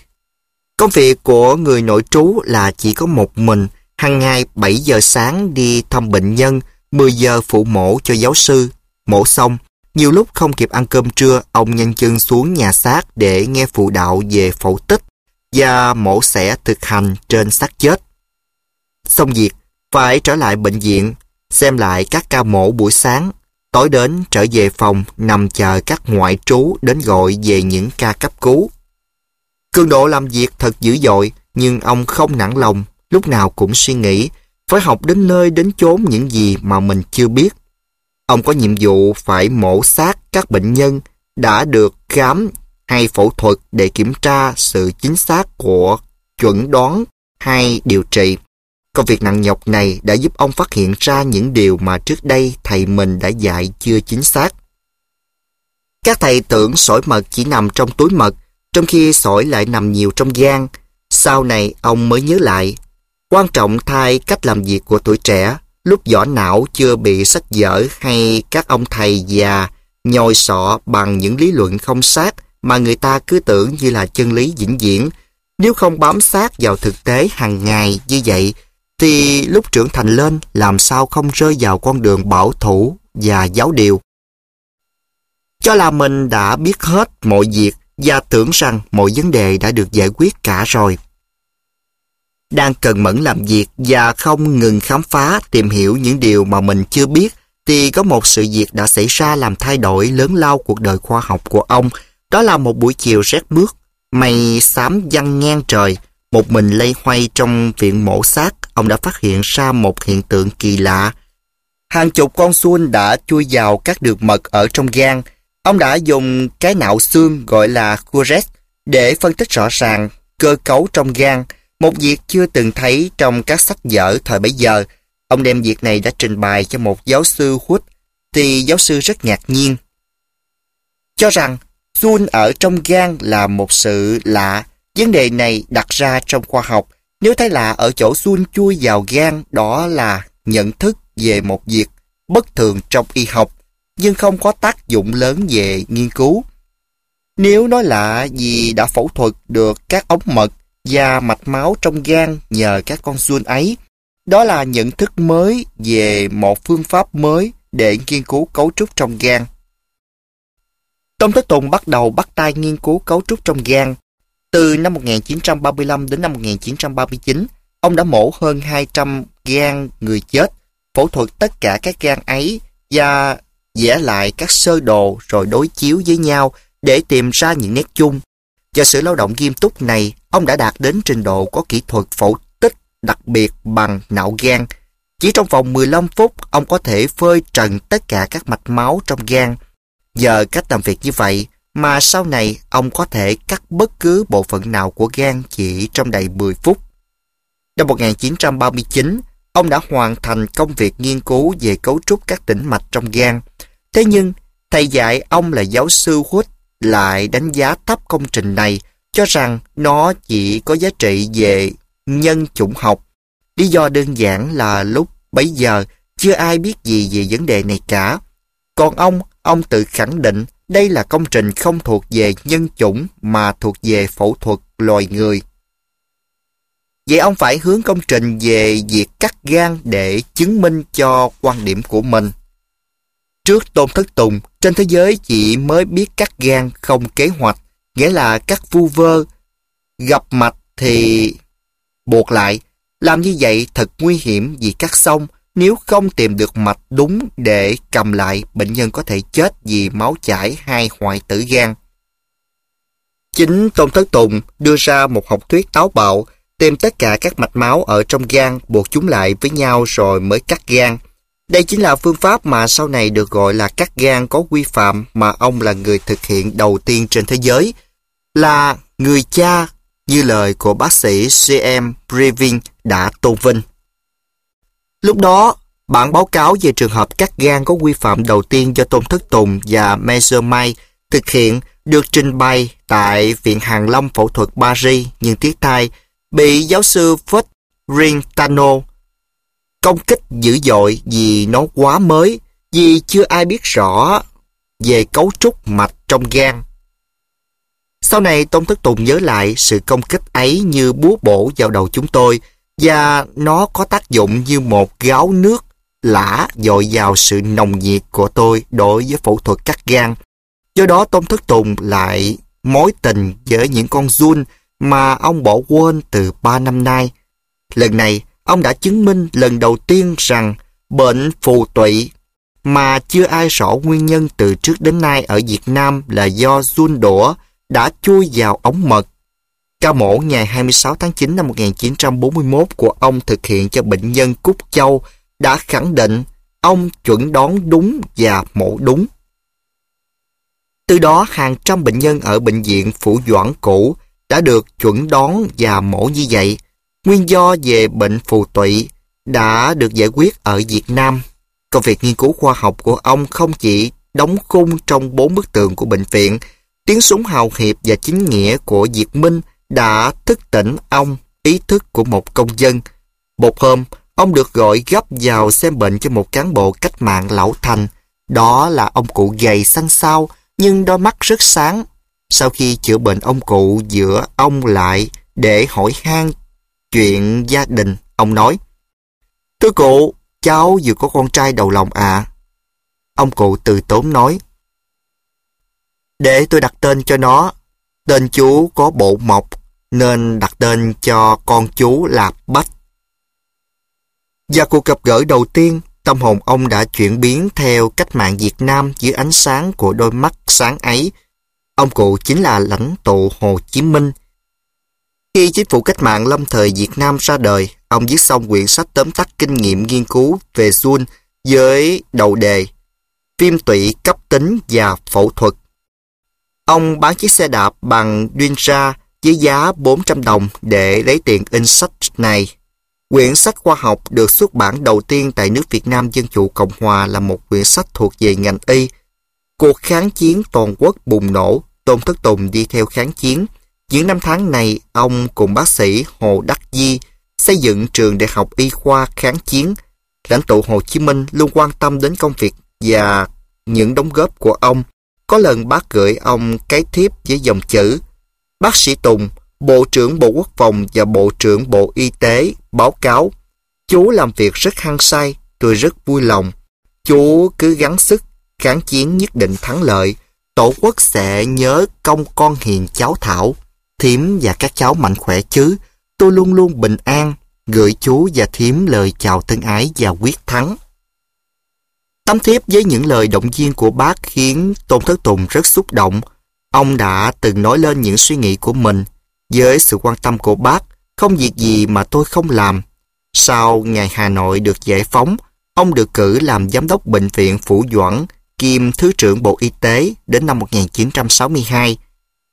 Công việc của người nội trú là chỉ có một mình, hàng ngày 7 giờ sáng đi thăm bệnh nhân, 10 giờ phụ mổ cho giáo sư. Mổ xong, nhiều lúc không kịp ăn cơm trưa, ông nhanh chân xuống nhà xác để nghe phụ đạo về phẫu tích và mổ xẻ thực hành trên xác chết. Xong việc, phải trở lại bệnh viện, xem lại các ca mổ buổi sáng, tối đến trở về phòng nằm chờ các ngoại trú đến gọi về những ca cấp cứu. Cường độ làm việc thật dữ dội, nhưng ông không nản lòng, lúc nào cũng suy nghĩ, phải học đến nơi đến chốn những gì mà mình chưa biết. Ông có nhiệm vụ phải mổ xác các bệnh nhân đã được khám hay phẫu thuật để kiểm tra sự chính xác của chuẩn đoán hay điều trị. Công việc nặng nhọc này đã giúp ông phát hiện ra những điều mà trước đây thầy mình đã dạy chưa chính xác. Các thầy tưởng sỏi mật chỉ nằm trong túi mật, trong khi sỏi lại nằm nhiều trong gan. Sau này ông mới nhớ lại, quan trọng thay cách làm việc của tuổi trẻ, lúc vỏ não chưa bị sách vở hay các ông thầy già nhồi sọ bằng những lý luận không sát mà người ta cứ tưởng như là chân lý vĩnh viễn. Nếu không bám sát vào thực tế hàng ngày như vậy, thì lúc trưởng thành lên làm sao không rơi vào con đường bảo thủ và giáo điều. Cho là mình đã biết hết mọi việc và tưởng rằng mọi vấn đề đã được giải quyết cả rồi. Đang cần mẫn làm việc và không ngừng khám phá, tìm hiểu những điều mà mình chưa biết, thì có một sự việc đã xảy ra làm thay đổi lớn lao cuộc đời khoa học của ông. Đó là một buổi chiều rét mướt, mây xám giăng ngang trời, một mình lây hoay trong viện mổ xác, ông đã phát hiện ra một hiện tượng kỳ lạ. Hàng chục con giun đã chui vào các đường mật ở trong gan. Ông đã dùng cái nạo xương gọi là Curet để phân tích rõ ràng cơ cấu trong gan, một việc chưa từng thấy trong các sách vở thời bấy giờ. Ông đem việc này đã trình bày cho một giáo sư Hút, thì giáo sư rất ngạc nhiên, cho rằng giun ở trong gan là một sự lạ. Vấn đề này đặt ra trong khoa học, nếu thấy lạ ở chỗ giun chui vào gan, đó là nhận thức về một việc bất thường trong y học, nhưng không có tác dụng lớn về nghiên cứu. Nếu nói lạ vì đã phẫu thuật được các ống mật và mạch máu trong gan nhờ các con giun ấy, đó là nhận thức mới về một phương pháp mới để nghiên cứu cấu trúc trong gan. Tôn Thất Tùng bắt đầu bắt tay nghiên cứu cấu trúc trong gan. Từ năm 1935 đến năm 1939, ông đã mổ hơn 200 gan người chết, phẫu thuật tất cả các gan ấy và vẽ lại các sơ đồ rồi đối chiếu với nhau để tìm ra những nét chung. Và sự lao động nghiêm túc này, ông đã đạt đến trình độ có kỹ thuật phẫu tích đặc biệt bằng nạo gan. Chỉ trong vòng 15 phút, ông có thể phơi trần tất cả các mạch máu trong gan. Nhờ cách làm việc như vậy mà sau này ông có thể cắt bất cứ bộ phận nào của gan chỉ trong đầy 10 phút. Năm 1939, ông đã hoàn thành công việc nghiên cứu về cấu trúc các tĩnh mạch trong gan. Thế nhưng, thầy dạy ông là giáo sư Hút lại đánh giá thấp công trình này, cho rằng nó chỉ có giá trị về nhân chủng học. Lý do đơn giản là lúc bấy giờ chưa ai biết gì về vấn đề này cả. Còn ông tự khẳng định đây là công trình không thuộc về nhân chủng mà thuộc về phẫu thuật loài người. Vậy ông phải hướng công trình về việc cắt gan để chứng minh cho quan điểm của mình. Trước Tôn Thất Tùng, trên thế giới chỉ mới biết cắt gan không kế hoạch, nghĩa là cắt vu vơ, gặp mạch thì buộc lại. Làm như vậy thật nguy hiểm vì cắt xong, nếu không tìm được mạch đúng để cầm lại, bệnh nhân có thể chết vì máu chảy hay hoại tử gan. Chính Tôn Thất Tùng đưa ra một học thuyết táo bạo, tìm tất cả các mạch máu ở trong gan, buộc chúng lại với nhau rồi mới cắt gan. Đây chính là phương pháp mà sau này được gọi là cắt gan có quy phạm mà ông là người thực hiện đầu tiên trên thế giới, là người cha, như lời của bác sĩ C.M. Brevin đã tôn vinh. Lúc đó, bản báo cáo về trường hợp cắt gan có quy phạm đầu tiên do Tôn Thất Tùng và Messermay thực hiện được trình bày tại Viện Hàn Lâm Phẫu thuật Paris, nhưng tiếc thay bị giáo sư Fritz-Rintano công kích dữ dội vì nó quá mới, vì chưa ai biết rõ về cấu trúc mạch trong gan. Sau này Tôn Thất Tùng nhớ lại sự công kích ấy như búa bổ vào đầu chúng tôi, và nó có tác dụng như một gáo nước lã dội vào sự nồng nhiệt của tôi đối với phẫu thuật cắt gan. Do đó Tôn Thất Tùng lại mối tình với những con giun mà ông bỏ quên từ 3 năm nay. Lần này, ông đã chứng minh lần đầu tiên rằng bệnh phù tụy mà chưa ai rõ nguyên nhân từ trước đến nay ở Việt Nam là do giun đũa đã chui vào ống mật. Ca mổ ngày 26 tháng 9 năm 1941 của ông thực hiện cho bệnh nhân Cúc Châu đã khẳng định ông chuẩn đoán đúng và mổ đúng. Từ đó, hàng trăm bệnh nhân ở bệnh viện Phủ Doãn cũ đã được chuẩn đoán và mổ như vậy. Nguyên do về bệnh phù tụy đã được giải quyết ở Việt Nam. Công việc nghiên cứu khoa học của ông không chỉ đóng khung trong 4 bức tường của bệnh viện. Tiếng súng hào hiệp và chính nghĩa của Việt Minh đã thức tỉnh ông ý thức của một công dân. Một hôm, ông được gọi gấp vào xem bệnh cho một cán bộ cách mạng lão thành. Đó là ông cụ gầy xanh xao nhưng đôi mắt rất sáng. Sau khi chữa bệnh ông cụ giữa ông lại để hỏi han chuyện gia đình, ông nói: "Thưa cụ, cháu vừa có con trai đầu lòng ạ." Ông cụ từ tốn nói: "Để tôi đặt tên cho nó, tên chú có bộ mộc nên đặt tên cho con chú là Bách." Và cuộc gặp gỡ đầu tiên, tâm hồn ông đã chuyển biến theo cách mạng Việt Nam dưới ánh sáng của đôi mắt sáng ấy. Ông cụ chính là lãnh tụ Hồ Chí Minh. Khi chính phủ cách mạng lâm thời Việt Nam ra đời, ông viết xong quyển sách tóm tắt kinh nghiệm nghiên cứu về giun với đầu đề Viêm tụy cấp tính và phẫu thuật. Ông bán chiếc xe đạp bằng đuyên ra với giá 400 đồng để lấy tiền in sách này. Quyển sách khoa học được xuất bản đầu tiên tại nước Việt Nam Dân Chủ Cộng Hòa là một quyển sách thuộc về ngành y. Cuộc kháng chiến toàn quốc bùng nổ, Tôn Thất Tùng đi theo kháng chiến. Những năm tháng này, ông cùng bác sĩ Hồ Đắc Di xây dựng trường Đại học Y khoa kháng chiến. Lãnh tụ Hồ Chí Minh luôn quan tâm đến công việc và những đóng góp của ông. Có lần bác gửi ông cái thiếp với dòng chữ: "Bác sĩ Tùng, Bộ trưởng Bộ Quốc phòng và Bộ trưởng Bộ Y tế báo cáo, chú làm việc rất hăng say, tôi rất vui lòng. Chú cứ gắng sức, kháng chiến nhất định thắng lợi. Tổ quốc sẽ nhớ công con hiền cháu Thảo. Thím và các cháu mạnh khỏe chứ? Tôi luôn luôn bình an. Gửi chú và thím lời chào thân ái và quyết thắng." Tấm thiếp với những lời động viên của bác khiến Tôn Thất Tùng rất xúc động. Ông đã từng nói lên những suy nghĩ của mình. Với sự quan tâm của bác, không việc gì mà tôi không làm. Sau ngày Hà Nội được giải phóng, ông được cử làm giám đốc bệnh viện Phủ Doãn, kiêm Thứ trưởng Bộ Y tế đến năm 1962.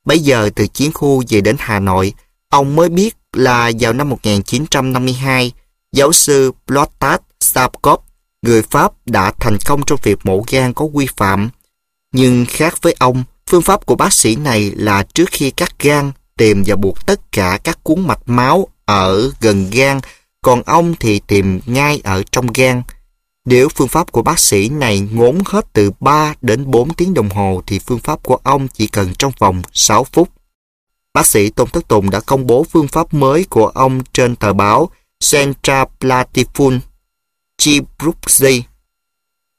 Bấy giờ từ chiến khu về đến Hà Nội, ông mới biết là vào năm 1952, giáo sư Plotat Sapkov, người Pháp đã thành công trong việc mổ gan có quy phạm. Nhưng khác với ông, phương pháp của bác sĩ này là trước khi cắt gan, tìm và buộc tất cả các cuống mạch máu ở gần gan, còn ông thì tìm ngay ở trong gan. Nếu phương pháp của bác sĩ này ngốn hết từ 3 đến 4 tiếng đồng hồ thì phương pháp của ông chỉ cần trong vòng 6 phút. Bác sĩ Tôn Thất Tùng đã công bố phương pháp mới của ông trên tờ báo Centra Platifun Chibruxi,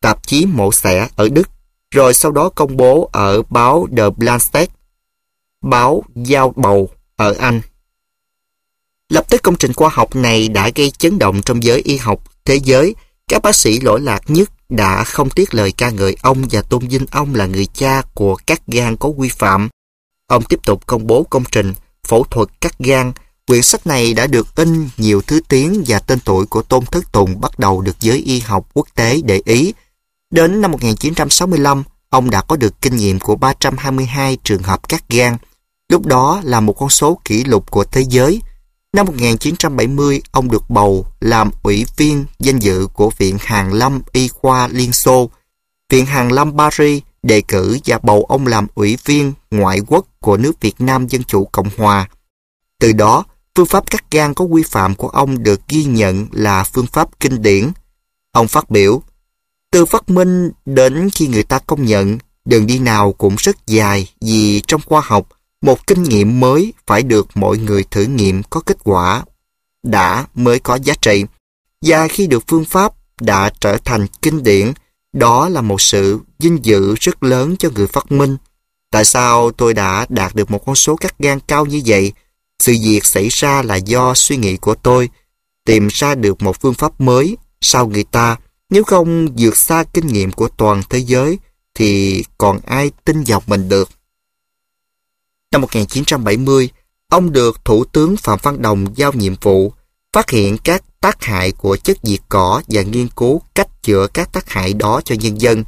tạp chí mổ xẻ ở Đức, rồi sau đó công bố ở báo The Lancet, báo Dao Bầu ở Anh. Lập tức công trình khoa học này đã gây chấn động trong giới y học thế giới. Các bác sĩ lỗi lạc nhất đã không tiếc lời ca ngợi ông và tôn vinh ông là người cha của cắt gan có quy phạm. Ông tiếp tục công bố công trình phẫu thuật cắt gan. Quyển sách này đã được in nhiều thứ tiếng và tên tuổi của Tôn Thất Tùng bắt đầu được giới y học quốc tế để ý. Đến năm 1965, ông đã có được kinh nghiệm của 322 trường hợp cắt gan. Lúc đó là một con số kỷ lục của thế giới. Năm 1970, ông được bầu làm ủy viên danh dự của Viện Hàn Lâm Y khoa Liên Xô. Viện Hàn Lâm Paris đề cử và bầu ông làm ủy viên ngoại quốc của nước Việt Nam Dân Chủ Cộng Hòa. Từ đó, phương pháp cắt gan có quy phạm của ông được ghi nhận là phương pháp kinh điển. Ông phát biểu, từ phát minh đến khi người ta công nhận, đường đi nào cũng rất dài vì trong khoa học, một kinh nghiệm mới phải được mọi người thử nghiệm có kết quả đã mới có giá trị. Và khi được phương pháp đã trở thành kinh điển, đó là một sự vinh dự rất lớn cho người phát minh. Tại sao tôi đã đạt được một con số cắt gan cao như vậy? Sự việc xảy ra là do suy nghĩ của tôi tìm ra được một phương pháp mới sau người ta. Nếu không vượt xa kinh nghiệm của toàn thế giới thì còn ai tin vào mình được. Năm 1970, ông được Thủ tướng Phạm Văn Đồng giao nhiệm vụ phát hiện các tác hại của chất diệt cỏ và nghiên cứu cách chữa các tác hại đó cho nhân dân.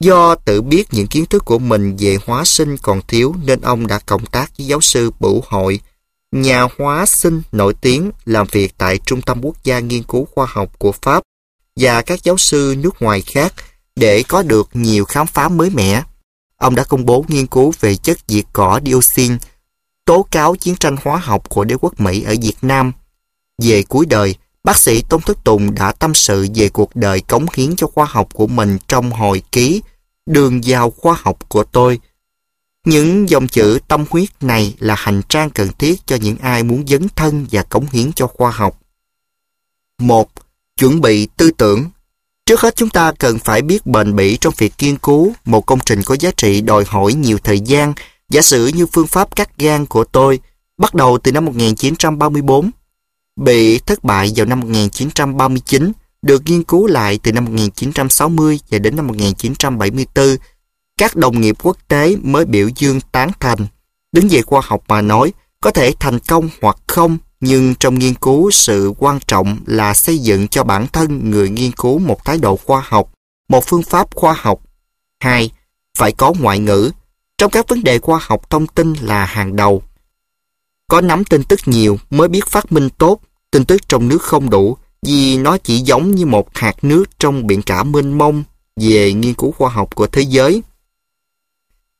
Do tự biết những kiến thức của mình về hóa sinh còn thiếu nên ông đã cộng tác với giáo sư Bửu Hội, nhà hóa sinh nổi tiếng làm việc tại Trung tâm Quốc gia Nghiên cứu Khoa học của Pháp và các giáo sư nước ngoài khác để có được nhiều khám phá mới mẻ. Ông đã công bố nghiên cứu về chất diệt cỏ dioxin, tố cáo chiến tranh hóa học của đế quốc Mỹ ở Việt Nam. Về cuối đời, bác sĩ Tôn Thất Tùng đã tâm sự về cuộc đời cống hiến cho khoa học của mình trong hồi ký Đường vào khoa học của tôi. Những dòng chữ tâm huyết này là hành trang cần thiết cho những ai muốn dấn thân và cống hiến cho khoa học. 1. Chuẩn bị tư tưởng. Trước hết chúng ta cần phải biết bền bỉ trong việc nghiên cứu. Một công trình có giá trị đòi hỏi nhiều thời gian, giả sử như phương pháp cắt gan của tôi, bắt đầu từ năm 1934. Bị thất bại vào năm 1939, được nghiên cứu lại từ năm 1960 và đến năm 1974. Các đồng nghiệp quốc tế mới biểu dương tán thành. Đứng về khoa học mà nói, có thể thành công hoặc không, nhưng trong nghiên cứu sự quan trọng là xây dựng cho bản thân người nghiên cứu một thái độ khoa học, một phương pháp khoa học. 2. Phải có ngoại ngữ. Trong các vấn đề khoa học thông tin là hàng đầu. Có nắm tin tức nhiều mới biết phát minh tốt, tin tức trong nước không đủ vì nó chỉ giống như một hạt nước trong biển cả mênh mông về nghiên cứu khoa học của thế giới.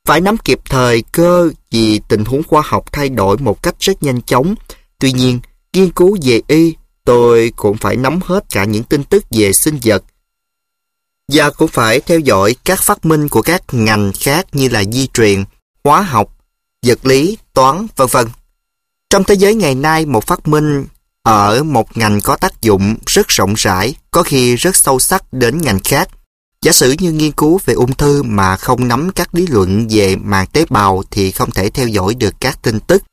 Phải nắm kịp thời cơ vì tình huống khoa học thay đổi một cách rất nhanh chóng. Tuy nhiên, nghiên cứu về y, tôi cũng phải nắm hết cả những tin tức về sinh vật và cũng phải theo dõi các phát minh của các ngành khác như là di truyền, hóa học, vật lý, toán, v.v. Trong thế giới ngày nay, một phát minh ở một ngành có tác dụng rất rộng rãi, có khi rất sâu sắc đến ngành khác. Giả sử như nghiên cứu về ung thư mà không nắm các lý luận về màng tế bào thì không thể theo dõi được các tin tức.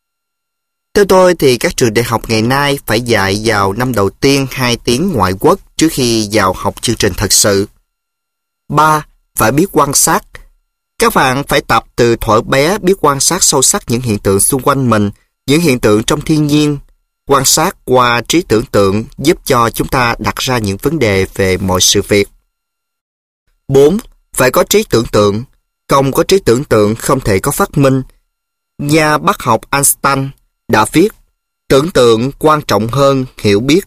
Theo tôi thì các trường đại học ngày nay phải dạy vào năm đầu tiên 2 tiếng ngoại quốc trước khi vào học chương trình thật sự. 3. Phải biết quan sát. Các bạn phải tập từ thuở bé biết quan sát sâu sắc những hiện tượng xung quanh mình, những hiện tượng trong thiên nhiên. Quan sát qua trí tưởng tượng giúp cho chúng ta đặt ra những vấn đề về mọi sự việc. 4. Phải có trí tưởng tượng. Không có trí tưởng tượng không thể có phát minh. Nhà bác học Einstein đã viết, tưởng tượng quan trọng hơn hiểu biết.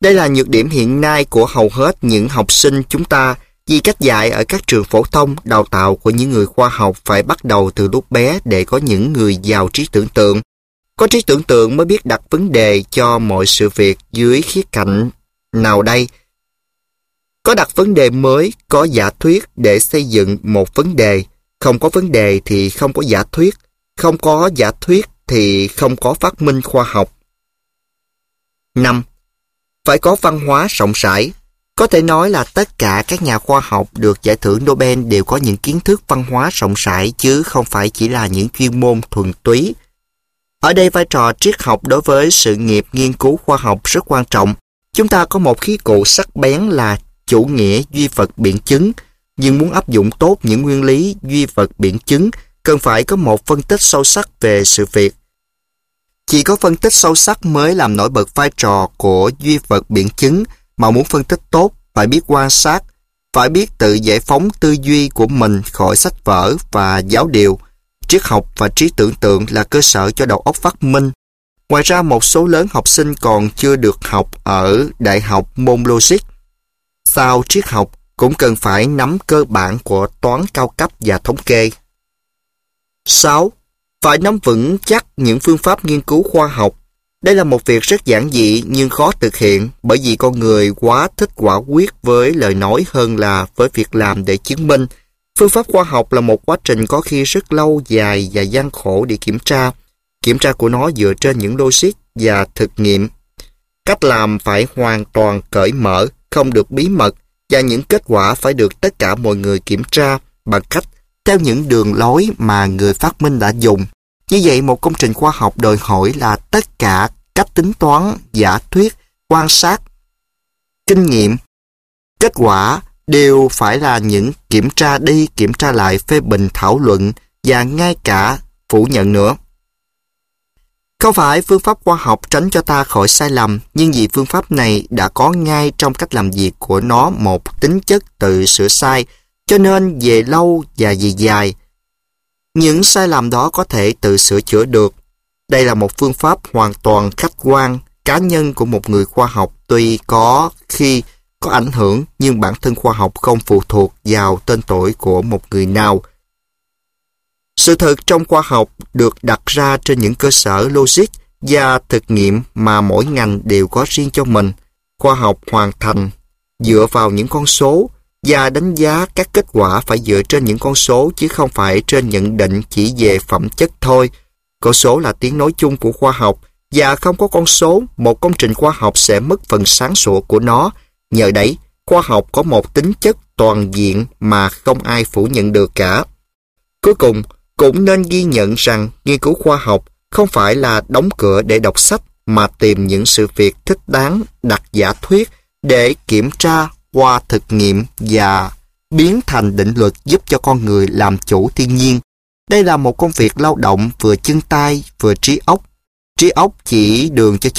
Đây là nhược điểm hiện nay của hầu hết những học sinh chúng ta, vì cách dạy ở các trường phổ thông đào tạo của những người khoa học phải bắt đầu từ lúc bé để có những người giàu trí tưởng tượng. Có trí tưởng tượng mới biết đặt vấn đề cho mọi sự việc dưới khía cạnh nào đây. Có đặt vấn đề mới, có giả thuyết để xây dựng một vấn đề. Không có vấn đề thì không có giả thuyết. Không có giả thuyết thì không có phát minh khoa học. 5. Phải có văn hóa rộng rãi. Có thể nói là tất cả các nhà khoa học được giải thưởng Nobel đều có những kiến thức văn hóa rộng rãi chứ không phải chỉ là những chuyên môn thuần túy. Ở đây vai trò triết học đối với sự nghiệp nghiên cứu khoa học rất quan trọng. Chúng ta có một khí cụ sắc bén là chủ nghĩa duy vật biện chứng, nhưng muốn áp dụng tốt những nguyên lý duy vật biện chứng cần phải có một phân tích sâu sắc về sự việc. Chỉ có phân tích sâu sắc mới làm nổi bật vai trò của duy vật biện chứng. Mà muốn phân tích tốt, phải biết quan sát, phải biết tự giải phóng tư duy của mình khỏi sách vở và giáo điều. Triết học và trí tưởng tượng là cơ sở cho đầu óc phát minh. Ngoài ra, một số lớn học sinh còn chưa được học ở đại học môn logic. Sau triết học cũng cần phải nắm cơ bản của toán cao cấp và thống kê. 6. Phải nắm vững chắc những phương pháp nghiên cứu khoa học. Đây là một việc rất giản dị nhưng khó thực hiện, bởi vì con người quá thích quả quyết với lời nói hơn là với việc làm để chứng minh. Phương pháp khoa học là một quá trình có khi rất lâu dài và gian khổ để kiểm tra. Kiểm tra của nó dựa trên những logic và thực nghiệm. Cách làm phải hoàn toàn cởi mở, không được bí mật, và những kết quả phải được tất cả mọi người kiểm tra bằng cách theo những đường lối mà người phát minh đã dùng. Như vậy, một công trình khoa học đòi hỏi là tất cả cách tính toán, giả thuyết, quan sát, kinh nghiệm, kết quả đều phải là những kiểm tra đi, kiểm tra lại, phê bình, thảo luận và ngay cả phủ nhận nữa. Không phải phương pháp khoa học tránh cho ta khỏi sai lầm, nhưng vì phương pháp này đã có ngay trong cách làm việc của nó một tính chất tự sửa sai, cho nên về lâu và về dài, những sai lầm đó có thể tự sửa chữa được. Đây là một phương pháp hoàn toàn khách quan, cá nhân của một người khoa học, tuy có khi có ảnh hưởng nhưng bản thân khoa học không phụ thuộc vào tên tuổi của một người nào. Sự thật trong khoa học được đặt ra trên những cơ sở logic và thực nghiệm mà mỗi ngành đều có riêng cho mình. Khoa học hoàn thành dựa vào những con số, và đánh giá các kết quả phải dựa trên những con số chứ không phải trên nhận định chỉ về phẩm chất thôi. Con số là tiếng nói chung của khoa học, và không có con số, một công trình khoa học sẽ mất phần sáng sủa của nó. Nhờ đấy, khoa học có một tính chất toàn diện mà không ai phủ nhận được cả. Cuối cùng, cũng nên ghi nhận rằng nghiên cứu khoa học không phải là đóng cửa để đọc sách, mà tìm những sự việc thích đáng, đặt giả thuyết để kiểm tra qua thực nghiệm và biến thành định luật giúp cho con người làm chủ thiên nhiên. Đây là một công việc lao động vừa chân tay vừa trí óc. Trí óc chỉ đường cho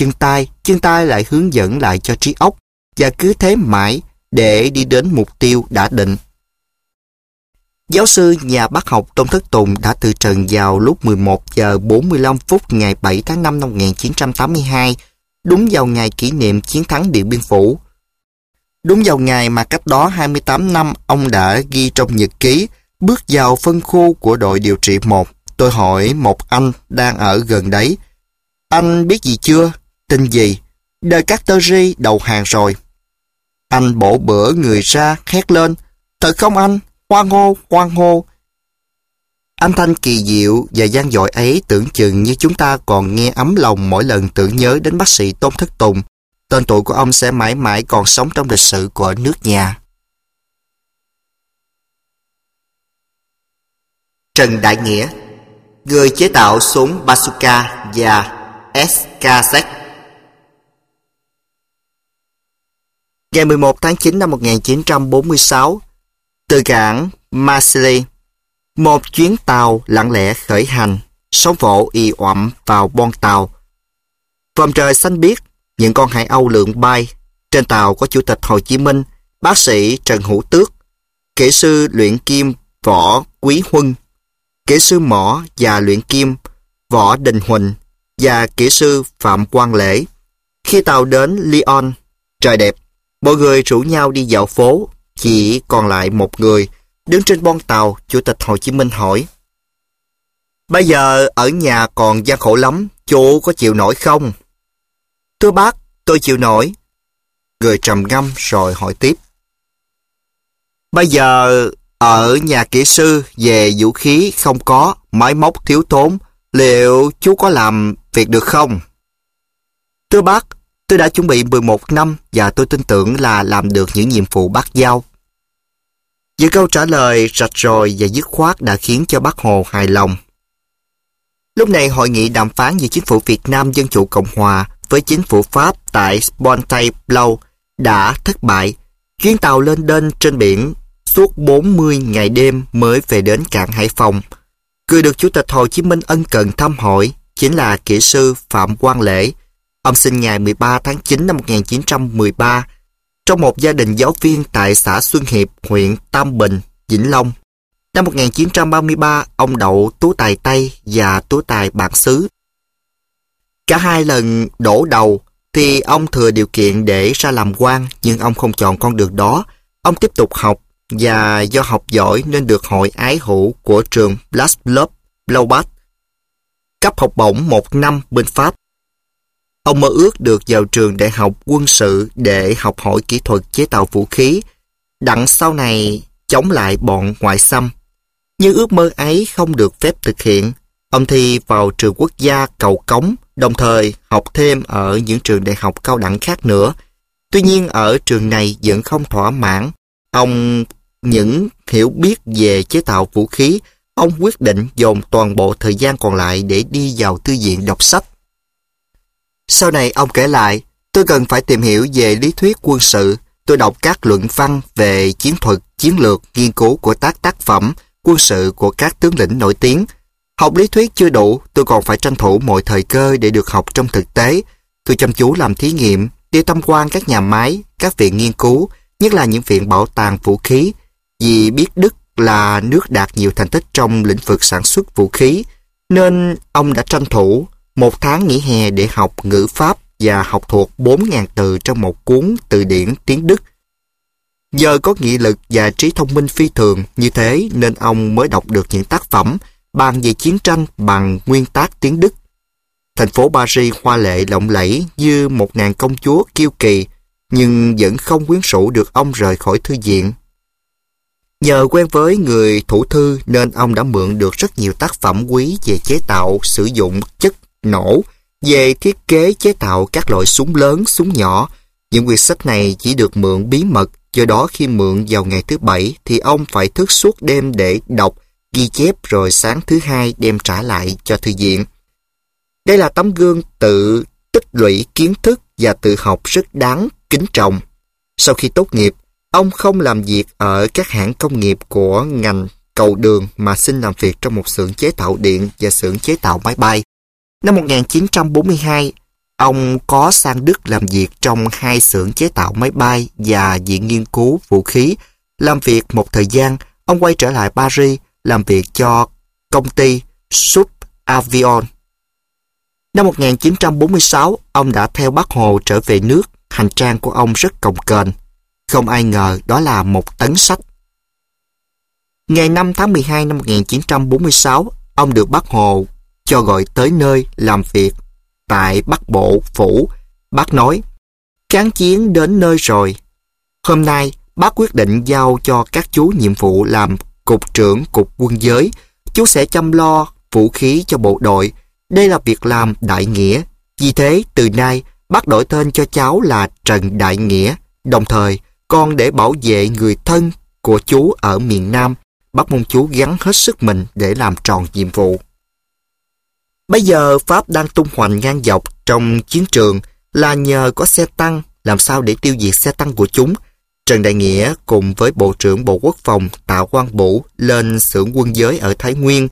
chân tay lại hướng dẫn lại cho trí óc, và cứ thế mãi để đi đến mục tiêu đã định. Giáo sư nhà bác học Tôn Thất Tùng đã từ trần vào lúc 11 giờ 45 phút ngày 7 tháng 5 năm 1982, đúng vào ngày kỷ niệm chiến thắng Điện Biên Phủ. Đúng vào ngày mà cách đó 28 năm ông đã ghi trong nhật ký, bước vào phân khu của đội điều trị 1, tôi hỏi một anh đang ở gần đấy. Anh biết gì chưa? Tin gì? Đời Carteri đầu hàng rồi. Anh bổ bữa người ra, hét lên. Thật không anh? Hoan hô, hoan hô. Âm thanh kỳ diệu và gian dội ấy tưởng chừng như chúng ta còn nghe ấm lòng mỗi lần tưởng nhớ đến bác sĩ Tôn Thất Tùng. Tên tuổi của ông sẽ mãi mãi còn sống trong lịch sử của nước nhà. Trần Đại Nghĩa, người chế tạo súng Bazooka và SKZ. Ngày 11 tháng 9 năm 1946, từ cảng Marseille, một chuyến tàu lặng lẽ khởi hành, sóng vỗ ì oặm vào bon tàu. Vòm trời xanh biếc, những con hải âu lượn bay. Trên tàu có Chủ tịch Hồ Chí Minh, bác sĩ Trần Hữu Tước, kỹ sư luyện kim Võ Quý Huân, kỹ sư mỏ và luyện kim Võ Đình Huỳnh và kỹ sư Phạm Quang Lễ. Khi tàu đến Lyon, trời đẹp, mọi người rủ nhau đi dạo phố, chỉ còn lại một người. Đứng trên bon tàu, Chủ tịch Hồ Chí Minh hỏi: "Bây giờ ở nhà còn gian khổ lắm, chú có chịu nổi không?" "Thưa bác, tôi chịu nổi." Người trầm ngâm rồi hỏi tiếp: "Bây giờ ở nhà kỹ sư về vũ khí không có, máy móc thiếu thốn, liệu chú có làm việc được không?" "Thưa bác, tôi đã chuẩn bị 11 năm và tôi tin tưởng là làm được những nhiệm vụ bác giao." Những câu trả lời rạch ròi và dứt khoát đã khiến cho Bác Hồ hài lòng. Lúc này hội nghị đàm phán giữa chính phủ Việt Nam Dân Chủ Cộng Hòa với chính phủ Pháp tại Fontainebleau đã thất bại. Chuyến tàu lên đên trên biển suốt 40 ngày đêm mới về đến cảng Hải Phòng. Người được Chủ tịch Hồ Chí Minh ân cần thăm hỏi chính là kỹ sư Phạm Quang Lễ. Ông sinh ngày 13 tháng 9 năm 1913 trong một gia đình giáo viên tại xã Xuân Hiệp, huyện Tam Bình, Vĩnh Long. Năm 1933, ông đậu tú tài Tây và tú tài bản xứ. Cả hai lần đổ đầu thì ông thừa điều kiện để ra làm quan, nhưng ông không chọn con đường đó. Ông tiếp tục học và do học giỏi nên được hội ái hữu của trường Blaslop Blaubach cấp học bổng 1 năm bên Pháp. Ông mơ ước được vào trường đại học quân sự để học hỏi kỹ thuật chế tạo vũ khí, đặng sau này chống lại bọn ngoại xâm. Nhưng ước mơ ấy không được phép thực hiện. Ông thi vào trường quốc gia Cầu Cống, đồng thời học thêm ở những trường đại học cao đẳng khác nữa. Tuy nhiên ở trường này vẫn không thỏa mãn. Ông những hiểu biết về chế tạo vũ khí, ông quyết định dồn toàn bộ thời gian còn lại để đi vào thư viện đọc sách. Sau này ông kể lại: "Tôi cần phải tìm hiểu về lý thuyết quân sự. Tôi đọc các luận văn về chiến thuật, chiến lược, nghiên cứu của các tác phẩm quân sự của các tướng lĩnh nổi tiếng. Học lý thuyết chưa đủ, tôi còn phải tranh thủ mọi thời cơ để được học trong thực tế. Tôi chăm chú làm thí nghiệm, đi tham quan các nhà máy, các viện nghiên cứu, nhất là những viện bảo tàng vũ khí. Vì biết Đức là nước đạt nhiều thành tích trong lĩnh vực sản xuất vũ khí, nên ông đã tranh thủ 1 tháng nghỉ hè để học ngữ Pháp và học thuộc 4.000 từ trong một cuốn từ điển tiếng Đức. Nhờ có nghị lực và trí thông minh phi thường như thế nên ông mới đọc được những tác phẩm bàn về chiến tranh bằng nguyên tác tiếng Đức. Thành phố Paris hoa lệ lộng lẫy như một nàng công chúa kiêu kỳ, nhưng vẫn không quyến rũ được ông rời khỏi thư viện. Nhờ quen với người thủ thư nên ông đã mượn được rất nhiều tác phẩm quý về chế tạo, sử dụng chất nổ, về thiết kế chế tạo các loại súng lớn, súng nhỏ. Những quyển sách này chỉ được mượn bí mật, do đó khi mượn vào ngày thứ Bảy thì ông phải thức suốt đêm để đọc, ghi chép rồi sáng thứ Hai đem trả lại cho thư viện. Đây là tấm gương tự tích lũy kiến thức và tự học rất đáng kính trọng. Sau khi tốt nghiệp, ông không làm việc ở các hãng công nghiệp của ngành cầu đường mà xin làm việc trong một xưởng chế tạo điện và xưởng chế tạo máy bay. Năm 1942, ông có sang Đức làm việc trong 2 xưởng chế tạo máy bay và viện nghiên cứu vũ khí. Làm việc một thời gian, ông quay trở lại Paris làm việc cho công ty Sub Avion. Năm 1946, ông đã theo Bác Hồ trở về nước. Hành trang của ông rất cồng kềnh. Không ai ngờ đó là 1 tấn sách. Ngày 5 tháng 12 năm 1946, ông được Bác Hồ cho gọi tới nơi làm việc tại Bắc Bộ Phủ. Bác nói: "Kháng chiến đến nơi rồi. Hôm nay, bác quyết định giao cho các chú nhiệm vụ làm Cục trưởng Cục Quân giới. Chú sẽ chăm lo vũ khí cho bộ đội. Đây là việc làm đại nghĩa. Vì thế, từ nay, bác đổi tên cho cháu là Trần Đại Nghĩa. Đồng thời, con để bảo vệ người thân của chú ở miền Nam. Bác mong chú gắng hết sức mình để làm tròn nhiệm vụ." Bây giờ Pháp đang tung hoành ngang dọc trong chiến trường là nhờ có xe tăng, làm sao để tiêu diệt xe tăng của chúng. Trần Đại Nghĩa cùng với Bộ trưởng Bộ Quốc phòng Tạ Quang Bửu lên xưởng quân giới ở Thái Nguyên.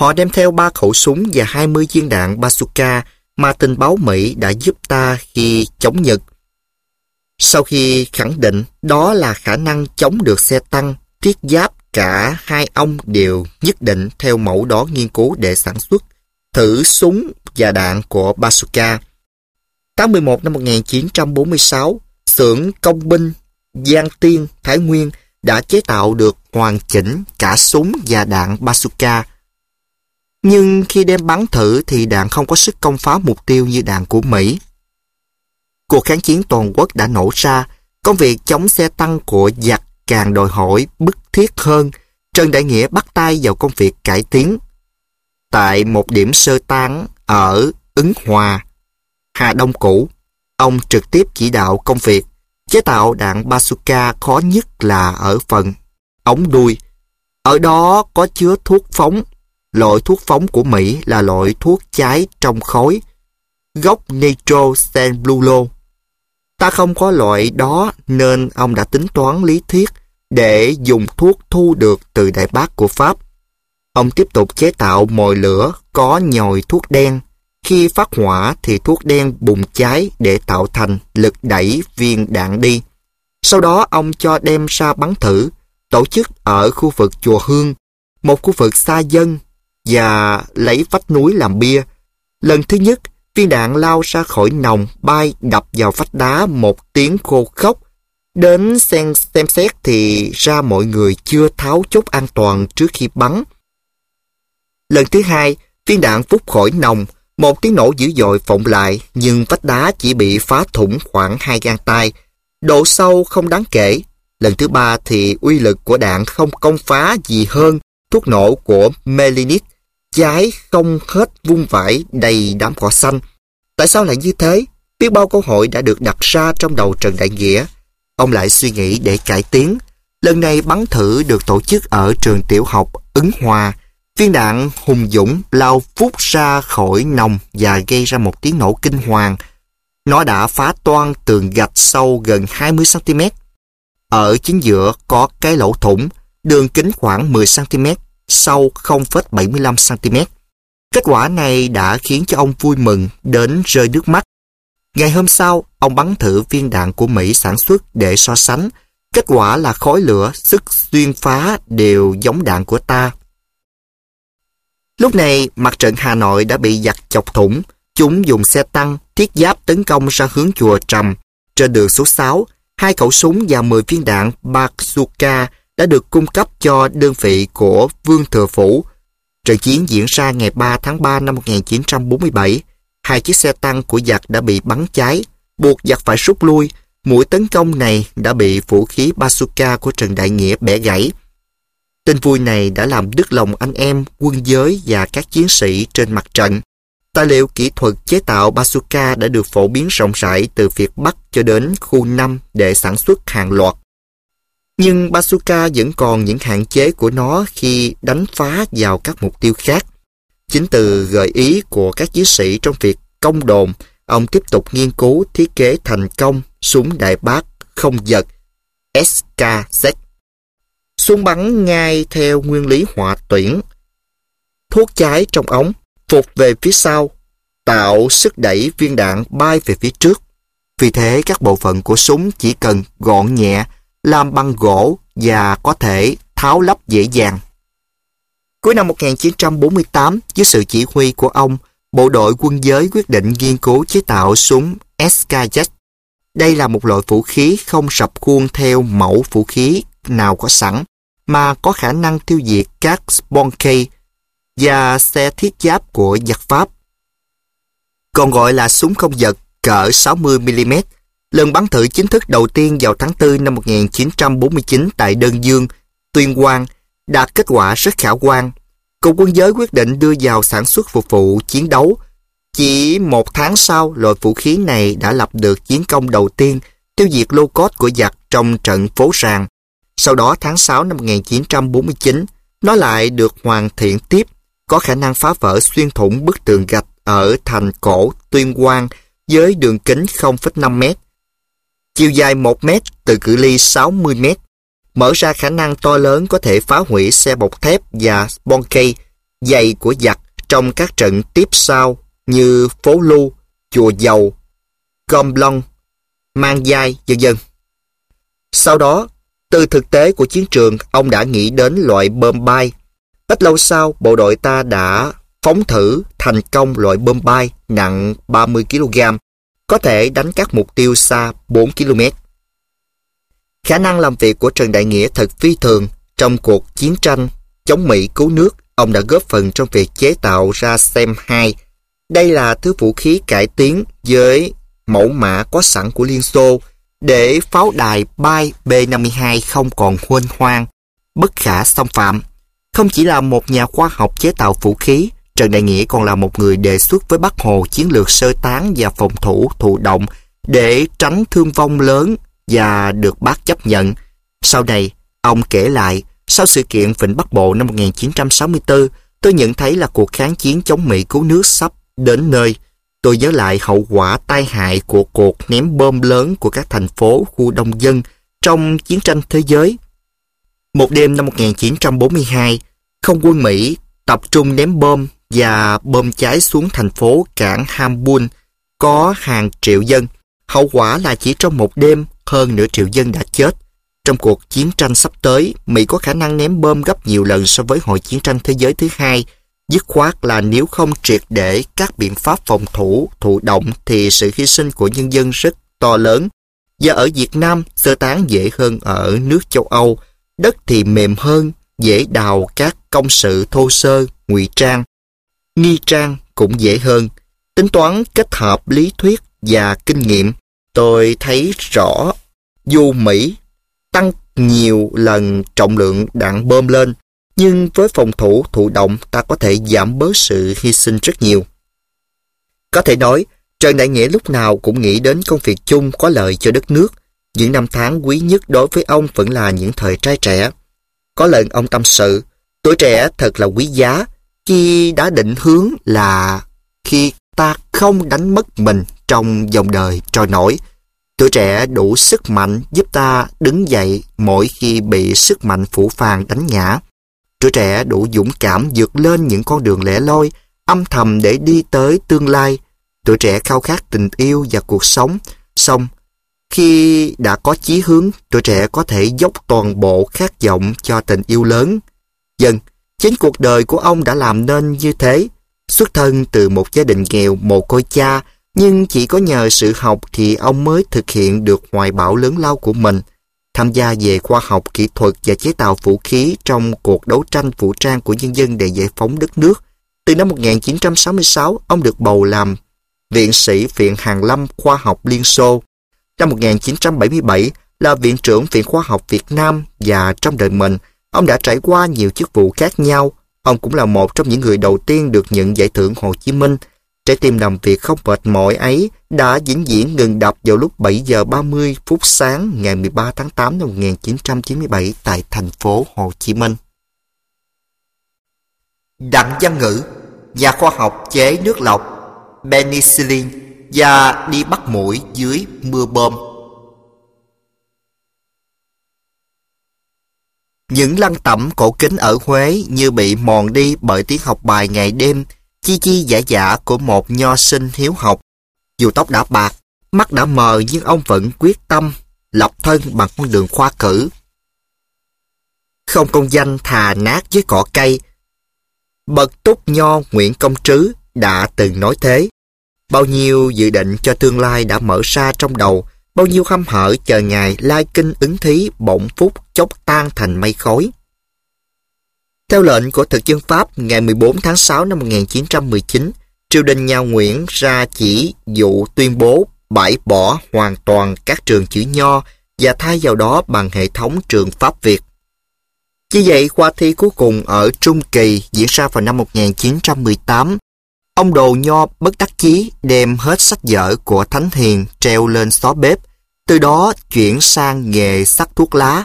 Họ đem theo 3 khẩu súng và 20 viên đạn bazooka mà tình báo Mỹ đã giúp ta khi chống Nhật. Sau khi khẳng định đó là khả năng chống được xe tăng, thiết giáp, cả hai ông đều nhất định theo mẫu đó nghiên cứu để sản xuất thử súng và đạn của bazooka. Tháng 11 năm 1946, xưởng công binh Giang Tiên, Thái Nguyên đã chế tạo được hoàn chỉnh cả súng và đạn bazooka. Nhưng khi đem bắn thử thì đạn không có sức công phá mục tiêu như đạn của Mỹ. Cuộc kháng chiến toàn quốc đã nổ ra, công việc chống xe tăng của giặc càng đòi hỏi bức thiết hơn. Trần Đại Nghĩa bắt tay vào công việc cải tiến. Tại một điểm sơ tán ở Ứng Hòa, Hà Đông cũ, ông trực tiếp chỉ đạo công việc. Chế tạo đạn bazooka khó nhất là ở phần ống đuôi. Ở đó có chứa thuốc phóng. Loại thuốc phóng của Mỹ là loại thuốc cháy trong khói, gốc nitrocellulose. Ta không có loại đó nên ông đã tính toán lý thuyết để dùng thuốc thu được từ Đại Bác của Pháp. Ông tiếp tục chế tạo mồi lửa có nhồi thuốc đen. Khi phát hỏa thì thuốc đen bùng cháy để tạo thành lực đẩy viên đạn đi. Sau đó ông cho đem ra bắn thử, tổ chức ở khu vực Chùa Hương, một khu vực xa dân, và lấy vách núi làm bia. Lần thứ nhất, viên đạn lao ra khỏi nòng, bay đập vào vách đá một tiếng khô khốc. Đến xem xét thì ra mọi người chưa tháo chốt an toàn trước khi bắn. Lần thứ hai, viên đạn vút khỏi nòng, một tiếng nổ dữ dội vọng lại, nhưng vách đá chỉ bị phá thủng khoảng 2 gang tay, độ sâu không đáng kể. Lần thứ ba thì uy lực của đạn không công phá gì hơn thuốc nổ của Melinit, cháy không hết vung vãi đầy đám cỏ xanh. Tại sao lại như thế? Biết bao câu hỏi đã được đặt ra trong đầu Trần Đại Nghĩa. Ông lại suy nghĩ để cải tiến. Lần này bắn thử được tổ chức ở trường tiểu học Ứng Hòa. Viên đạn hùng dũng lao vút ra khỏi nòng và gây ra một tiếng nổ kinh hoàng. Nó đã phá toang tường gạch sâu gần 20cm. Ở chính giữa có cái lỗ thủng, đường kính khoảng 10cm, sâu 0,75cm. Kết quả này đã khiến cho ông vui mừng đến rơi nước mắt. Ngày hôm sau, ông bắn thử viên đạn của Mỹ sản xuất để so sánh. Kết quả là khói lửa, sức xuyên phá đều giống đạn của ta. Lúc này, mặt trận Hà Nội đã bị giặc chọc thủng. Chúng dùng xe tăng, thiết giáp tấn công ra hướng chùa Trầm. Trên đường số 6, 2 khẩu súng và 10 viên đạn bazooka đã được cung cấp cho đơn vị của Vương Thừa Phủ. Trận chiến diễn ra ngày 3 tháng 3 năm 1947. 2 chiếc xe tăng của giặc đã bị bắn cháy, buộc giặc phải rút lui. Mũi tấn công này đã bị vũ khí bazooka của Trần Đại Nghĩa bẻ gãy. Tin vui này đã làm đứt lòng anh em, quân giới và các chiến sĩ trên mặt trận. Tài liệu kỹ thuật chế tạo bazooka đã được phổ biến rộng rãi từ Việt Bắc cho đến khu 5 để sản xuất hàng loạt. Nhưng bazooka vẫn còn những hạn chế của nó khi đánh phá vào các mục tiêu khác. Chính từ gợi ý của các chiến sĩ trong việc công đồn, ông tiếp tục nghiên cứu thiết kế thành công súng Đại Bác không giật SKZ. Súng bắn ngay theo nguyên lý hỏa tuyển. Thuốc cháy trong ống, phục về phía sau, tạo sức đẩy viên đạn bay về phía trước. Vì thế các bộ phận của súng chỉ cần gọn nhẹ, làm bằng gỗ và có thể tháo lắp dễ dàng. Cuối năm 1948, dưới sự chỉ huy của ông, bộ đội quân giới quyết định nghiên cứu chế tạo súng SKZ. Đây là một loại vũ khí không rập khuôn theo mẫu vũ khí nào có sẵn, mà có khả năng tiêu diệt các Sponsky và xe thiết giáp của giặc Pháp. Còn gọi là súng không giật cỡ 60mm. Lần bắn thử chính thức đầu tiên vào tháng 4 năm 1949 tại Đơn Dương, Tuyên Quang, đạt kết quả rất khả quan. Cục quân giới quyết định đưa vào sản xuất phục vụ chiến đấu. Chỉ một tháng sau, loại vũ khí này đã lập được chiến công đầu tiên, tiêu diệt lô cốt của giặc trong trận Phố Ràng. Sau đó tháng 6 năm 1949, nó lại được hoàn thiện tiếp, có khả năng phá vỡ xuyên thủng bức tường gạch ở thành cổ Tuyên Quang với đường kính 0,5 m, chiều dài 1 m từ cự ly 60 m, mở ra khả năng to lớn có thể phá hủy xe bọc thép và bon cây dày của giặc trong các trận tiếp sau như Phố Lu, Chùa Dầu, Gom Long, Mang Giai, v.v. Sau đó, từ thực tế của chiến trường, ông đã nghĩ đến loại bom bay. Ít lâu sau, bộ đội ta đã phóng thử thành công loại bom bay nặng 30 kg, có thể đánh các mục tiêu xa 4 km. Khả năng làm việc của Trần Đại Nghĩa thật phi thường. Trong cuộc chiến tranh chống Mỹ cứu nước, ông đã góp phần trong việc chế tạo ra SEM-2. Đây là thứ vũ khí cải tiến với mẫu mã có sẵn của Liên Xô, để pháo đài bay B-52 không còn huênh hoang, bất khả xâm phạm. Không chỉ là một nhà khoa học chế tạo vũ khí, Trần Đại Nghĩa còn là một người đề xuất với Bác Hồ chiến lược sơ tán và phòng thủ thụ động để tránh thương vong lớn và được Bác chấp nhận. Sau này, ông kể lại, sau sự kiện Vịnh Bắc Bộ năm 1964, tôi nhận thấy là cuộc kháng chiến chống Mỹ cứu nước sắp đến nơi. Tôi nhớ lại hậu quả tai hại của cuộc ném bom lớn của các thành phố khu đông dân trong chiến tranh thế giới. Một đêm năm 1942, không quân Mỹ tập trung ném bom và bom cháy xuống thành phố cảng Hamburg có hàng triệu dân. Hậu quả là chỉ trong một đêm, hơn nửa triệu dân đã chết. Trong cuộc chiến tranh sắp tới, Mỹ có khả năng ném bom gấp nhiều lần so với hồi chiến tranh thế giới thứ hai. Dứt khoát là nếu không triệt để các biện pháp phòng thủ thụ động thì sự hy sinh của nhân dân rất to lớn. Và ở Việt Nam, sơ tán dễ hơn ở nước châu Âu. Đất thì mềm hơn, dễ đào các công sự thô sơ, ngụy trang, nghi trang cũng dễ hơn. Tính toán kết hợp lý thuyết và kinh nghiệm, tôi thấy rõ dù Mỹ tăng nhiều lần trọng lượng đạn bom lên, nhưng với phòng thủ thụ động ta có thể giảm bớt sự hy sinh rất nhiều. Có thể nói, Trần Đại Nghĩa lúc nào cũng nghĩ đến công việc chung có lợi cho đất nước. Những năm tháng quý nhất đối với ông vẫn là những thời trai trẻ. Có lần ông tâm sự, tuổi trẻ thật là quý giá khi đã định hướng là khi ta không đánh mất mình trong dòng đời trôi nổi. Tuổi trẻ đủ sức mạnh giúp ta đứng dậy mỗi khi bị sức mạnh phủ phàng đánh ngã. Tuổi trẻ đủ dũng cảm vượt lên những con đường lẻ loi, âm thầm để đi tới tương lai. Tuổi trẻ khao khát tình yêu và cuộc sống. Song khi đã có chí hướng, tuổi trẻ có thể dốc toàn bộ khát vọng cho tình yêu lớn. Dần, chính cuộc đời của ông đã làm nên như thế. Xuất thân từ một gia đình nghèo mồ côi cha, nhưng chỉ có nhờ sự học thì ông mới thực hiện được hoài bão lớn lao của mình. Tham gia về khoa học, kỹ thuật và chế tạo vũ khí trong cuộc đấu tranh vũ trang của nhân dân để giải phóng đất nước. Từ năm 1966, ông được bầu làm Viện sĩ Viện Hàn Lâm Khoa học Liên Xô. Năm 1977 là Viện trưởng Viện Khoa học Việt Nam, và trong đời mình, ông đã trải qua nhiều chức vụ khác nhau. Ông cũng là một trong những người đầu tiên được nhận giải thưởng Hồ Chí Minh. Trái tim làm việc không mệt mỏi ấy đã vĩnh viễn ngừng đập vào lúc 7:30 sáng ngày 13 tháng 8 năm 1997 tại thành phố Hồ Chí Minh. Đặng Văn Ngữ, nhà khoa học chế nước lọc, penicillin và đi bắt muỗi dưới mưa bom. Những lăng tẩm cổ kính ở Huế như bị mòn đi bởi tiếng học bài ngày đêm, chi chi giả giả của một nho sinh hiếu học. Dù tóc đã bạc, mắt đã mờ, nhưng ông vẫn quyết tâm lập thân bằng con đường khoa cử. Không công danh thà nát với cỏ cây, bậc túc nho Nguyễn Công Trứ đã từng nói thế. Bao nhiêu dự định cho tương lai đã mở ra trong đầu, bao nhiêu hăm hở chờ ngày lai kinh ứng thí bỗng phút chốc tan thành mây khói. Theo lệnh của thực dân Pháp ngày 14 tháng 6 năm 1919, triều đình nhà Nguyễn ra chỉ dụ tuyên bố bãi bỏ hoàn toàn các trường chữ nho và thay vào đó bằng hệ thống trường Pháp Việt. Như vậy, khoa thi cuối cùng ở Trung Kỳ diễn ra vào năm 1918. Ông đồ nho bất đắc chí đem hết sách vở của Thánh Hiền treo lên xó bếp, từ đó chuyển sang nghề sắc thuốc lá,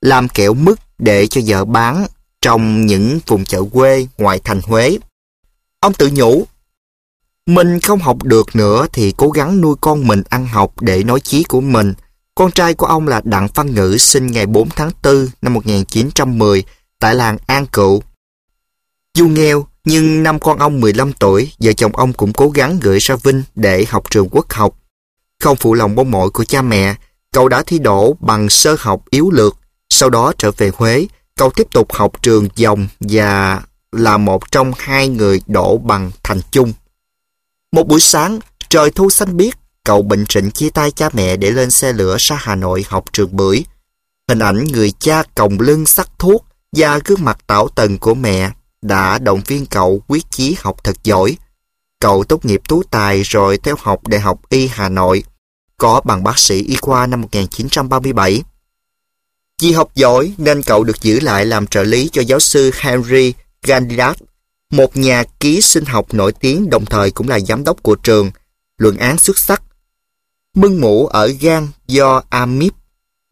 làm kẹo mứt để cho vợ bán trong những vùng chợ quê ngoại thành Huế. Ông tự nhủ, Mình không học được nữa thì cố gắng nuôi con mình ăn học để nói chí của mình. Con trai của ông là Đặng Văn Ngữ sinh ngày 4 tháng 4 năm 1910 tại làng An Cựu. Dù nghèo, nhưng năm con ông 15 tuổi, vợ chồng ông cũng cố gắng gửi ra Vinh để học trường quốc học. Không phụ lòng mong mỏi của cha mẹ, cậu đã thi đỗ bằng sơ học yếu lược. Sau đó trở về Huế, cậu tiếp tục học trường Dòng và là một trong hai người đỗ bằng thành chung. Một buổi sáng, trời thu xanh biếc, cậu bệnh rịnh chia tay cha mẹ để lên xe lửa ra Hà Nội học trường Bưởi. Hình ảnh người cha còng lưng sắc thuốc và gương mặt tảo tần của mẹ đã động viên cậu quyết chí học thật giỏi. Cậu tốt nghiệp tú tài rồi theo học Đại học Y Hà Nội, có bằng bác sĩ y khoa năm 1937. Vì học giỏi nên cậu được giữ lại làm trợ lý cho giáo sư Henry Gandilach, một nhà ký sinh học nổi tiếng đồng thời cũng là giám đốc của trường. Luận án xuất sắc Mưng mủ ở gan do amip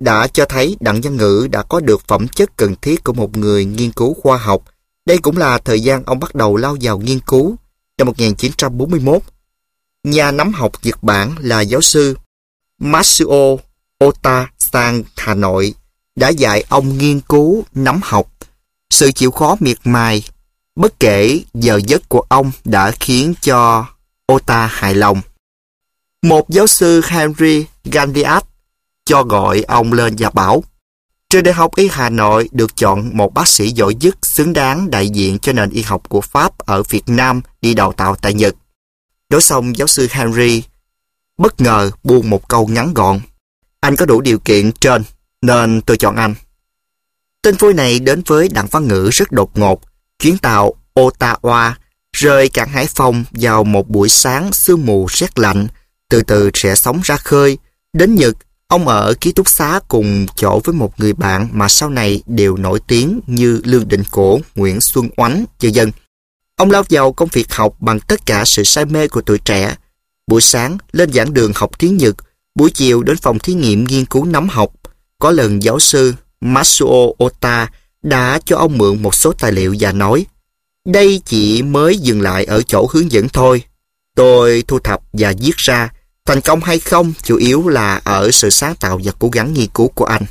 đã cho thấy Đặng Văn Ngữ đã có được phẩm chất cần thiết của một người nghiên cứu khoa học. Đây cũng là thời gian ông bắt đầu lao vào nghiên cứu. Năm 1941, nhà nắm học Nhật Bản là giáo sư Matsuo Ota sang Hà Nội đã dạy ông nghiên cứu nắm học. Sự chịu khó miệt mài bất kể giờ giấc của ông đã khiến cho Ota hài lòng. Một giáo sư Henry Gandilach cho gọi ông lên và bảo trường Đại học Y Hà Nội được chọn một bác sĩ giỏi nhất xứng đáng đại diện cho nền y học của Pháp ở Việt Nam đi đào tạo tại Nhật. Đối xong, giáo sư Henry bất ngờ buông một câu ngắn gọn: "Anh có đủ điều kiện trên nên tôi chọn anh." Tin vui này đến với Đặng Văn Ngữ rất đột ngột. Chuyến tàu Ottawa rời cảng Hải Phòng vào một buổi sáng sương mù rét lạnh, từ từ sẽ sóng ra khơi. Đến Nhật, ông ở ký túc xá cùng chỗ với một người bạn mà sau này đều nổi tiếng như Lương Định Của, Nguyễn Xuân Oánh, v.v. Ông lao vào công việc học bằng tất cả sự say mê của tuổi trẻ. Buổi sáng lên giảng đường học tiếng Nhật, buổi chiều đến phòng thí nghiệm nghiên cứu nấm học. Có lần giáo sư Matsuo Ota đã cho ông mượn một số tài liệu và nói: "Đây chỉ mới dừng lại ở chỗ hướng dẫn thôi. Tôi thu thập và viết ra. Thành công hay không chủ yếu là ở sự sáng tạo và cố gắng nghiên cứu của anh."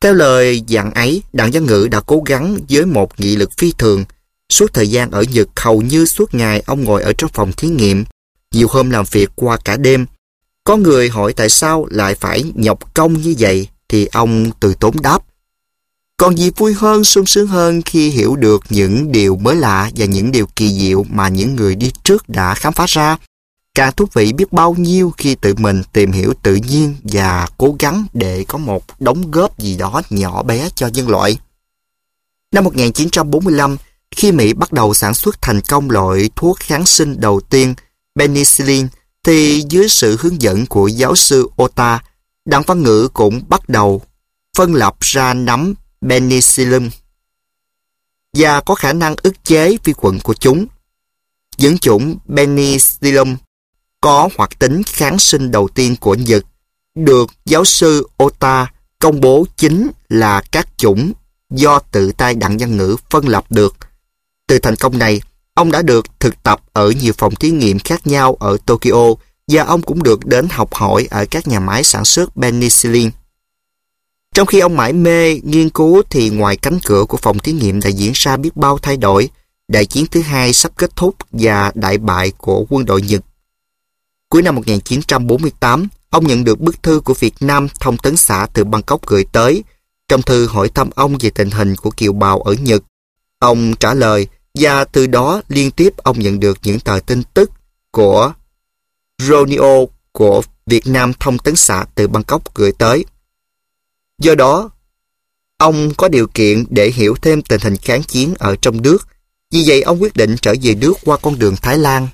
Theo lời dặn ấy, Đặng Văn Ngữ đã cố gắng với một nghị lực phi thường. Suốt thời gian ở Nhật, hầu như suốt ngày ông ngồi ở trong phòng thí nghiệm, nhiều hôm làm việc qua cả đêm. Có người hỏi tại sao lại phải nhọc công như vậy thì ông từ tốn đáp: "Còn gì vui hơn, sung sướng hơn khi hiểu được những điều mới lạ và những điều kỳ diệu mà những người đi trước đã khám phá ra. Càng thú vị biết bao nhiêu khi tự mình tìm hiểu tự nhiên và cố gắng để có một đóng góp gì đó nhỏ bé cho nhân loại." Năm 1945, khi Mỹ bắt đầu sản xuất thành công loại thuốc kháng sinh đầu tiên, penicillin, thì dưới sự hướng dẫn của giáo sư Ota, Đặng Văn Ngữ cũng bắt đầu phân lập ra nấm penicillin và có khả năng ức chế vi khuẩn của chúng. Những chủng penicillin có hoạt tính kháng sinh đầu tiên của Nhật được giáo sư Ota công bố chính là các chủng do tự tay Đặng Văn Ngữ phân lập được. Từ thành công này, ông đã được thực tập ở nhiều phòng thí nghiệm khác nhau ở Tokyo và ông cũng được đến học hỏi ở các nhà máy sản xuất penicillin. Trong khi ông mải mê nghiên cứu thì ngoài cánh cửa của phòng thí nghiệm đã diễn ra biết bao thay đổi. Đại chiến thứ hai sắp kết thúc và đại bại của quân đội Nhật. Cuối năm 1948, ông nhận được bức thư của Việt Nam Thông tấn xã từ Bangkok gửi tới. Trong thư hỏi thăm ông về tình hình của kiều bào ở Nhật. Ông trả lời và từ đó liên tiếp ông nhận được những tờ tin tức của Ronio của Việt Nam Thông tấn xã từ Bangkok gửi tới. Do đó, ông có điều kiện để hiểu thêm tình hình kháng chiến ở trong nước. Vì vậy, ông quyết định trở về nước qua con đường Thái Lan.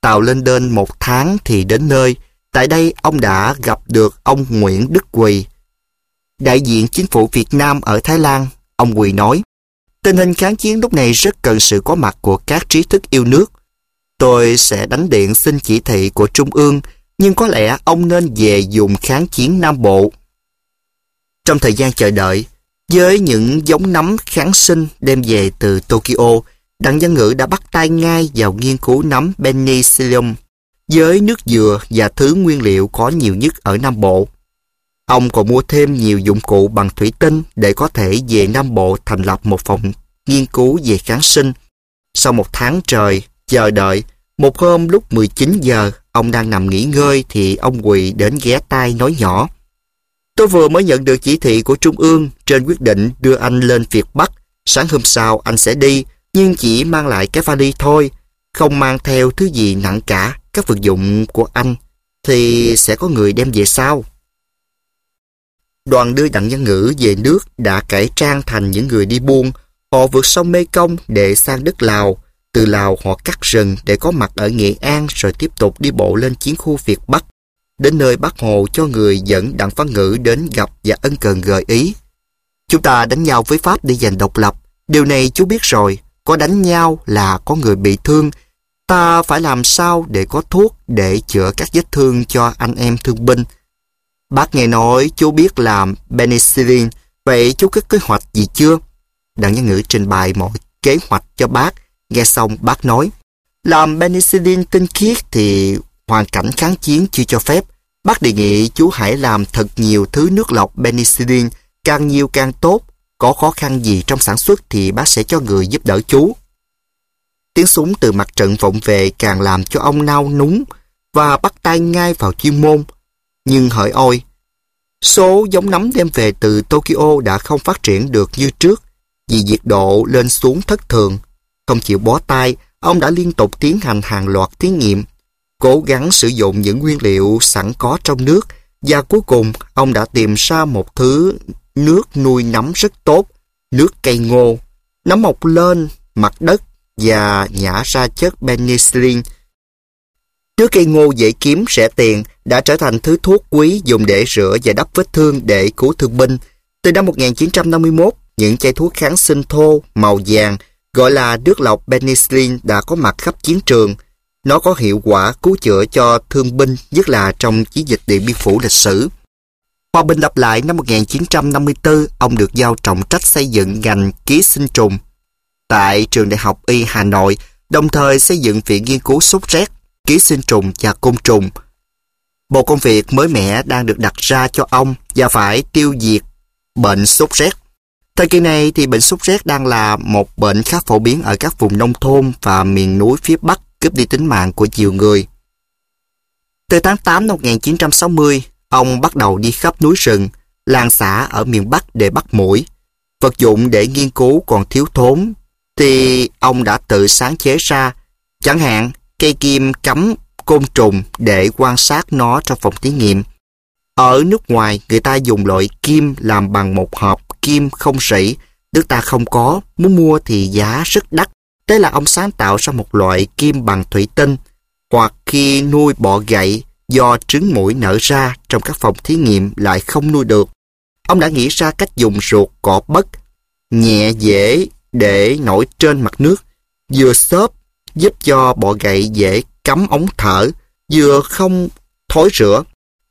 Tàu lên đên một tháng thì đến nơi. Tại đây, ông đã gặp được ông Nguyễn Đức Quỳ, đại diện chính phủ Việt Nam ở Thái Lan. Ông Quỳ nói, tình hình kháng chiến lúc này rất cần sự có mặt của các trí thức yêu nước. Tôi sẽ đánh điện xin chỉ thị của Trung ương, nhưng có lẽ ông nên về dùng kháng chiến Nam Bộ. Trong thời gian chờ đợi, với những giống nấm kháng sinh đem về từ Tokyo, Đặng Văn Ngữ đã bắt tay ngay vào nghiên cứu nấm penicillium, với nước dừa và thứ nguyên liệu có nhiều nhất ở Nam Bộ. Ông còn mua thêm nhiều dụng cụ bằng thủy tinh để có thể về Nam Bộ thành lập một phòng nghiên cứu về kháng sinh. Sau một tháng trời chờ đợi, một hôm lúc 19 giờ, ông đang nằm nghỉ ngơi thì ông Quỳ đến ghé tai nói nhỏ: "Tôi vừa mới nhận được chỉ thị của Trung ương trên quyết định đưa anh lên Việt Bắc. Sáng hôm sau anh sẽ đi, nhưng chỉ mang lại cái vali thôi, không mang theo thứ gì nặng cả. Các vật dụng của anh thì sẽ có người đem về sau." Đoàn đưa Đặng Văn Ngữ về nước đã cải trang thành những người đi buôn. Họ vượt sông Mê Công để sang đất Lào. Từ Lào họ cắt rừng để có mặt ở Nghệ An, rồi tiếp tục đi bộ lên chiến khu Việt Bắc. Đến nơi Bác Hồ cho người dẫn Đặng Văn Ngữ đến gặp và ân cần gợi ý: "Chúng ta đánh nhau với Pháp để giành độc lập. Điều này chú biết rồi, có đánh nhau là có người bị thương. Ta phải làm sao để có thuốc để chữa các vết thương cho anh em thương binh. Bác nghe nói chú biết làm penicillin, vậy chú có kế hoạch gì chưa?" Đặng Văn Ngữ trình bày mọi kế hoạch cho bác. Nghe xong bác nói: "Làm penicillin tinh khiết thì hoàn cảnh kháng chiến chưa cho phép. Bác đề nghị chú hãy làm thật nhiều thứ nước lọc penicillin, càng nhiều càng tốt. Có khó khăn gì trong sản xuất thì bác sẽ cho người giúp đỡ chú." Tiếng súng từ mặt trận vọng về càng làm cho ông nao núng và bắt tay ngay vào chuyên môn. Nhưng hỡi ôi, số giống nấm đem về từ Tokyo đã không phát triển được như trước vì nhiệt độ lên xuống thất thường. Không chịu bó tay, ông đã liên tục tiến hành hàng loạt thí nghiệm, cố gắng sử dụng những nguyên liệu sẵn có trong nước, và cuối cùng ông đã tìm ra một thứ nước nuôi nấm rất tốt: nước cây ngô. Nấm mọc lên mặt đất và nhả ra chất penicillin. Nước cây ngô dễ kiếm rẻ tiền đã trở thành thứ thuốc quý dùng để rửa và đắp vết thương để cứu thương binh. Từ năm 1951, những chai thuốc kháng sinh thô màu vàng gọi là nước lọc penicillin đã có mặt khắp chiến trường. Nó có hiệu quả cứu chữa cho thương binh, nhất là trong chiến dịch Điện Biên Phủ lịch sử. Hòa bình lập lại năm 1954, ông được giao trọng trách xây dựng ngành ký sinh trùng tại Trường Đại học Y Hà Nội, đồng thời xây dựng Viện Nghiên cứu Sốt rét, Ký sinh trùng và côn trùng. Một công việc mới mẻ đang được đặt ra cho ông và phải tiêu diệt bệnh sốt rét. Thời kỳ này thì bệnh sốt rét đang là một bệnh khá phổ biến ở các vùng nông thôn và miền núi phía Bắc, cướp đi tính mạng của nhiều người. Từ tháng 8 năm 1960, ông bắt đầu đi khắp núi rừng, làng xã ở miền Bắc để bắt muỗi. Vật dụng để nghiên cứu còn thiếu thốn thì ông đã tự sáng chế ra, chẳng hạn cây kim cắm côn trùng để quan sát nó trong phòng thí nghiệm. Ở nước ngoài, người ta dùng loại kim làm bằng một hộp kim không rỉ. Nước ta không có, muốn mua thì giá rất đắt. Thế là ông sáng tạo ra một loại kim bằng thủy tinh. Hoặc khi nuôi bọ gậy do trứng muỗi nở ra trong các phòng thí nghiệm lại không nuôi được, ông đã nghĩ ra cách dùng ruột cọ bất nhẹ dễ để nổi trên mặt nước, vừa xốp giúp cho bọ gậy dễ cắm ống thở, vừa không thối rữa.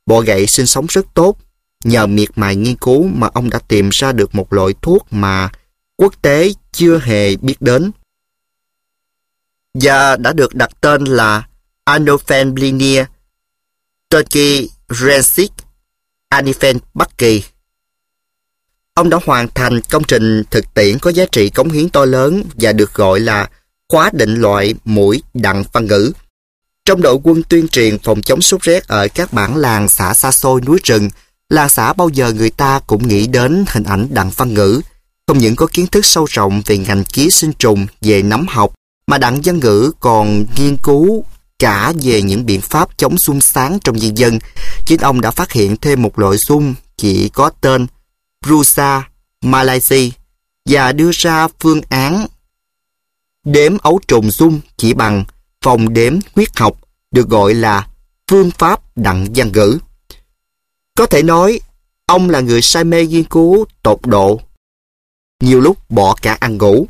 Bọ gậy sinh sống rất tốt. Nhờ miệt mài nghiên cứu mà ông đã tìm ra được một loại thuốc mà quốc tế chưa hề biết đến, và đã được đặt tên là Anopheles turciensis anopheles Bắc Kỳ. Ông đã hoàn thành công trình thực tiễn có giá trị cống hiến to lớn và được gọi là khóa định loại muỗi Đặng Văn Ngữ. Trong đội quân tuyên truyền phòng chống sốt rét ở các bản làng xã xa xôi núi rừng, làng xã bao giờ người ta cũng nghĩ đến hình ảnh Đặng Văn Ngữ. Không những có kiến thức sâu rộng về ngành ký sinh trùng, về nấm học, mà Đặng Văn Ngữ còn nghiên cứu cả về những biện pháp chống xung sáng trong nhân dân. Chính ông đã phát hiện thêm một loại xung chỉ có tên Brusa Malaysia và đưa ra phương án đếm ấu trùng xung chỉ bằng phòng đếm huyết học, được gọi là phương pháp Đặng Văn Ngữ. Có thể nói, ông là người say mê nghiên cứu tột độ, nhiều lúc bỏ cả ăn ngủ.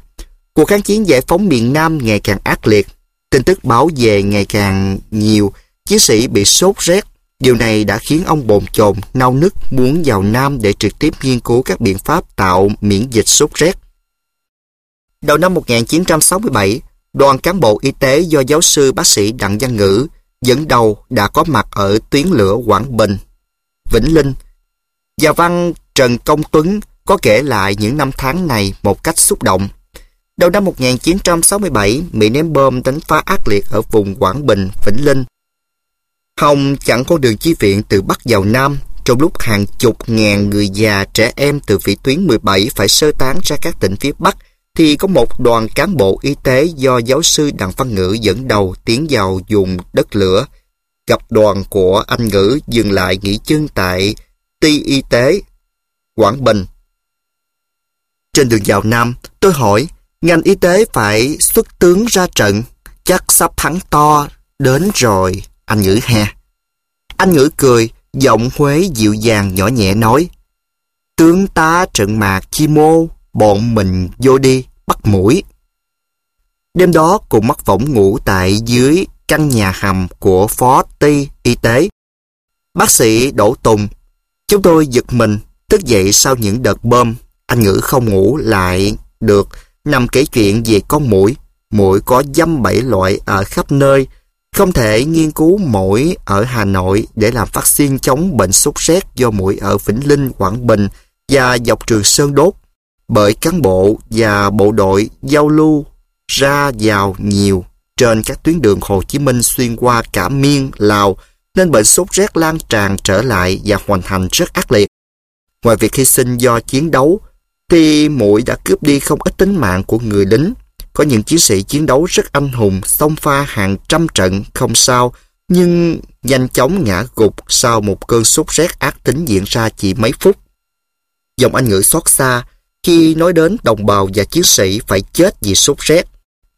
Cuộc kháng chiến giải phóng miền Nam ngày càng ác liệt, tin tức báo về ngày càng nhiều chiến sĩ bị sốt rét. Điều này đã khiến ông bồn chồn, nao nức muốn vào Nam để trực tiếp nghiên cứu các biện pháp tạo miễn dịch sốt rét. Đầu năm 1967, đoàn cán bộ y tế do giáo sư bác sĩ Đặng Văn Ngữ dẫn đầu đã có mặt ở tuyến lửa Quảng Bình, Vĩnh Linh. Nhà văn Trần Công Tuấn có kể lại những năm tháng này một cách xúc động. Đầu năm 1967, Mỹ ném bom đánh phá ác liệt ở vùng Quảng Bình, Vĩnh Linh. Hồng chặn con đường chi viện từ Bắc vào Nam, trong lúc hàng chục ngàn người già trẻ em từ vĩ tuyến 17 phải sơ tán ra các tỉnh phía Bắc, thì có một đoàn cán bộ y tế do giáo sư Đặng Văn Ngữ dẫn đầu tiến vào vùng đất lửa. Gặp đoàn của anh Ngữ dừng lại nghỉ chân tại Ty Y tế, Quảng Bình. Trên đường vào Nam, tôi hỏi, ngành y tế phải xuất tướng ra trận, chắc sắp thắng to đến rồi, anh Ngữ ha. Anh Ngữ cười, giọng Huế dịu dàng nhỏ nhẹ nói, tướng tá trận mạc chi mô, bọn mình vô đi, bắt mũi. Đêm đó cùng mắc võng ngủ tại dưới căn nhà hầm của phó ty y tế, bác sĩ Đỗ Tùng. Chúng tôi giật mình, thức dậy sau những đợt bom. Anh Ngữ không ngủ lại được, nằm kể chuyện về con muỗi. Muỗi có 27 loại ở khắp nơi. Không thể nghiên cứu muỗi ở Hà Nội để làm vaccine chống bệnh sốt rét do muỗi ở Vĩnh Linh, Quảng Bình và dọc Trường Sơn đốt, bởi cán bộ và bộ đội giao lưu ra vào nhiều trên các tuyến đường Hồ Chí Minh xuyên qua cả Miên, Lào, nên bệnh sốt rét lan tràn trở lại và hoành hành rất ác liệt. Ngoài việc hy sinh do chiến đấu, thì muỗi đã cướp đi không ít tính mạng của người lính. Có những chiến sĩ chiến đấu rất anh hùng, xông pha hàng trăm trận không sao, nhưng nhanh chóng ngã gục sau một cơn sốt rét ác tính diễn ra chỉ mấy phút. Giọng anh Ngữ xót xa khi nói đến đồng bào và chiến sĩ phải chết vì sốt rét.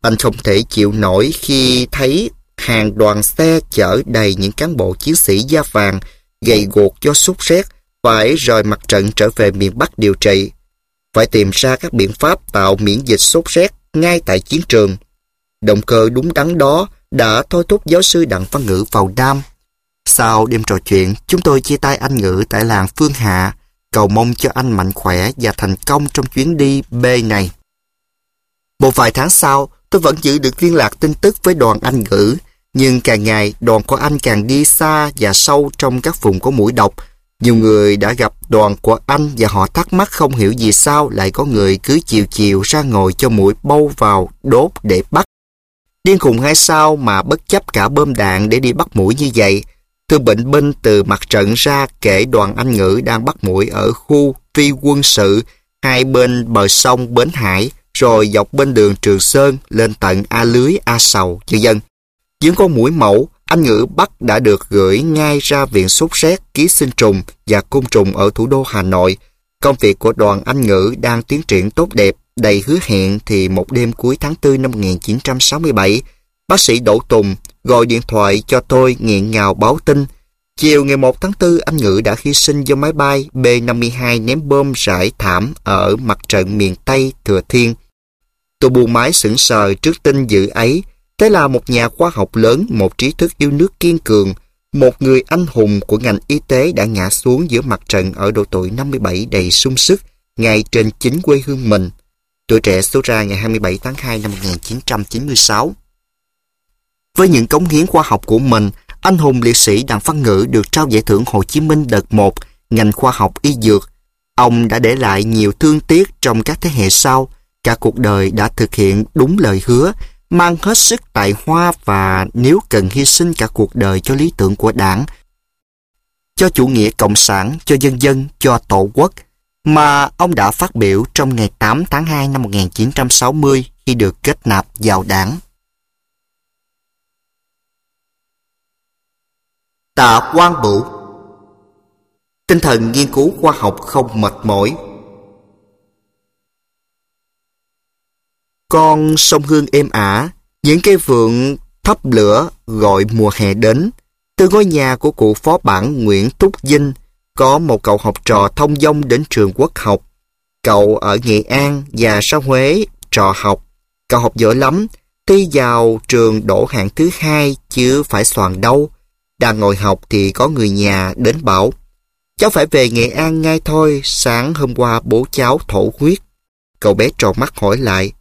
Anh không thể chịu nổi khi thấy hàng đoàn xe chở đầy những cán bộ chiến sĩ da vàng gầy guộc do sốt rét phải rời mặt trận trở về miền Bắc điều trị, phải tìm ra các biện pháp tạo miễn dịch sốt rét ngay tại chiến trường. Động cơ đúng đắn đó đã thôi thúc giáo sư Đặng Văn Ngữ vào Nam. Sau đêm trò chuyện, chúng tôi chia tay anh Ngữ tại làng Phương Hạ, cầu mong cho anh mạnh khỏe và thành công trong chuyến đi B này. Một vài tháng sau, tôi vẫn giữ được liên lạc tin tức với đoàn anh Ngữ, nhưng càng ngày đoàn của anh càng đi xa và sâu trong các vùng có muỗi độc. Nhiều người đã gặp đoàn của anh và họ thắc mắc không hiểu vì sao lại có người cứ chiều chiều ra ngồi cho muỗi bâu vào đốt để bắt. Điên khùng hay sao mà bất chấp cả bom đạn để đi bắt muỗi như vậy. Tôi bệnh binh từ mặt trận ra kể đoàn anh Ngữ đang bắt muỗi ở khu phi quân sự hai bên bờ sông Bến Hải, rồi dọc bên đường Trường Sơn lên tận A Lưới, A Sầu, vân vân. Những con muỗi mẫu anh Ngữ bắt đã được gửi ngay ra Viện Sốt rét, Ký sinh trùng và Côn trùng ở thủ đô Hà Nội. Công việc của đoàn anh Ngữ đang tiến triển tốt đẹp, đầy hứa hẹn, thì một đêm cuối tháng 4 năm 1967, bác sĩ Đỗ Tùng gọi điện thoại cho tôi nghẹn ngào báo tin. Chiều ngày 1 tháng 4, anh Ngữ đã hy sinh do máy bay B-52 ném bom rải thảm ở mặt trận miền Tây Thừa Thiên. Tôi buồn mái sững sờ trước tin dữ ấy. Thế là một nhà khoa học lớn, một trí thức yêu nước kiên cường, một người anh hùng của ngành y tế đã ngã xuống giữa mặt trận ở độ tuổi 57 đầy sung sức, ngay trên chính quê hương mình. Tuổi Trẻ số ra ngày 27 tháng 2 năm 1996. Với những cống hiến khoa học của mình, anh hùng liệt sĩ Đặng Văn Ngữ được trao giải thưởng Hồ Chí Minh đợt 1, ngành khoa học y dược. Ông đã để lại nhiều thương tiếc trong các thế hệ sau. Cả cuộc đời đã thực hiện đúng lời hứa, mang hết sức tài hoa và nếu cần hy sinh cả cuộc đời cho lý tưởng của Đảng, cho chủ nghĩa cộng sản, cho dân dân, cho tổ quốc, mà ông đã phát biểu trong ngày 8 tháng 2 năm 1960 khi được kết nạp vào Đảng. Tạ Quang Bửu. Tinh thần nghiên cứu khoa học không mệt mỏi. Con sông Hương êm ả, những cây vượng thắp lửa gọi mùa hè đến. Từ ngôi nhà của cụ phó bản Nguyễn Túc Vinh, có một cậu học trò thông dong đến trường quốc học. Cậu ở Nghệ An và ra Huế trò học. Cậu học giỏi lắm, thi vào trường đỗ hạng thứ 2 chứ phải soàng đâu. Đang ngồi học thì có người nhà đến bảo, cháu phải về Nghệ An ngay thôi, sáng hôm qua bố cháu thổ huyết. Cậu bé tròn mắt hỏi lại,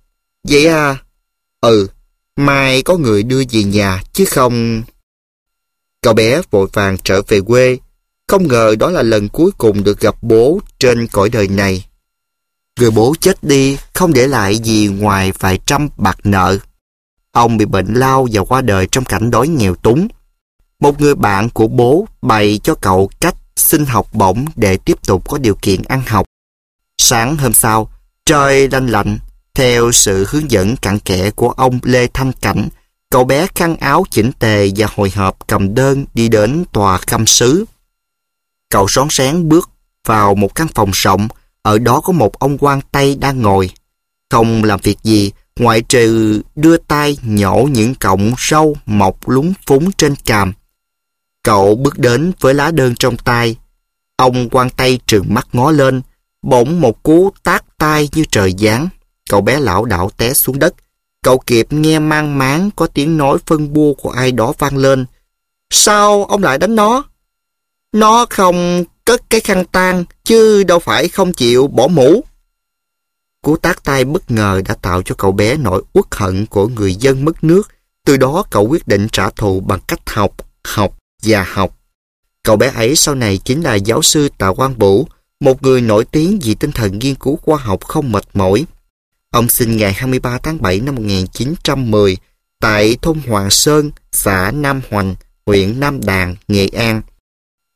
Vậy à? Ừ, mai có người đưa về nhà chứ không... Cậu bé vội vàng trở về quê, không ngờ đó là lần cuối cùng được gặp bố trên cõi đời này. Người bố chết đi không để lại gì ngoài vài trăm bạc nợ. Ông bị bệnh lao và qua đời trong cảnh đói nghèo túng. Một người bạn của bố bày cho cậu cách xin học bổng để tiếp tục có điều kiện ăn học. Sáng hôm sau, trời lanh lạnh, theo sự hướng dẫn cặn kẽ của ông Lê Thanh Cảnh, cậu bé khăn áo chỉnh tề và hồi hộp cầm đơn đi đến tòa khâm sứ. Cậu rón rén bước vào một căn phòng rộng, ở đó có một ông quan Tây đang ngồi. Không làm việc gì, ngoại trừ đưa tay nhổ những cọng râu mọc lúng phúng trên cằm. Cậu bước đến với lá đơn trong tay. Ông quan Tây trừng mắt ngó lên, bỗng một cú tát tay như trời giáng. Cậu bé lảo đảo té xuống đất. Cậu kịp nghe mang máng có tiếng nói phân bua của ai đó vang lên. Sao ông lại đánh nó? Nó không cất cái khăn tang chứ đâu phải không chịu bỏ mũ. Cú tát tay bất ngờ đã tạo cho cậu bé nỗi uất hận của người dân mất nước. Từ đó cậu quyết định trả thù bằng cách học, học và học. Cậu bé ấy sau này chính là giáo sư Tạ Quang Bửu, một người nổi tiếng vì tinh thần nghiên cứu khoa học không mệt mỏi. Ông sinh ngày 23 tháng 7 năm 1910 tại thôn Hoàng Sơn, xã Nam Hoành, huyện Nam Đàn, Nghệ An.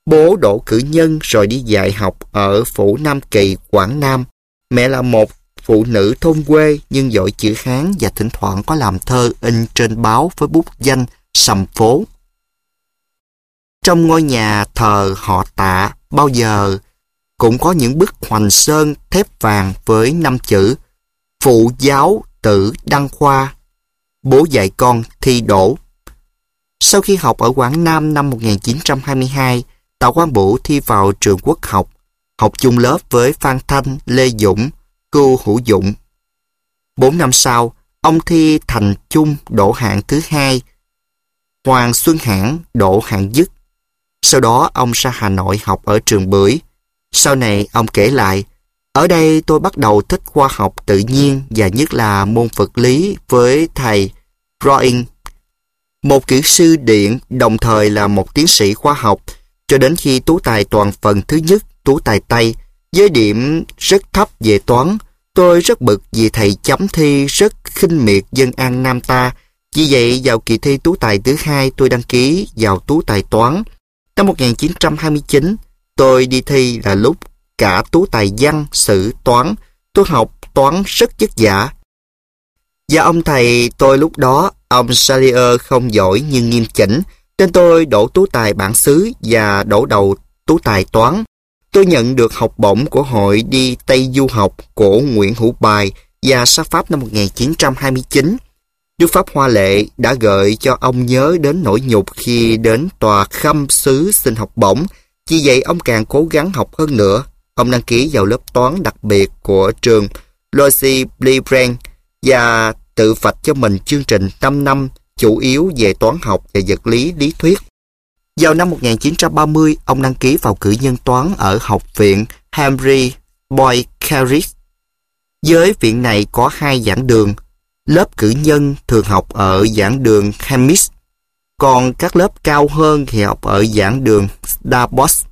Bố đỗ cử nhân rồi đi dạy học ở Phủ Nam Kỳ, Quảng Nam. Mẹ là một phụ nữ thôn quê nhưng giỏi chữ Hán và thỉnh thoảng có làm thơ in trên báo với bút danh Sầm Phố. Trong ngôi nhà thờ họ Tạ bao giờ cũng có những bức hoành sơn thép vàng với năm chữ Phụ giáo Tử Đăng Khoa, bố dạy con thi đỗ. Sau khi học ở Quảng Nam năm 1922, Tạ Quang Bửu thi vào trường Quốc học, học chung lớp với Phan Thanh, Lê Dũng, Cưu Hữu Dũng. 4 năm sau, ông thi thành chung đỗ hạng thứ hai, Hoàng Xuân Hãn đỗ hạng dứt. Sau đó ông ra Hà Nội học ở trường Bưởi. Sau này ông kể lại, ở đây tôi bắt đầu thích khoa học tự nhiên và nhất là môn vật lý với thầy Roing, một kỹ sư điện đồng thời là một tiến sĩ khoa học, cho đến khi tú tài toàn phần thứ nhất, tú tài Tây, với điểm rất thấp về toán. Tôi rất bực vì thầy chấm thi rất khinh miệt dân An Nam ta. Vì vậy vào kỳ thi tú tài thứ hai tôi đăng ký vào tú tài toán. Năm 1929 tôi đi thi là lúc cả tú tài văn, sử, toán. Tôi học toán rất vất vả. Và ông thầy tôi lúc đó, ông Salier không giỏi nhưng nghiêm chỉnh, nên tôi đỗ tú tài bản xứ và đổ đầu tú tài toán. Tôi nhận được học bổng của hội đi Tây du học của Nguyễn Hữu Bài và sát Pháp năm 1929. Nước Pháp Hoa Lệ đã gợi cho ông nhớ đến nỗi nhục khi đến tòa khâm sứ xin học bổng. Vì vậy ông càng cố gắng học hơn nữa. Ông đăng ký vào lớp toán đặc biệt của trường Loisy Blivren và tự vạch cho mình chương trình 5 năm chủ yếu về toán học và vật lý lý thuyết. Vào năm 1930, ông đăng ký vào cử nhân toán ở Học viện Henry Boyd Carrick. Với viện này có 2 giảng đường. Lớp cử nhân thường học ở giảng đường Hemis, còn các lớp cao hơn thì học ở giảng đường Starbucks.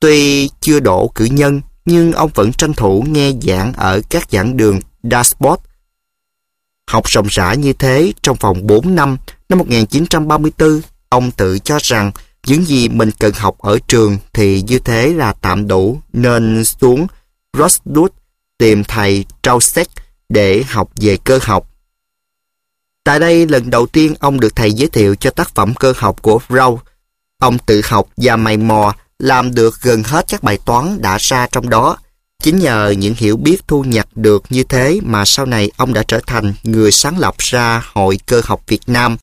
Tuy chưa đỗ cử nhân, nhưng ông vẫn tranh thủ nghe giảng ở các giảng đường Dartmouth. Học ròng rã như thế trong vòng 4 năm, năm 1934, ông tự cho rằng những gì mình cần học ở trường thì như thế là tạm đủ, nên xuống Rostov tìm thầy Trausek để học về cơ học. Tại đây lần đầu tiên ông được thầy giới thiệu cho tác phẩm cơ học của Rau. Ông tự học và mày mò làm được gần hết các bài toán đã ra trong đó. Chính nhờ những hiểu biết thu nhặt được như thế mà sau này ông đã trở thành người sáng lập ra Hội Cơ học Việt Nam.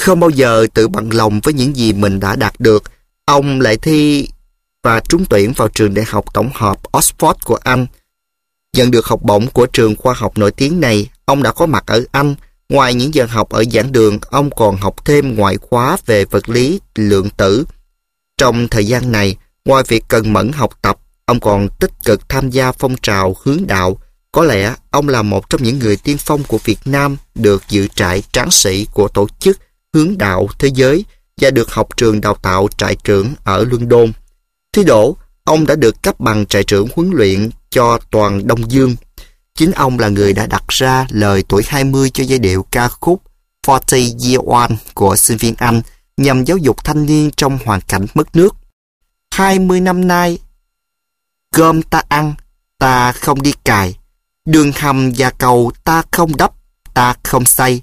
Không bao giờ tự bằng lòng với những gì mình đã đạt được, ông lại thi và trúng tuyển vào trường đại học tổng hợp Oxford của Anh. Nhận được học bổng của trường khoa học nổi tiếng này, ông đã có mặt ở Anh. Ngoài những giờ học ở giảng đường, ông còn học thêm ngoại khóa về vật lý lượng tử. Trong thời gian này, ngoài việc cần mẫn học tập, ông còn tích cực tham gia phong trào hướng đạo, Có lẽ ông là một trong những người tiên phong của Việt Nam được dự trại tráng sĩ của tổ chức Hướng Đạo Thế Giới và được học trường đào tạo trại trưởng ở London. Thi đỗ, ông đã được cấp bằng trại trưởng huấn luyện cho toàn Đông Dương. Chính ông là người đã đặt ra lời tuổi 20 cho giai điệu ca khúc 40 Year One của sinh viên Anh nhằm giáo dục thanh niên trong hoàn cảnh mất nước. 20 năm nay, cơm ta ăn, ta không đi cài, đường hầm và cầu ta không đắp, ta không xây.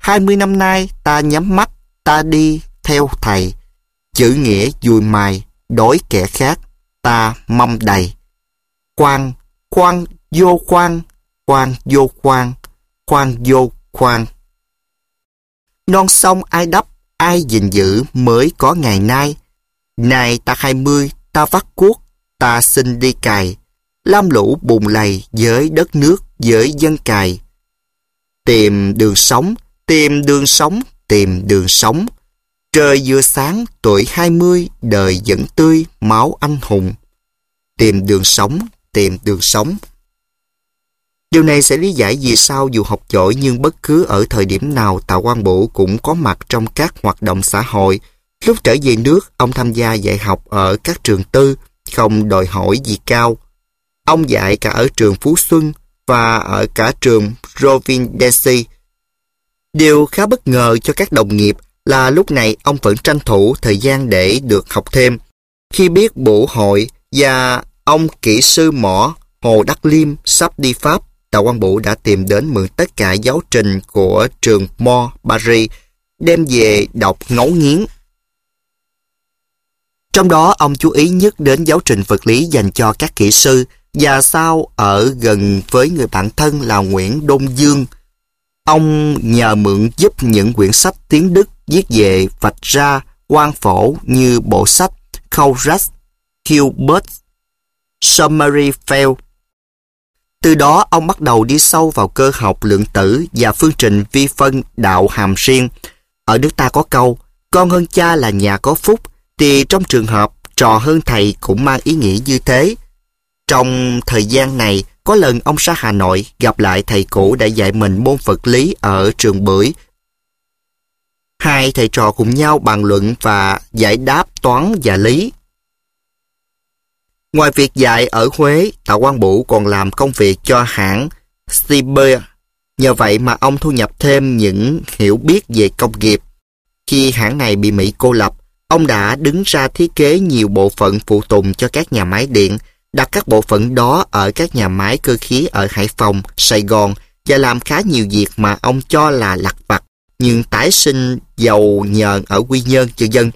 20 năm nay, ta nhắm mắt, ta đi theo thầy, chữ nghĩa dùi mài, đói kẻ khác, ta mâm đầy. Khoan, khoan vô khoan, khoan vô khoan, khoan vô khoan. Non sông ai đắp, ai gìn giữ mới có ngày nay. Này ta 20, ta vắt cuốc, ta xin đi cày. Lam lũ bùn lầy với đất nước, với dân cày. Tìm đường sống, tìm đường sống, tìm đường sống. Trời vừa sáng, tuổi 20, đời vẫn tươi, máu anh hùng. Tìm đường sống, tìm đường sống. Điều này sẽ lý giải vì sao dù học giỏi nhưng bất cứ ở thời điểm nào Tạ Quang Bửu cũng có mặt trong các hoạt động xã hội. Lúc trở về nước, ông tham gia dạy học ở các trường tư, không đòi hỏi gì cao. Ông dạy cả ở trường Phú Xuân và ở cả trường Providency. Điều khá bất ngờ cho các đồng nghiệp là lúc này ông vẫn tranh thủ thời gian để được học thêm. Khi biết Bửu hội và ông kỹ sư mỏ Hồ Đắc Liêm sắp đi Pháp, Tạ Quang Bửu đã tìm đến mượn tất cả giáo trình của trường Mo Paris, đem về đọc ngấu nghiến. Trong đó, ông chú ý nhất đến giáo trình vật lý dành cho các kỹ sư và sau ở gần với người bạn thân là Nguyễn Đông Dương. Ông nhờ mượn giúp những quyển sách tiếng Đức viết về vạch ra quan phổ như bộ sách Kaulrach, Hilbert, Sommerfeld. Từ đó, ông bắt đầu đi sâu vào cơ học lượng tử và phương trình vi phân đạo hàm riêng. Ở nước ta có câu, con hơn cha là nhà có phúc, thì trong trường hợp trò hơn thầy cũng mang ý nghĩa như thế. Trong thời gian này, có lần ông ra Hà Nội gặp lại thầy cũ đã dạy mình môn vật lý ở trường Bưởi. Hai thầy trò cùng nhau bàn luận và giải đáp toán và lý. Ngoài việc dạy ở Huế, Tạ Quang Bửu còn làm công việc cho hãng Siber. Nhờ vậy mà ông thu nhập thêm những hiểu biết về công nghiệp. Khi hãng này bị Mỹ cô lập, ông đã đứng ra thiết kế nhiều bộ phận phụ tùng cho các nhà máy điện, đặt các bộ phận đó ở các nhà máy cơ khí ở Hải Phòng, Sài Gòn và làm khá nhiều việc mà ông cho là lặt vặt, nhưng tái sinh giàu nhờn ở Quy Nhơn cho dân.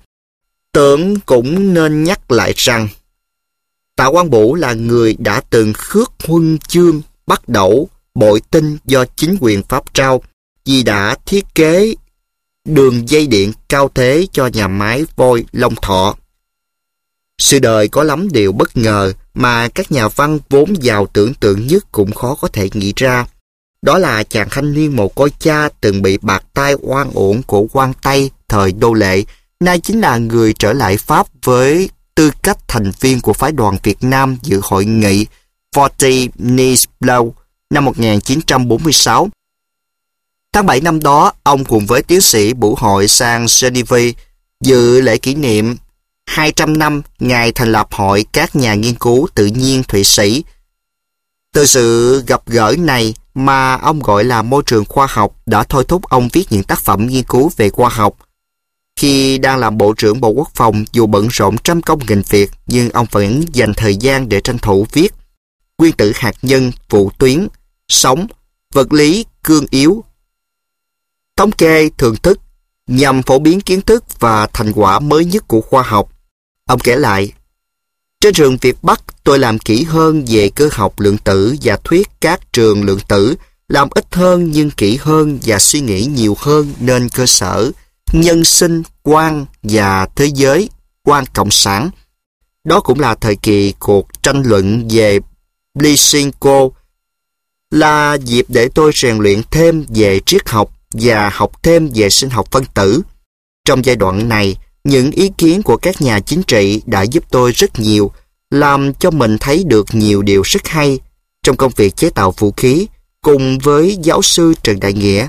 Tưởng cũng nên nhắc lại rằng Tạ Quang Bửu là người đã từng khước huân chương, bắt đẩu, bội tinh do chính quyền Pháp trao vì đã thiết kế đường dây điện cao thế cho nhà máy vôi Long Thọ. Sự đời có lắm điều bất ngờ mà các nhà văn vốn giàu tưởng tượng nhất cũng khó có thể nghĩ ra. Đó là chàng thanh niên mồ côi cha từng bị bạc tai oan uổng của quan Tây thời Đô Lệ, nay chính là người trở lại Pháp với tư cách thành viên của phái đoàn Việt Nam dự hội nghị Fontainebleau năm 1946. Tháng 7 năm đó, ông cùng với tiến sĩ Bửu hội sang Geneva dự lễ kỷ niệm 200 năm ngày thành lập Hội các nhà nghiên cứu tự nhiên Thụy Sĩ. Từ sự gặp gỡ này mà ông gọi là môi trường khoa học đã thôi thúc ông viết những tác phẩm nghiên cứu về khoa học. Khi đang làm Bộ trưởng Bộ Quốc phòng, dù bận rộn trăm công nghìn việc, nhưng ông vẫn dành thời gian để tranh thủ viết Nguyên tử hạt nhân, Vụ tuyến, Sóng, Vật lý cương yếu, Thống kê thường thức, nhằm phổ biến kiến thức và thành quả mới nhất của khoa học. Ông kể lại, trên trường Việt Bắc tôi làm kỹ hơn về cơ học lượng tử và thuyết các trường lượng tử, làm ít hơn nhưng kỹ hơn và suy nghĩ nhiều hơn nên cơ sở nhân sinh, quan và thế giới, quan cộng sản. Đó cũng là thời kỳ cuộc tranh luận về Lysenko, là dịp để tôi rèn luyện thêm về triết học và học thêm về sinh học phân tử. Trong giai đoạn này, những ý kiến của các nhà chính trị đã giúp tôi rất nhiều, làm cho mình thấy được nhiều điều rất hay. trong công việc chế tạo vũ khí cùng với giáo sư Trần Đại Nghĩa.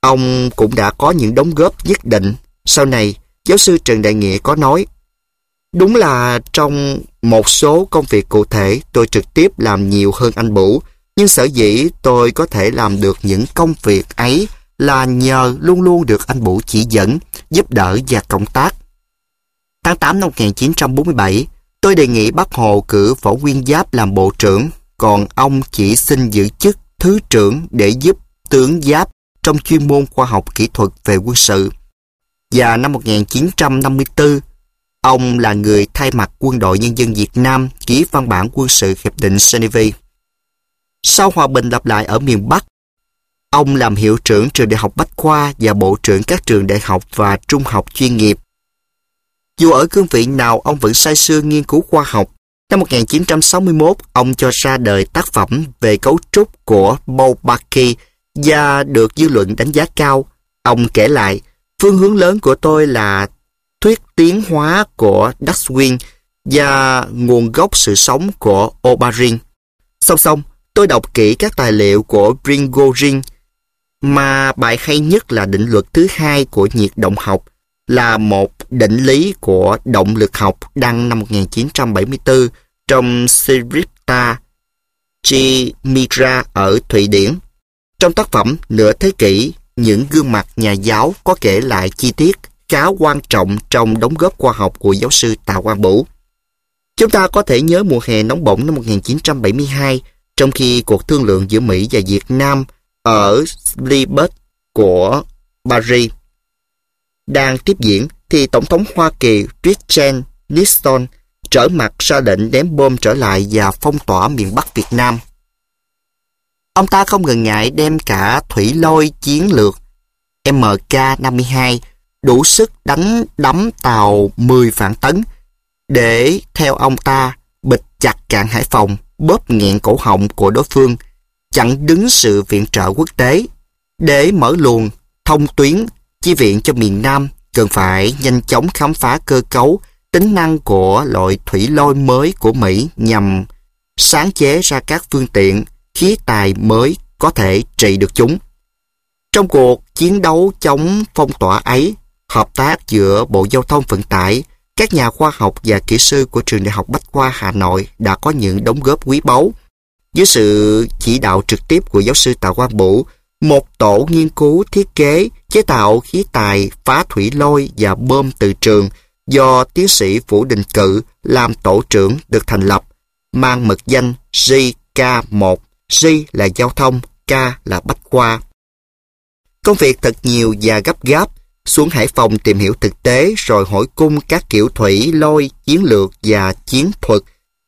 Ông cũng đã có những đóng góp nhất định. Sau này, giáo sư Trần Đại Nghĩa có nói, đúng là trong một số công việc cụ thể tôi trực tiếp làm nhiều hơn anh Bửu, nhưng sở dĩ tôi có thể làm được những công việc ấy là nhờ luôn luôn được anh Bửu chỉ dẫn, giúp đỡ và cộng tác. Tháng 8 năm 1947, tôi đề nghị Bác Hồ cử Võ Nguyên Giáp làm bộ trưởng, còn ông chỉ xin giữ chức thứ trưởng để giúp tướng Giáp trong chuyên môn khoa học kỹ thuật về quân sự. Và năm 1954, ông là người thay mặt Quân đội Nhân dân Việt Nam ký văn bản quân sự Hiệp định Geneva. Sau hòa bình lặp lại ở miền Bắc, ông làm hiệu trưởng trường đại học Bách Khoa và bộ trưởng các trường đại học và trung học chuyên nghiệp. Dù ở cương vị nào, ông vẫn say sưa nghiên cứu khoa học. Năm 1961, ông cho ra đời tác phẩm về cấu trúc của Bourbaki và được dư luận đánh giá cao. Ông kể lại, phương hướng lớn của tôi là thuyết tiến hóa của Darwin và nguồn gốc sự sống của Oparin. Song song, tôi đọc kỹ các tài liệu của Grigorine, mà bài hay nhất là định luật thứ hai của nhiệt động học, là một định lý của động lực học đăng năm 1974 trong Scripta Chimera ở Thụy Điển. Trong tác phẩm Nửa Thế Kỷ, những gương mặt nhà giáo có kể lại chi tiết khá quan trọng trong đóng góp khoa học của giáo sư Tạ Quang Bửu. Chúng ta có thể nhớ mùa hè nóng bỏng năm 1972, trong khi cuộc thương lượng giữa Mỹ và Việt Nam ở Libet của Paris đang tiếp diễn, thì Tổng thống Hoa Kỳ Richard Nixon trở mặt ra lệnh ném bom trở lại và phong tỏa miền Bắc Việt Nam. Ông ta không ngần ngại đem cả thủy lôi chiến lược MK-52 đủ sức đánh đắm tàu 10 vạn tấn để, theo ông ta, bịt chặt cảng Hải Phòng, bóp nghẹn cổ họng của đối phương, chặn đứng sự viện trợ quốc tế. Để mở luồng, thông tuyến, chi viện cho miền Nam, cần phải nhanh chóng khám phá cơ cấu, tính năng của loại thủy lôi mới của Mỹ nhằm sáng chế ra các phương tiện, khí tài mới có thể trị được chúng. Trong cuộc chiến đấu chống phong tỏa ấy, hợp tác giữa Bộ Giao thông Vận tải, các nhà khoa học và kỹ sư của Trường Đại học Bách Khoa Hà Nội đã có những đóng góp quý báu. Dưới sự chỉ đạo trực tiếp của giáo sư Tạ Quang Bửu, một tổ nghiên cứu thiết kế, chế tạo khí tài, phá thủy lôi và bơm từ trường do tiến sĩ Vũ Đình Cự làm tổ trưởng được thành lập, mang mật danh JK1, J là giao thông, K là Bách Khoa. Công việc thật nhiều và gấp gáp, xuống Hải Phòng tìm hiểu thực tế rồi hỏi cung các kiểu thủy lôi, chiến lược và chiến thuật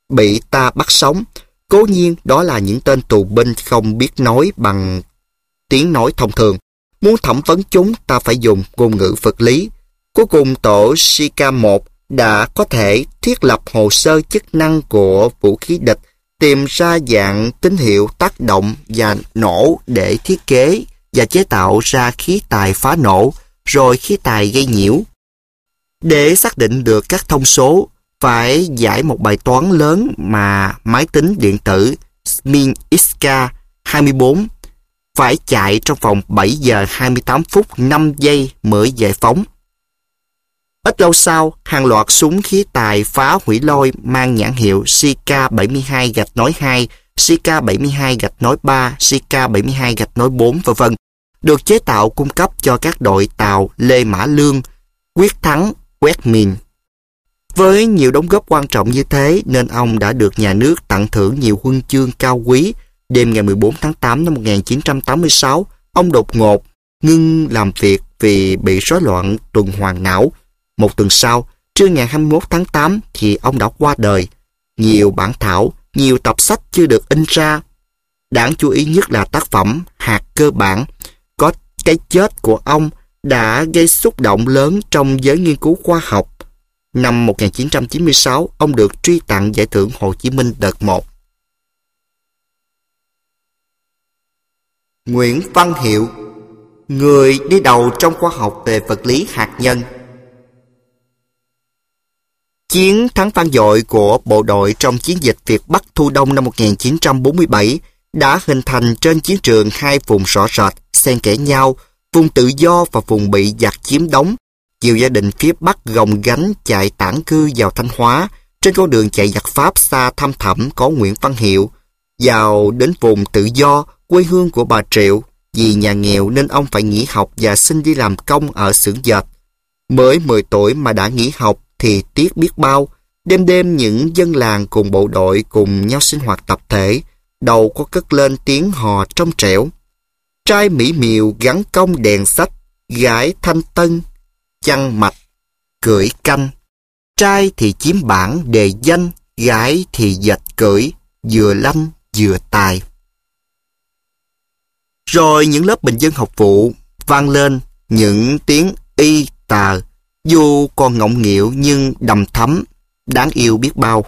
bị ta bắt sống. Cố nhiên đó là những tên tù binh không biết nói bằng tiếng nói thông thường. Muốn thẩm vấn chúng ta phải dùng ngôn ngữ vật lý. Cuối cùng tổ Sika-1 đã có thể thiết lập hồ sơ chức năng của vũ khí địch, tìm ra dạng tín hiệu tác động và nổ để thiết kế và chế tạo ra khí tài phá nổ, rồi khí tài gây nhiễu. Để xác định được các thông số, phải giải một bài toán lớn mà máy tính điện tử SMINXK-24 phải chạy trong vòng 7 giờ 28 phút 5 giây mới giải phóng. Ít lâu sau, hàng loạt súng khí tài phá hủy lôi mang nhãn hiệu CK-72-2, CK-72-3, CK-72-4 v.v. được chế tạo cung cấp cho các đội tàu Lê Mã Lương, Quyết Thắng, Quét Miền. Với nhiều đóng góp quan trọng như thế nên ông đã được nhà nước tặng thưởng nhiều huân chương cao quý. Đêm ngày 14 tháng 8 năm 1986, ông đột ngột ngưng làm việc vì bị rối loạn tuần hoàn não. Một tuần sau, trưa ngày 21 tháng 8 thì ông đã qua đời. Nhiều bản thảo, nhiều tập sách chưa được in ra. Đáng chú ý nhất là tác phẩm Hạt Cơ Bản. Có cái chết của ông đã gây xúc động lớn trong giới nghiên cứu khoa học. Năm 1996, ông được truy tặng giải thưởng Hồ Chí Minh đợt 1. Nguyễn Văn Hiệu, người đi đầu trong khoa học về vật lý hạt nhân. Chiến thắng vang dội của bộ đội trong chiến dịch Việt Bắc Thu Đông năm 1947 đã hình thành trên chiến trường hai vùng rõ rệt, xen kẽ nhau, vùng tự do và vùng bị giặc chiếm đóng. Nhiều gia đình phía Bắc gồng gánh chạy tản cư vào Thanh Hóa, trên con đường chạy giặc Pháp xa thăm thẳm có Nguyễn Văn Hiệu. Vào đến vùng tự do, quê hương của bà Triệu, vì nhà nghèo nên ông phải nghỉ học và xin đi làm công ở xưởng dệt. Mới 10 tuổi mà đã nghỉ học thì tiếc biết bao. Đêm đêm những dân làng cùng bộ đội cùng nhau sinh hoạt tập thể, đầu có cất lên tiếng hò trong trẻo. Trai mỹ miều gắn công đèn sách, gái thanh tân chăn mạch, cưỡi canh. Trai thì chiếm bảng đề danh, gái thì dệt cưỡi, vừa lanh vừa tài. Rồi những lớp bình dân học vụ vang lên những tiếng y tờ, dù còn ngọng nghịu nhưng đầm thấm, đáng yêu biết bao.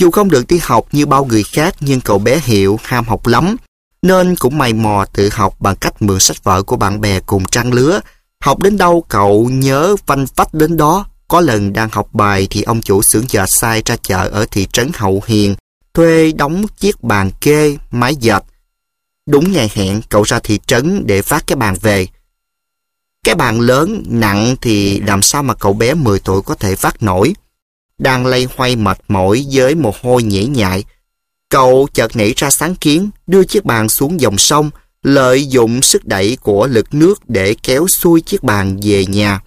Dù không được đi học như bao người khác nhưng cậu bé Hiệu ham học lắm, nên cũng mày mò tự học bằng cách mượn sách vở của bạn bè cùng trang lứa. Học đến đâu cậu nhớ vanh vách đến đó. Có lần đang học bài thì ông chủ xưởng dệt sai ra chợ ở thị trấn Hậu Hiền thuê đóng chiếc bàn kê, mái dệt. Đúng ngày hẹn cậu ra thị trấn để vác cái bàn về. Cái bàn lớn, nặng thì làm sao mà cậu bé 10 tuổi có thể vác nổi. Đang lây hoay mệt mỏi với mồ hôi nhễ nhại, cậu chợt nảy ra sáng kiến đưa chiếc bàn xuống dòng sông, lợi dụng sức đẩy của lực nước để kéo xuôi chiếc bàn về nhà.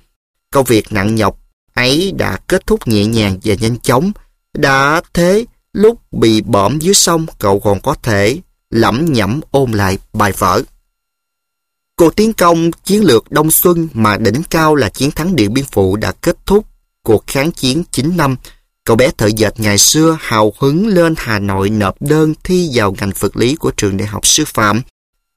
Công việc nặng nhọc ấy đã kết thúc nhẹ nhàng và nhanh chóng. Đã thế, lúc bị bõm dưới sông, cậu còn có thể lẩm nhẩm ôn lại bài vở. Cuộc tiến công chiến lược Đông Xuân mà đỉnh cao là chiến thắng Điện Biên Phủ đã kết thúc cuộc kháng chiến 9 năm. Cậu bé thợ dệt ngày xưa hào hứng lên Hà Nội nộp đơn thi vào ngành vật lý của trường đại học sư phạm.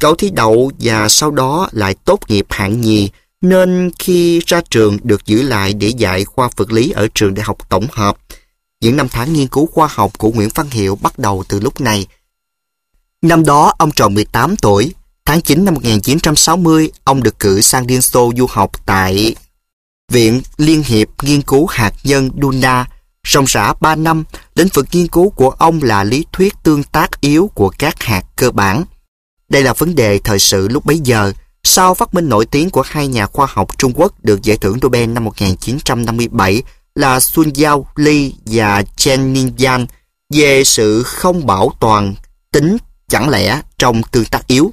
Cậu thi đậu và sau đó lại tốt nghiệp hạng nhì, nên khi ra trường được giữ lại để dạy khoa vật lý ở trường đại học tổng hợp. Những năm tháng nghiên cứu khoa học của Nguyễn Văn Hiệu bắt đầu từ lúc này. Năm đó ông tròn 18 tuổi, tháng 9 năm 1960, ông được cử sang Liên Xô du học tại Viện Liên hiệp Nghiên cứu Hạt nhân Duna. Ròng rã 3 năm, lĩnh vực nghiên cứu của ông là lý thuyết tương tác yếu của các hạt cơ bản. Đây là vấn đề thời sự lúc bấy giờ, sau phát minh nổi tiếng của hai nhà khoa học Trung Quốc được giải thưởng Nobel năm 1957 là Sun Yao Li và Chen Ningyan về sự không bảo toàn tính chẳng lẽ trong tương tác yếu.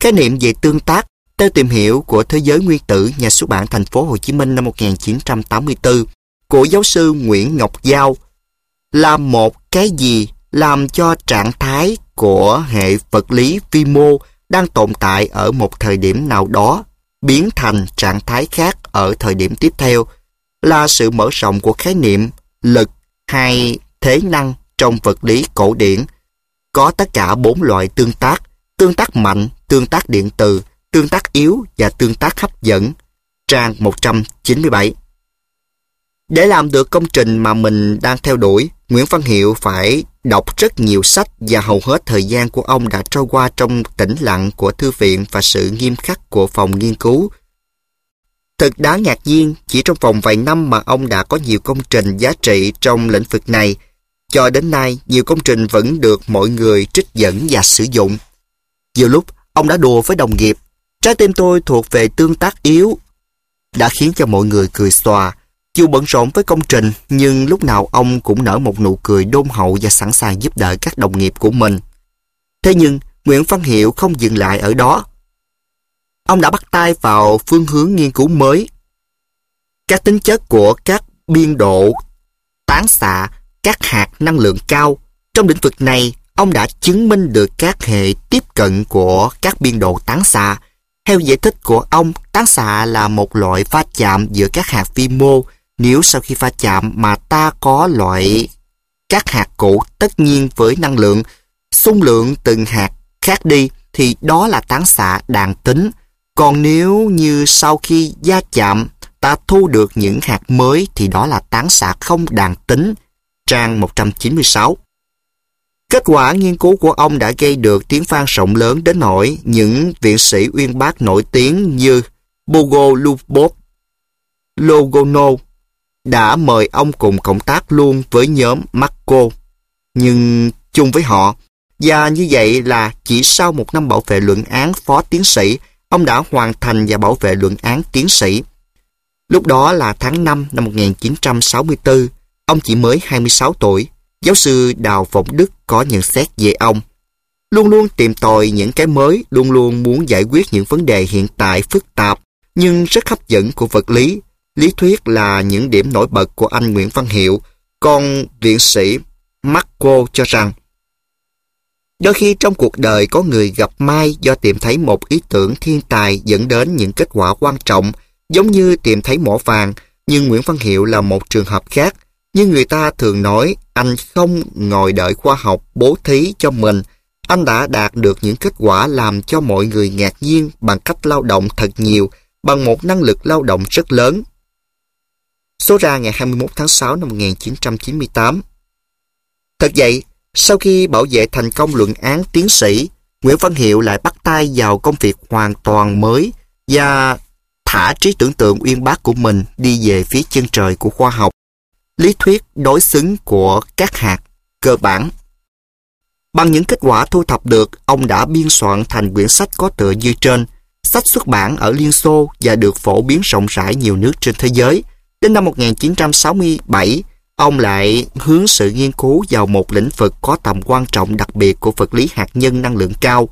Khái niệm về tương tác theo tìm hiểu của Thế giới nguyên tử, nhà xuất bản Thành phố Hồ Chí Minh năm 1984 của giáo sư Nguyễn Ngọc Giao, là một cái gì làm cho trạng thái của hệ vật lý vi mô đang tồn tại ở một thời điểm nào đó biến thành trạng thái khác ở thời điểm tiếp theo, là sự mở rộng của khái niệm lực hay thế năng trong vật lý cổ điển. Có tất cả 4 loại tương tác mạnh, tương tác điện từ, tương tác yếu và tương tác hấp dẫn. Trang 197. Để làm được công trình mà mình đang theo đuổi, Nguyễn Văn Hiệu phải đọc rất nhiều sách và hầu hết thời gian của ông đã trôi qua trong tĩnh lặng của thư viện và sự nghiêm khắc của phòng nghiên cứu. Thật đáng ngạc nhiên, chỉ trong vòng vài năm mà ông đã có nhiều công trình giá trị trong lĩnh vực này. Cho đến nay, nhiều công trình vẫn được mọi người trích dẫn và sử dụng. Nhiều lúc, ông đã đùa với đồng nghiệp, trái tim tôi thuộc về tương tác yếu, đã khiến cho mọi người cười xòa. Dù bận rộn với công trình, nhưng lúc nào ông cũng nở một nụ cười đôn hậu và sẵn sàng giúp đỡ các đồng nghiệp của mình. Thế nhưng, Nguyễn Văn Hiệu không dừng lại ở đó. Ông đã bắt tay vào phương hướng nghiên cứu mới. Các tính chất của các biên độ, tán xạ, các hạt năng lượng cao. Trong lĩnh vực này, ông đã chứng minh được các hệ tiếp cận của các biên độ tán xạ. Theo giải thích của ông, tán xạ là một loại va chạm giữa các hạt vi mô. Nếu sau khi va chạm mà ta có loại các hạt cũ tất nhiên với năng lượng, xung lượng từng hạt khác đi, thì đó là tán xạ đàn tính. Còn nếu như sau khi va chạm ta thu được những hạt mới thì đó là tán xạ không đàn tính. Trang 196. Kết quả nghiên cứu của ông đã gây được tiếng vang rộng lớn đến nỗi những viện sĩ uyên bác nổi tiếng như Bogolubov, Logono, đã mời ông cùng cộng tác luôn với nhóm Marco, nhưng chung với họ. Và như vậy là chỉ sau một năm bảo vệ luận án phó tiến sĩ, ông đã hoàn thành và bảo vệ luận án tiến sĩ. Lúc đó là tháng 5 năm 1964, ông chỉ mới 26 tuổi. Giáo sư Đào Vọng Đức có nhận xét về ông: luôn luôn tìm tòi những cái mới, luôn luôn muốn giải quyết những vấn đề hiện tại phức tạp nhưng rất hấp dẫn của vật lý. Lý thuyết là những điểm nổi bật của anh Nguyễn Văn Hiệu. Còn viện sĩ Marco cho rằng đôi khi trong cuộc đời có người gặp may do tìm thấy một ý tưởng thiên tài dẫn đến những kết quả quan trọng, giống như tìm thấy mỏ vàng, nhưng Nguyễn Văn Hiệu là một trường hợp khác. Như người ta thường nói, anh không ngồi đợi khoa học bố thí cho mình. Anh đã đạt được những kết quả làm cho mọi người ngạc nhiên bằng cách lao động thật nhiều, bằng một năng lực lao động rất lớn. Số ra ngày 21 tháng 6 năm 1998. Thật vậy, sau khi bảo vệ thành công luận án tiến sĩ, Nguyễn Văn Hiệu lại bắt tay vào công việc hoàn toàn mới và thả trí tưởng tượng uyên bác của mình đi về phía chân trời của khoa học. Lý thuyết đối xứng của các hạt cơ bản. Bằng những kết quả thu thập được, ông đã biên soạn thành quyển sách có tựa như trên. Sách xuất bản ở Liên Xô và được phổ biến rộng rãi nhiều nước trên thế giới. Đến năm 1967, ông lại hướng sự nghiên cứu vào một lĩnh vực có tầm quan trọng đặc biệt của vật lý hạt nhân năng lượng cao.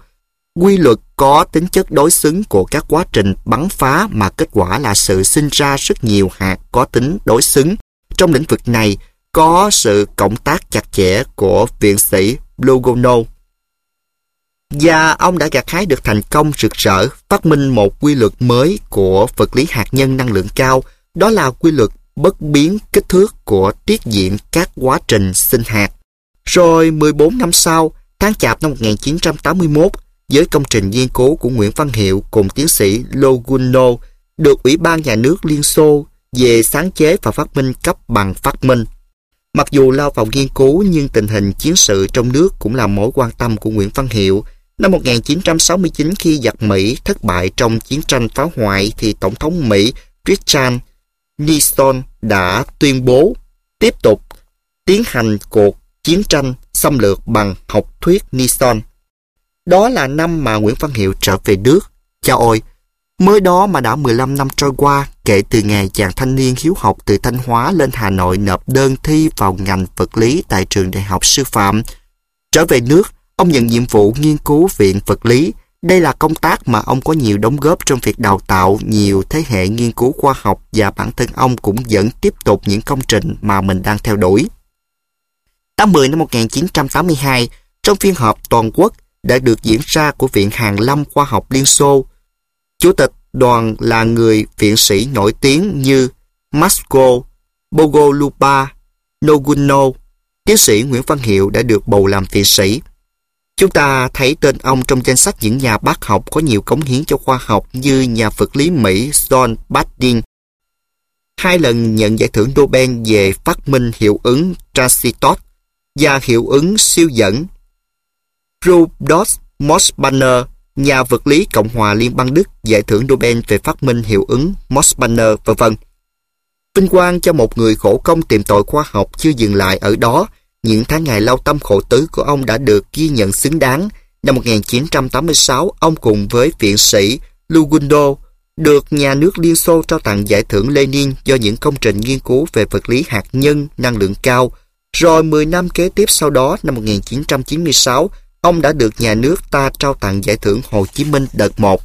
Quy luật có tính chất đối xứng của các quá trình bắn phá mà kết quả là sự sinh ra rất nhiều hạt có tính đối xứng. Trong lĩnh vực này, có sự cộng tác chặt chẽ của viện sĩ Logono. Và ông đã gặt hái được thành công rực rỡ, phát minh một quy luật mới của vật lý hạt nhân năng lượng cao, đó là quy luật bất biến kích thước của tiết diện các quá trình sinh hạt. Rồi 14 năm sau, tháng Chạp năm 1981, với công trình nghiên cứu của Nguyễn Văn Hiệu cùng tiến sĩ Logono, được Ủy ban Nhà nước Liên Xô về sáng chế và phát minh cấp bằng phát minh. Mặc dù lao vào nghiên cứu nhưng tình hình chiến sự trong nước cũng là mối quan tâm của Nguyễn Văn Hiệu. Năm 1969, khi giặc Mỹ thất bại trong chiến tranh phá hoại thì Tổng thống Mỹ Richard Nixon đã tuyên bố tiếp tục tiến hành cuộc chiến tranh xâm lược bằng học thuyết Nixon. Đó là năm mà Nguyễn Văn Hiệu trở về nước. Chao ôi! Mới đó mà đã 15 năm trôi qua kể từ ngày chàng thanh niên hiếu học từ Thanh Hóa lên Hà Nội nộp đơn thi vào ngành vật lý tại trường Đại học Sư phạm. Trở về nước, ông nhận nhiệm vụ nghiên cứu viện vật lý. Đây là công tác mà ông có nhiều đóng góp trong việc đào tạo nhiều thế hệ nghiên cứu khoa học, và bản thân ông cũng vẫn tiếp tục những công trình mà mình đang theo đuổi. Tháng 10 năm 1982, trong phiên họp toàn quốc đã được diễn ra của Viện Hàn Lâm Khoa học Liên Xô, Chủ tịch đoàn là người viện sĩ nổi tiếng như Marco Bogoluba Noguno. Tiến sĩ Nguyễn Văn Hiệu đã được bầu làm viện sĩ. Chúng ta thấy tên ông trong danh sách những nhà bác học có nhiều cống hiến cho khoa học như nhà vật lý Mỹ John Bardeen, 2 lần nhận giải thưởng Nobel về phát minh hiệu ứng transitot và hiệu ứng siêu dẫn, Rudolf Mossbanner, nhà vật lý Cộng hòa Liên bang Đức, giải thưởng Nobel về phát minh hiệu ứng Mossbanner, v.v. Vinh quang cho một người khổ công tìm tòi khoa học chưa dừng lại ở đó. Những tháng ngày lao tâm khổ tứ của ông đã được ghi nhận xứng đáng. Năm 1986, ông cùng với viện sĩ Lugundo được nhà nước Liên Xô trao tặng giải thưởng Lenin do những công trình nghiên cứu về vật lý hạt nhân năng lượng cao. Rồi 10 năm kế tiếp sau đó, năm 1996, ông đã được nhà nước ta trao tặng giải thưởng Hồ Chí Minh đợt 1.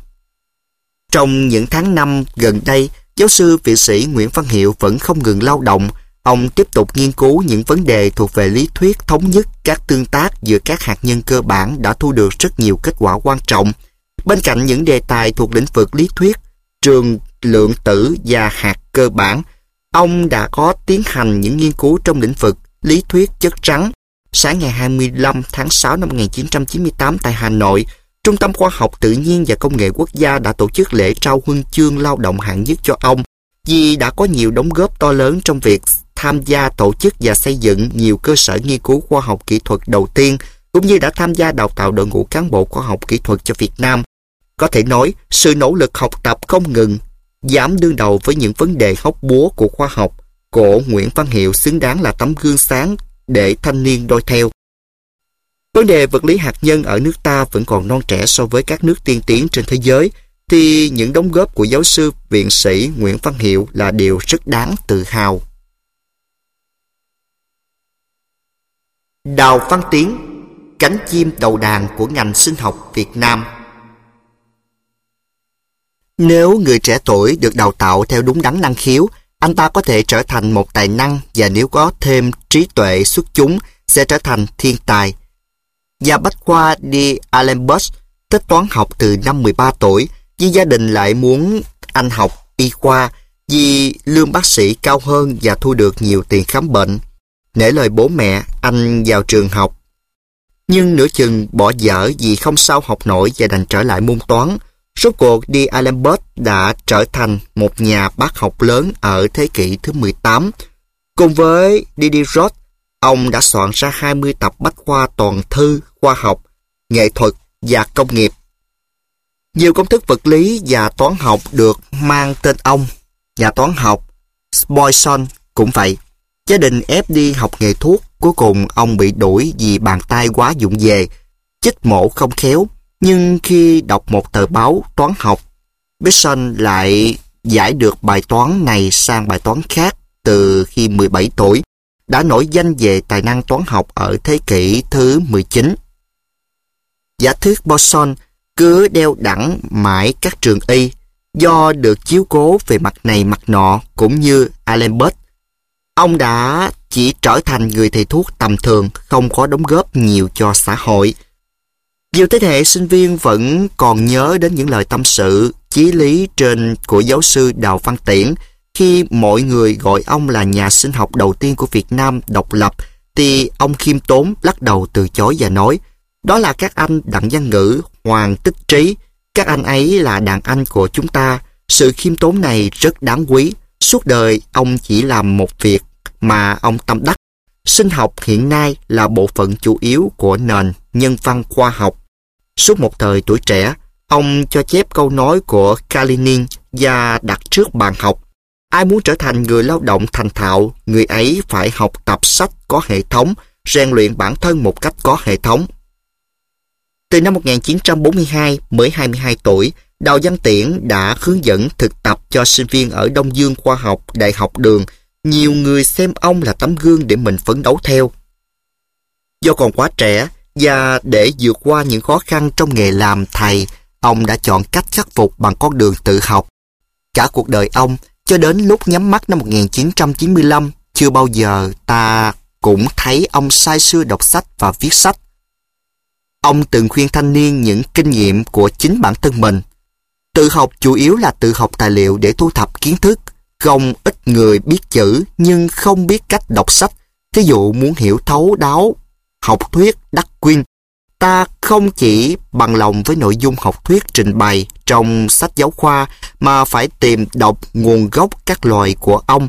Trong những tháng năm gần đây, giáo sư viện sĩ Nguyễn Văn Hiệu vẫn không ngừng lao động. Ông tiếp tục nghiên cứu những vấn đề thuộc về lý thuyết thống nhất các tương tác giữa các hạt nhân cơ bản, đã thu được rất nhiều kết quả quan trọng. Bên cạnh những đề tài thuộc lĩnh vực lý thuyết, trường lượng tử và hạt cơ bản, ông đã có tiến hành những nghiên cứu trong lĩnh vực lý thuyết chất rắn. Sáng ngày 25 tháng 6 năm 1998 tại Hà Nội, Trung tâm Khoa học Tự nhiên và Công nghệ Quốc gia đã tổ chức lễ trao huân chương lao động hạng nhất cho ông, vì đã có nhiều đóng góp to lớn trong việc tham gia tổ chức và xây dựng nhiều cơ sở nghiên cứu khoa học kỹ thuật đầu tiên, cũng như đã tham gia đào tạo đội ngũ cán bộ khoa học kỹ thuật cho Việt Nam. Có thể nói, sự nỗ lực học tập không ngừng, dám đương đầu với những vấn đề hóc búa của khoa học, của Nguyễn Văn Hiệu xứng đáng là tấm gương sáng để thanh niên noi theo. Vấn đề vật lý hạt nhân ở nước ta vẫn còn non trẻ so với các nước tiên tiến trên thế giới, thì những đóng góp của giáo sư viện sĩ Nguyễn Văn Hiệu là điều rất đáng tự hào. Đào Văn Tiến, cánh chim đầu đàn của ngành sinh học Việt Nam. Nếu người trẻ tuổi được đào tạo theo đúng đắn năng khiếu, anh ta có thể trở thành một tài năng, và nếu có thêm trí tuệ xuất chúng sẽ trở thành thiên tài. Và Bách Khoa đi Allenbusch thích toán học từ năm 13 tuổi, nhưng gia đình lại muốn anh học y khoa vì lương bác sĩ cao hơn và thu được nhiều tiền khám bệnh. Nể lời bố mẹ, anh vào trường học, nhưng nửa chừng bỏ dở vì không sao học nổi và đành trở lại môn toán. Rốt cuộc đi Allenbusch đã trở thành một nhà bác học lớn ở thế kỷ thứ 18. Cùng với Diderot, ông đã soạn ra 20 tập bách khoa toàn thư, khoa học, nghệ thuật và công nghiệp. Nhiều công thức vật lý và toán học được mang tên ông. Nhà toán học Poisson cũng vậy. Gia đình ép đi học nghề thuốc, cuối cùng ông bị đuổi vì bàn tay quá vụng về, chích mổ không khéo. Nhưng khi đọc một tờ báo toán học, Poisson lại giải được bài toán này sang bài toán khác. Từ khi 17 tuổi, đã nổi danh về tài năng toán học ở thế kỷ thứ 19. Giả thuyết Poisson cứ đeo đẳng mãi các trường y, do được chiếu cố về mặt này mặt nọ cũng như Allenbusch. Ông đã chỉ trở thành người thầy thuốc tầm thường, không có đóng góp nhiều cho xã hội. Nhiều thế hệ sinh viên vẫn còn nhớ đến những lời tâm sự, chí lý trên của giáo sư Đào Văn Tiễn. Khi mọi người gọi ông là nhà sinh học đầu tiên của Việt Nam độc lập, thì ông khiêm tốn lắc đầu từ chối và nói, đó là các anh Đặng Văn Ngữ, Hoàng Tích Trí, các anh ấy là đàn anh của chúng ta. Sự khiêm tốn này rất đáng quý. Suốt đời ông chỉ làm một việc mà ông tâm đắc. Sinh học hiện nay là bộ phận chủ yếu của nền nhân văn khoa học. Suốt một thời tuổi trẻ, ông cho chép câu nói của Kalinin và đặt trước bàn học. Ai muốn trở thành người lao động thành thạo, người ấy phải học tập sách có hệ thống, rèn luyện bản thân một cách có hệ thống. Từ năm 1942, mới 22 tuổi, Đào Văn Tiễn đã hướng dẫn thực tập cho sinh viên ở Đông Dương Khoa học Đại học Đường. Nhiều người xem ông là tấm gương để mình phấn đấu theo. Do còn quá trẻ, và để vượt qua những khó khăn trong nghề làm thầy, ông đã chọn cách khắc phục bằng con đường tự học. Cả cuộc đời ông, cho đến lúc nhắm mắt năm 1995, chưa bao giờ ta cũng thấy ông say sưa đọc sách và viết sách. Ông từng khuyên thanh niên những kinh nghiệm của chính bản thân mình. Tự học chủ yếu là tự học tài liệu để thu thập kiến thức. Không ít người biết chữ nhưng không biết cách đọc sách. Thí dụ muốn hiểu thấu đáo học thuyết Darwin, ta không chỉ bằng lòng với nội dung học thuyết trình bày trong sách giáo khoa mà phải tìm đọc nguồn gốc các loài của ông.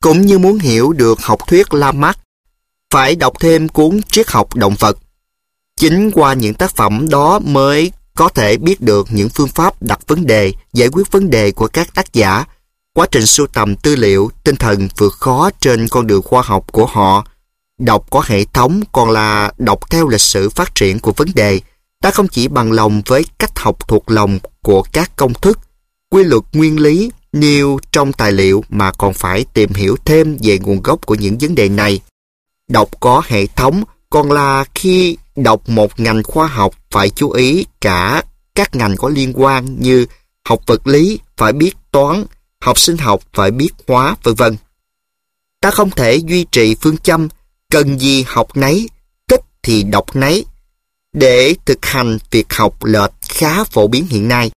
Cũng như muốn hiểu được học thuyết Lamarck, phải đọc thêm cuốn triết học động vật. Chính qua những tác phẩm đó mới có thể biết được những phương pháp đặt vấn đề, giải quyết vấn đề của các tác giả. Quá trình sưu tầm tư liệu, tinh thần vượt khó trên con đường khoa học của họ. Đọc có hệ thống còn là đọc theo lịch sử phát triển của vấn đề. Ta không chỉ bằng lòng với cách học thuộc lòng của các công thức, quy luật nguyên lý nêu trong tài liệu mà còn phải tìm hiểu thêm về nguồn gốc của những vấn đề này. Đọc có hệ thống còn là khi đọc một ngành khoa học phải chú ý cả các ngành có liên quan, như học vật lý phải biết toán, học sinh học phải biết hóa, v.v. Ta không thể duy trì phương châm cần gì học nấy, thích thì đọc nấy để thực hành việc học lệch khá phổ biến hiện nay.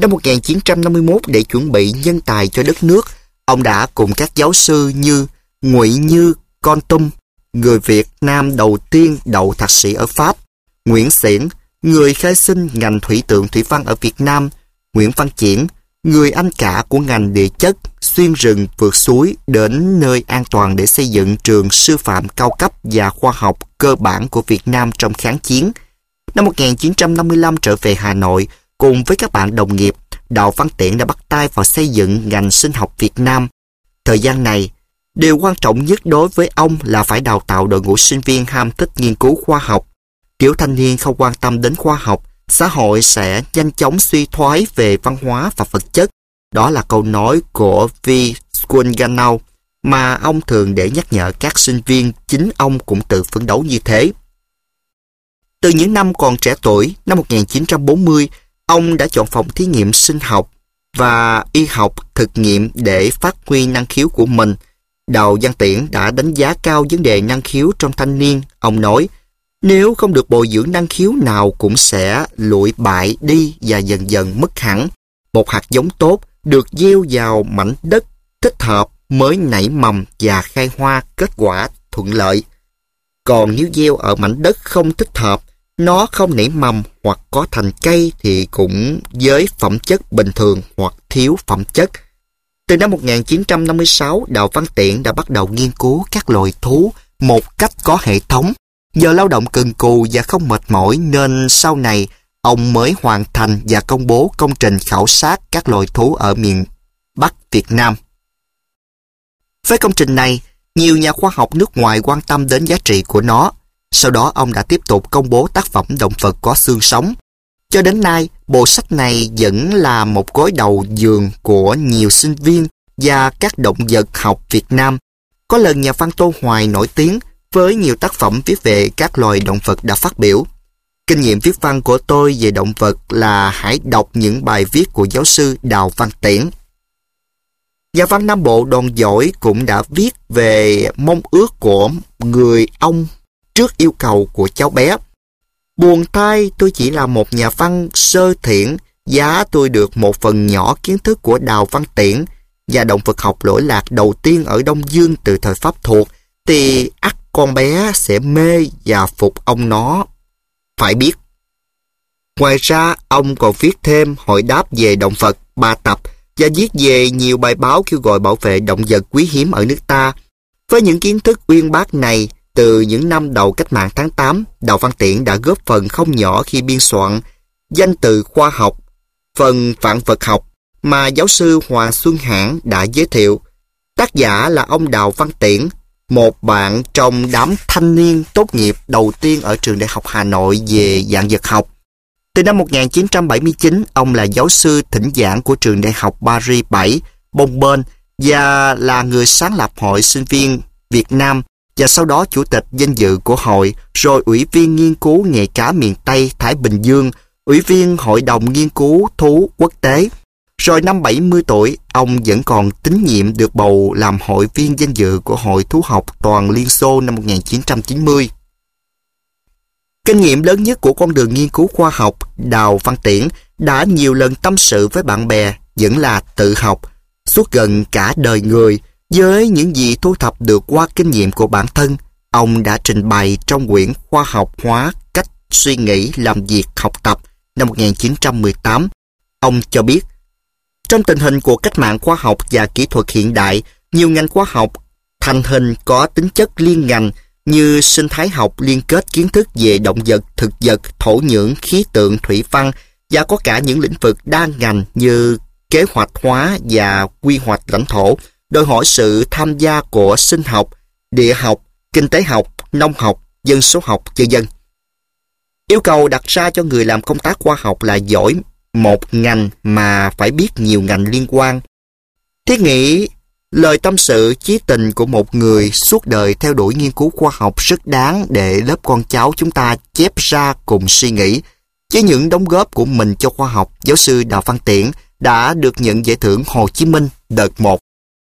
Năm 1951, để chuẩn bị nhân tài cho đất nước, ông đã cùng các giáo sư như Ngụy Như Con Tum, người Việt Nam đầu tiên đậu thạc sĩ ở Pháp, Nguyễn Xiển, người khai sinh ngành thủy tượng thủy văn ở Việt Nam, Nguyễn Văn Chiễn, người anh cả của ngành địa chất, xuyên rừng vượt suối đến nơi an toàn để xây dựng trường sư phạm cao cấp và khoa học cơ bản của Việt Nam trong kháng chiến. Năm 1955 trở về Hà Nội, cùng với các bạn đồng nghiệp, Đào Văn Tiễn đã bắt tay vào xây dựng ngành sinh học Việt Nam. Thời gian này, điều quan trọng nhất đối với ông là phải đào tạo đội ngũ sinh viên ham thích nghiên cứu khoa học. Kiểu thanh niên không quan tâm đến khoa học, xã hội sẽ nhanh chóng suy thoái về văn hóa và vật chất. Đó là câu nói của V. Schoengenau mà ông thường để nhắc nhở các sinh viên, chính ông cũng tự phấn đấu như thế. Từ những năm còn trẻ tuổi, năm 1940, ông đã chọn phòng thí nghiệm sinh học và y học thực nghiệm để phát huy năng khiếu của mình. Đào Văn Tiến đã đánh giá cao vấn đề năng khiếu trong thanh niên. Ông nói, nếu không được bồi dưỡng, năng khiếu nào cũng sẽ lụi bại đi và dần dần mất hẳn. Một hạt giống tốt được gieo vào mảnh đất thích hợp mới nảy mầm và khai hoa kết quả thuận lợi. Còn nếu gieo ở mảnh đất không thích hợp, nó không nảy mầm hoặc có thành cây thì cũng với phẩm chất bình thường hoặc thiếu phẩm chất. Từ năm 1956, Đào Văn Tiện đã bắt đầu nghiên cứu các loài thú một cách có hệ thống. Giờ lao động cần cù và không mệt mỏi nên sau này ông mới hoàn thành và công bố công trình khảo sát các loài thú ở miền Bắc Việt Nam. Với công trình này, nhiều nhà khoa học nước ngoài quan tâm đến giá trị của nó. Sau đó ông đã tiếp tục công bố tác phẩm động vật có xương sống. Cho đến nay, bộ sách này vẫn là một gối đầu giường của nhiều sinh viên và các động vật học Việt Nam. Có lần nhà văn Tô Hoài nổi tiếng với nhiều tác phẩm viết về các loài động vật đã phát biểu. Kinh nghiệm viết văn của tôi về động vật là hãy đọc những bài viết của giáo sư Đào Văn Tiễn. Nhà văn Nam Bộ Đòn Giỏi cũng đã viết về mong ước của người ông trước yêu cầu của cháu bé. Buồn thay, tôi chỉ là một nhà văn sơ thiển, giá tôi được một phần nhỏ kiến thức của Đào Văn Tiễn và động vật học lỗi lạc đầu tiên ở Đông Dương từ thời Pháp thuộc, thì ắt con bé sẽ mê và phục ông nó. Phải biết. Ngoài ra, ông còn viết thêm hội đáp về động vật 3 tập và viết về nhiều bài báo kêu gọi bảo vệ động vật quý hiếm ở nước ta. Với những kiến thức uyên bác này, từ những năm đầu cách mạng tháng 8, Đào Văn Tiễn đã góp phần không nhỏ khi biên soạn danh từ khoa học, phần vạn vật học mà giáo sư Hoàng Xuân Hãn đã giới thiệu. Tác giả là ông Đào Văn Tiễn, một bạn trong đám thanh niên tốt nghiệp đầu tiên ở trường Đại học Hà Nội về dạng vật học. Từ năm 1979, ông là giáo sư thỉnh giảng của trường Đại học Paris 7, Bonn và là người sáng lập Hội Sinh viên Việt Nam và sau đó chủ tịch danh dự của hội, rồi ủy viên nghiên cứu nghề cá miền Tây Thái Bình Dương, ủy viên Hội đồng nghiên cứu thú quốc tế. Rồi năm 70 tuổi, ông vẫn còn tín nhiệm được bầu làm hội viên danh dự của Hội Thú học Toàn Liên Xô năm 1990. Kinh nghiệm lớn nhất của con đường nghiên cứu khoa học, Đào Văn Tiễn đã nhiều lần tâm sự với bạn bè, vẫn là tự học, suốt gần cả đời người. Với những gì thu thập được qua kinh nghiệm của bản thân, ông đã trình bày trong quyển Khoa học hóa cách suy nghĩ, làm việc, học tập năm 1918. Ông cho biết, trong tình hình của cách mạng khoa học và kỹ thuật hiện đại, nhiều ngành khoa học thành hình có tính chất liên ngành như sinh thái học liên kết kiến thức về động vật, thực vật, thổ nhưỡng, khí tượng, thủy văn và có cả những lĩnh vực đa ngành như kế hoạch hóa và quy hoạch lãnh thổ, đòi hỏi sự tham gia của sinh học, địa học, kinh tế học, nông học, dân số học, v.v. Yêu cầu đặt ra cho người làm công tác khoa học là giỏi một ngành mà phải biết nhiều ngành liên quan. Thiết nghĩ lời tâm sự chí tình của một người suốt đời theo đuổi nghiên cứu khoa học rất đáng để lớp con cháu chúng ta chép ra cùng suy nghĩ. Với những đóng góp của mình cho khoa học, giáo sư Đào Văn Tiễn đã được nhận giải thưởng Hồ Chí Minh đợt 1.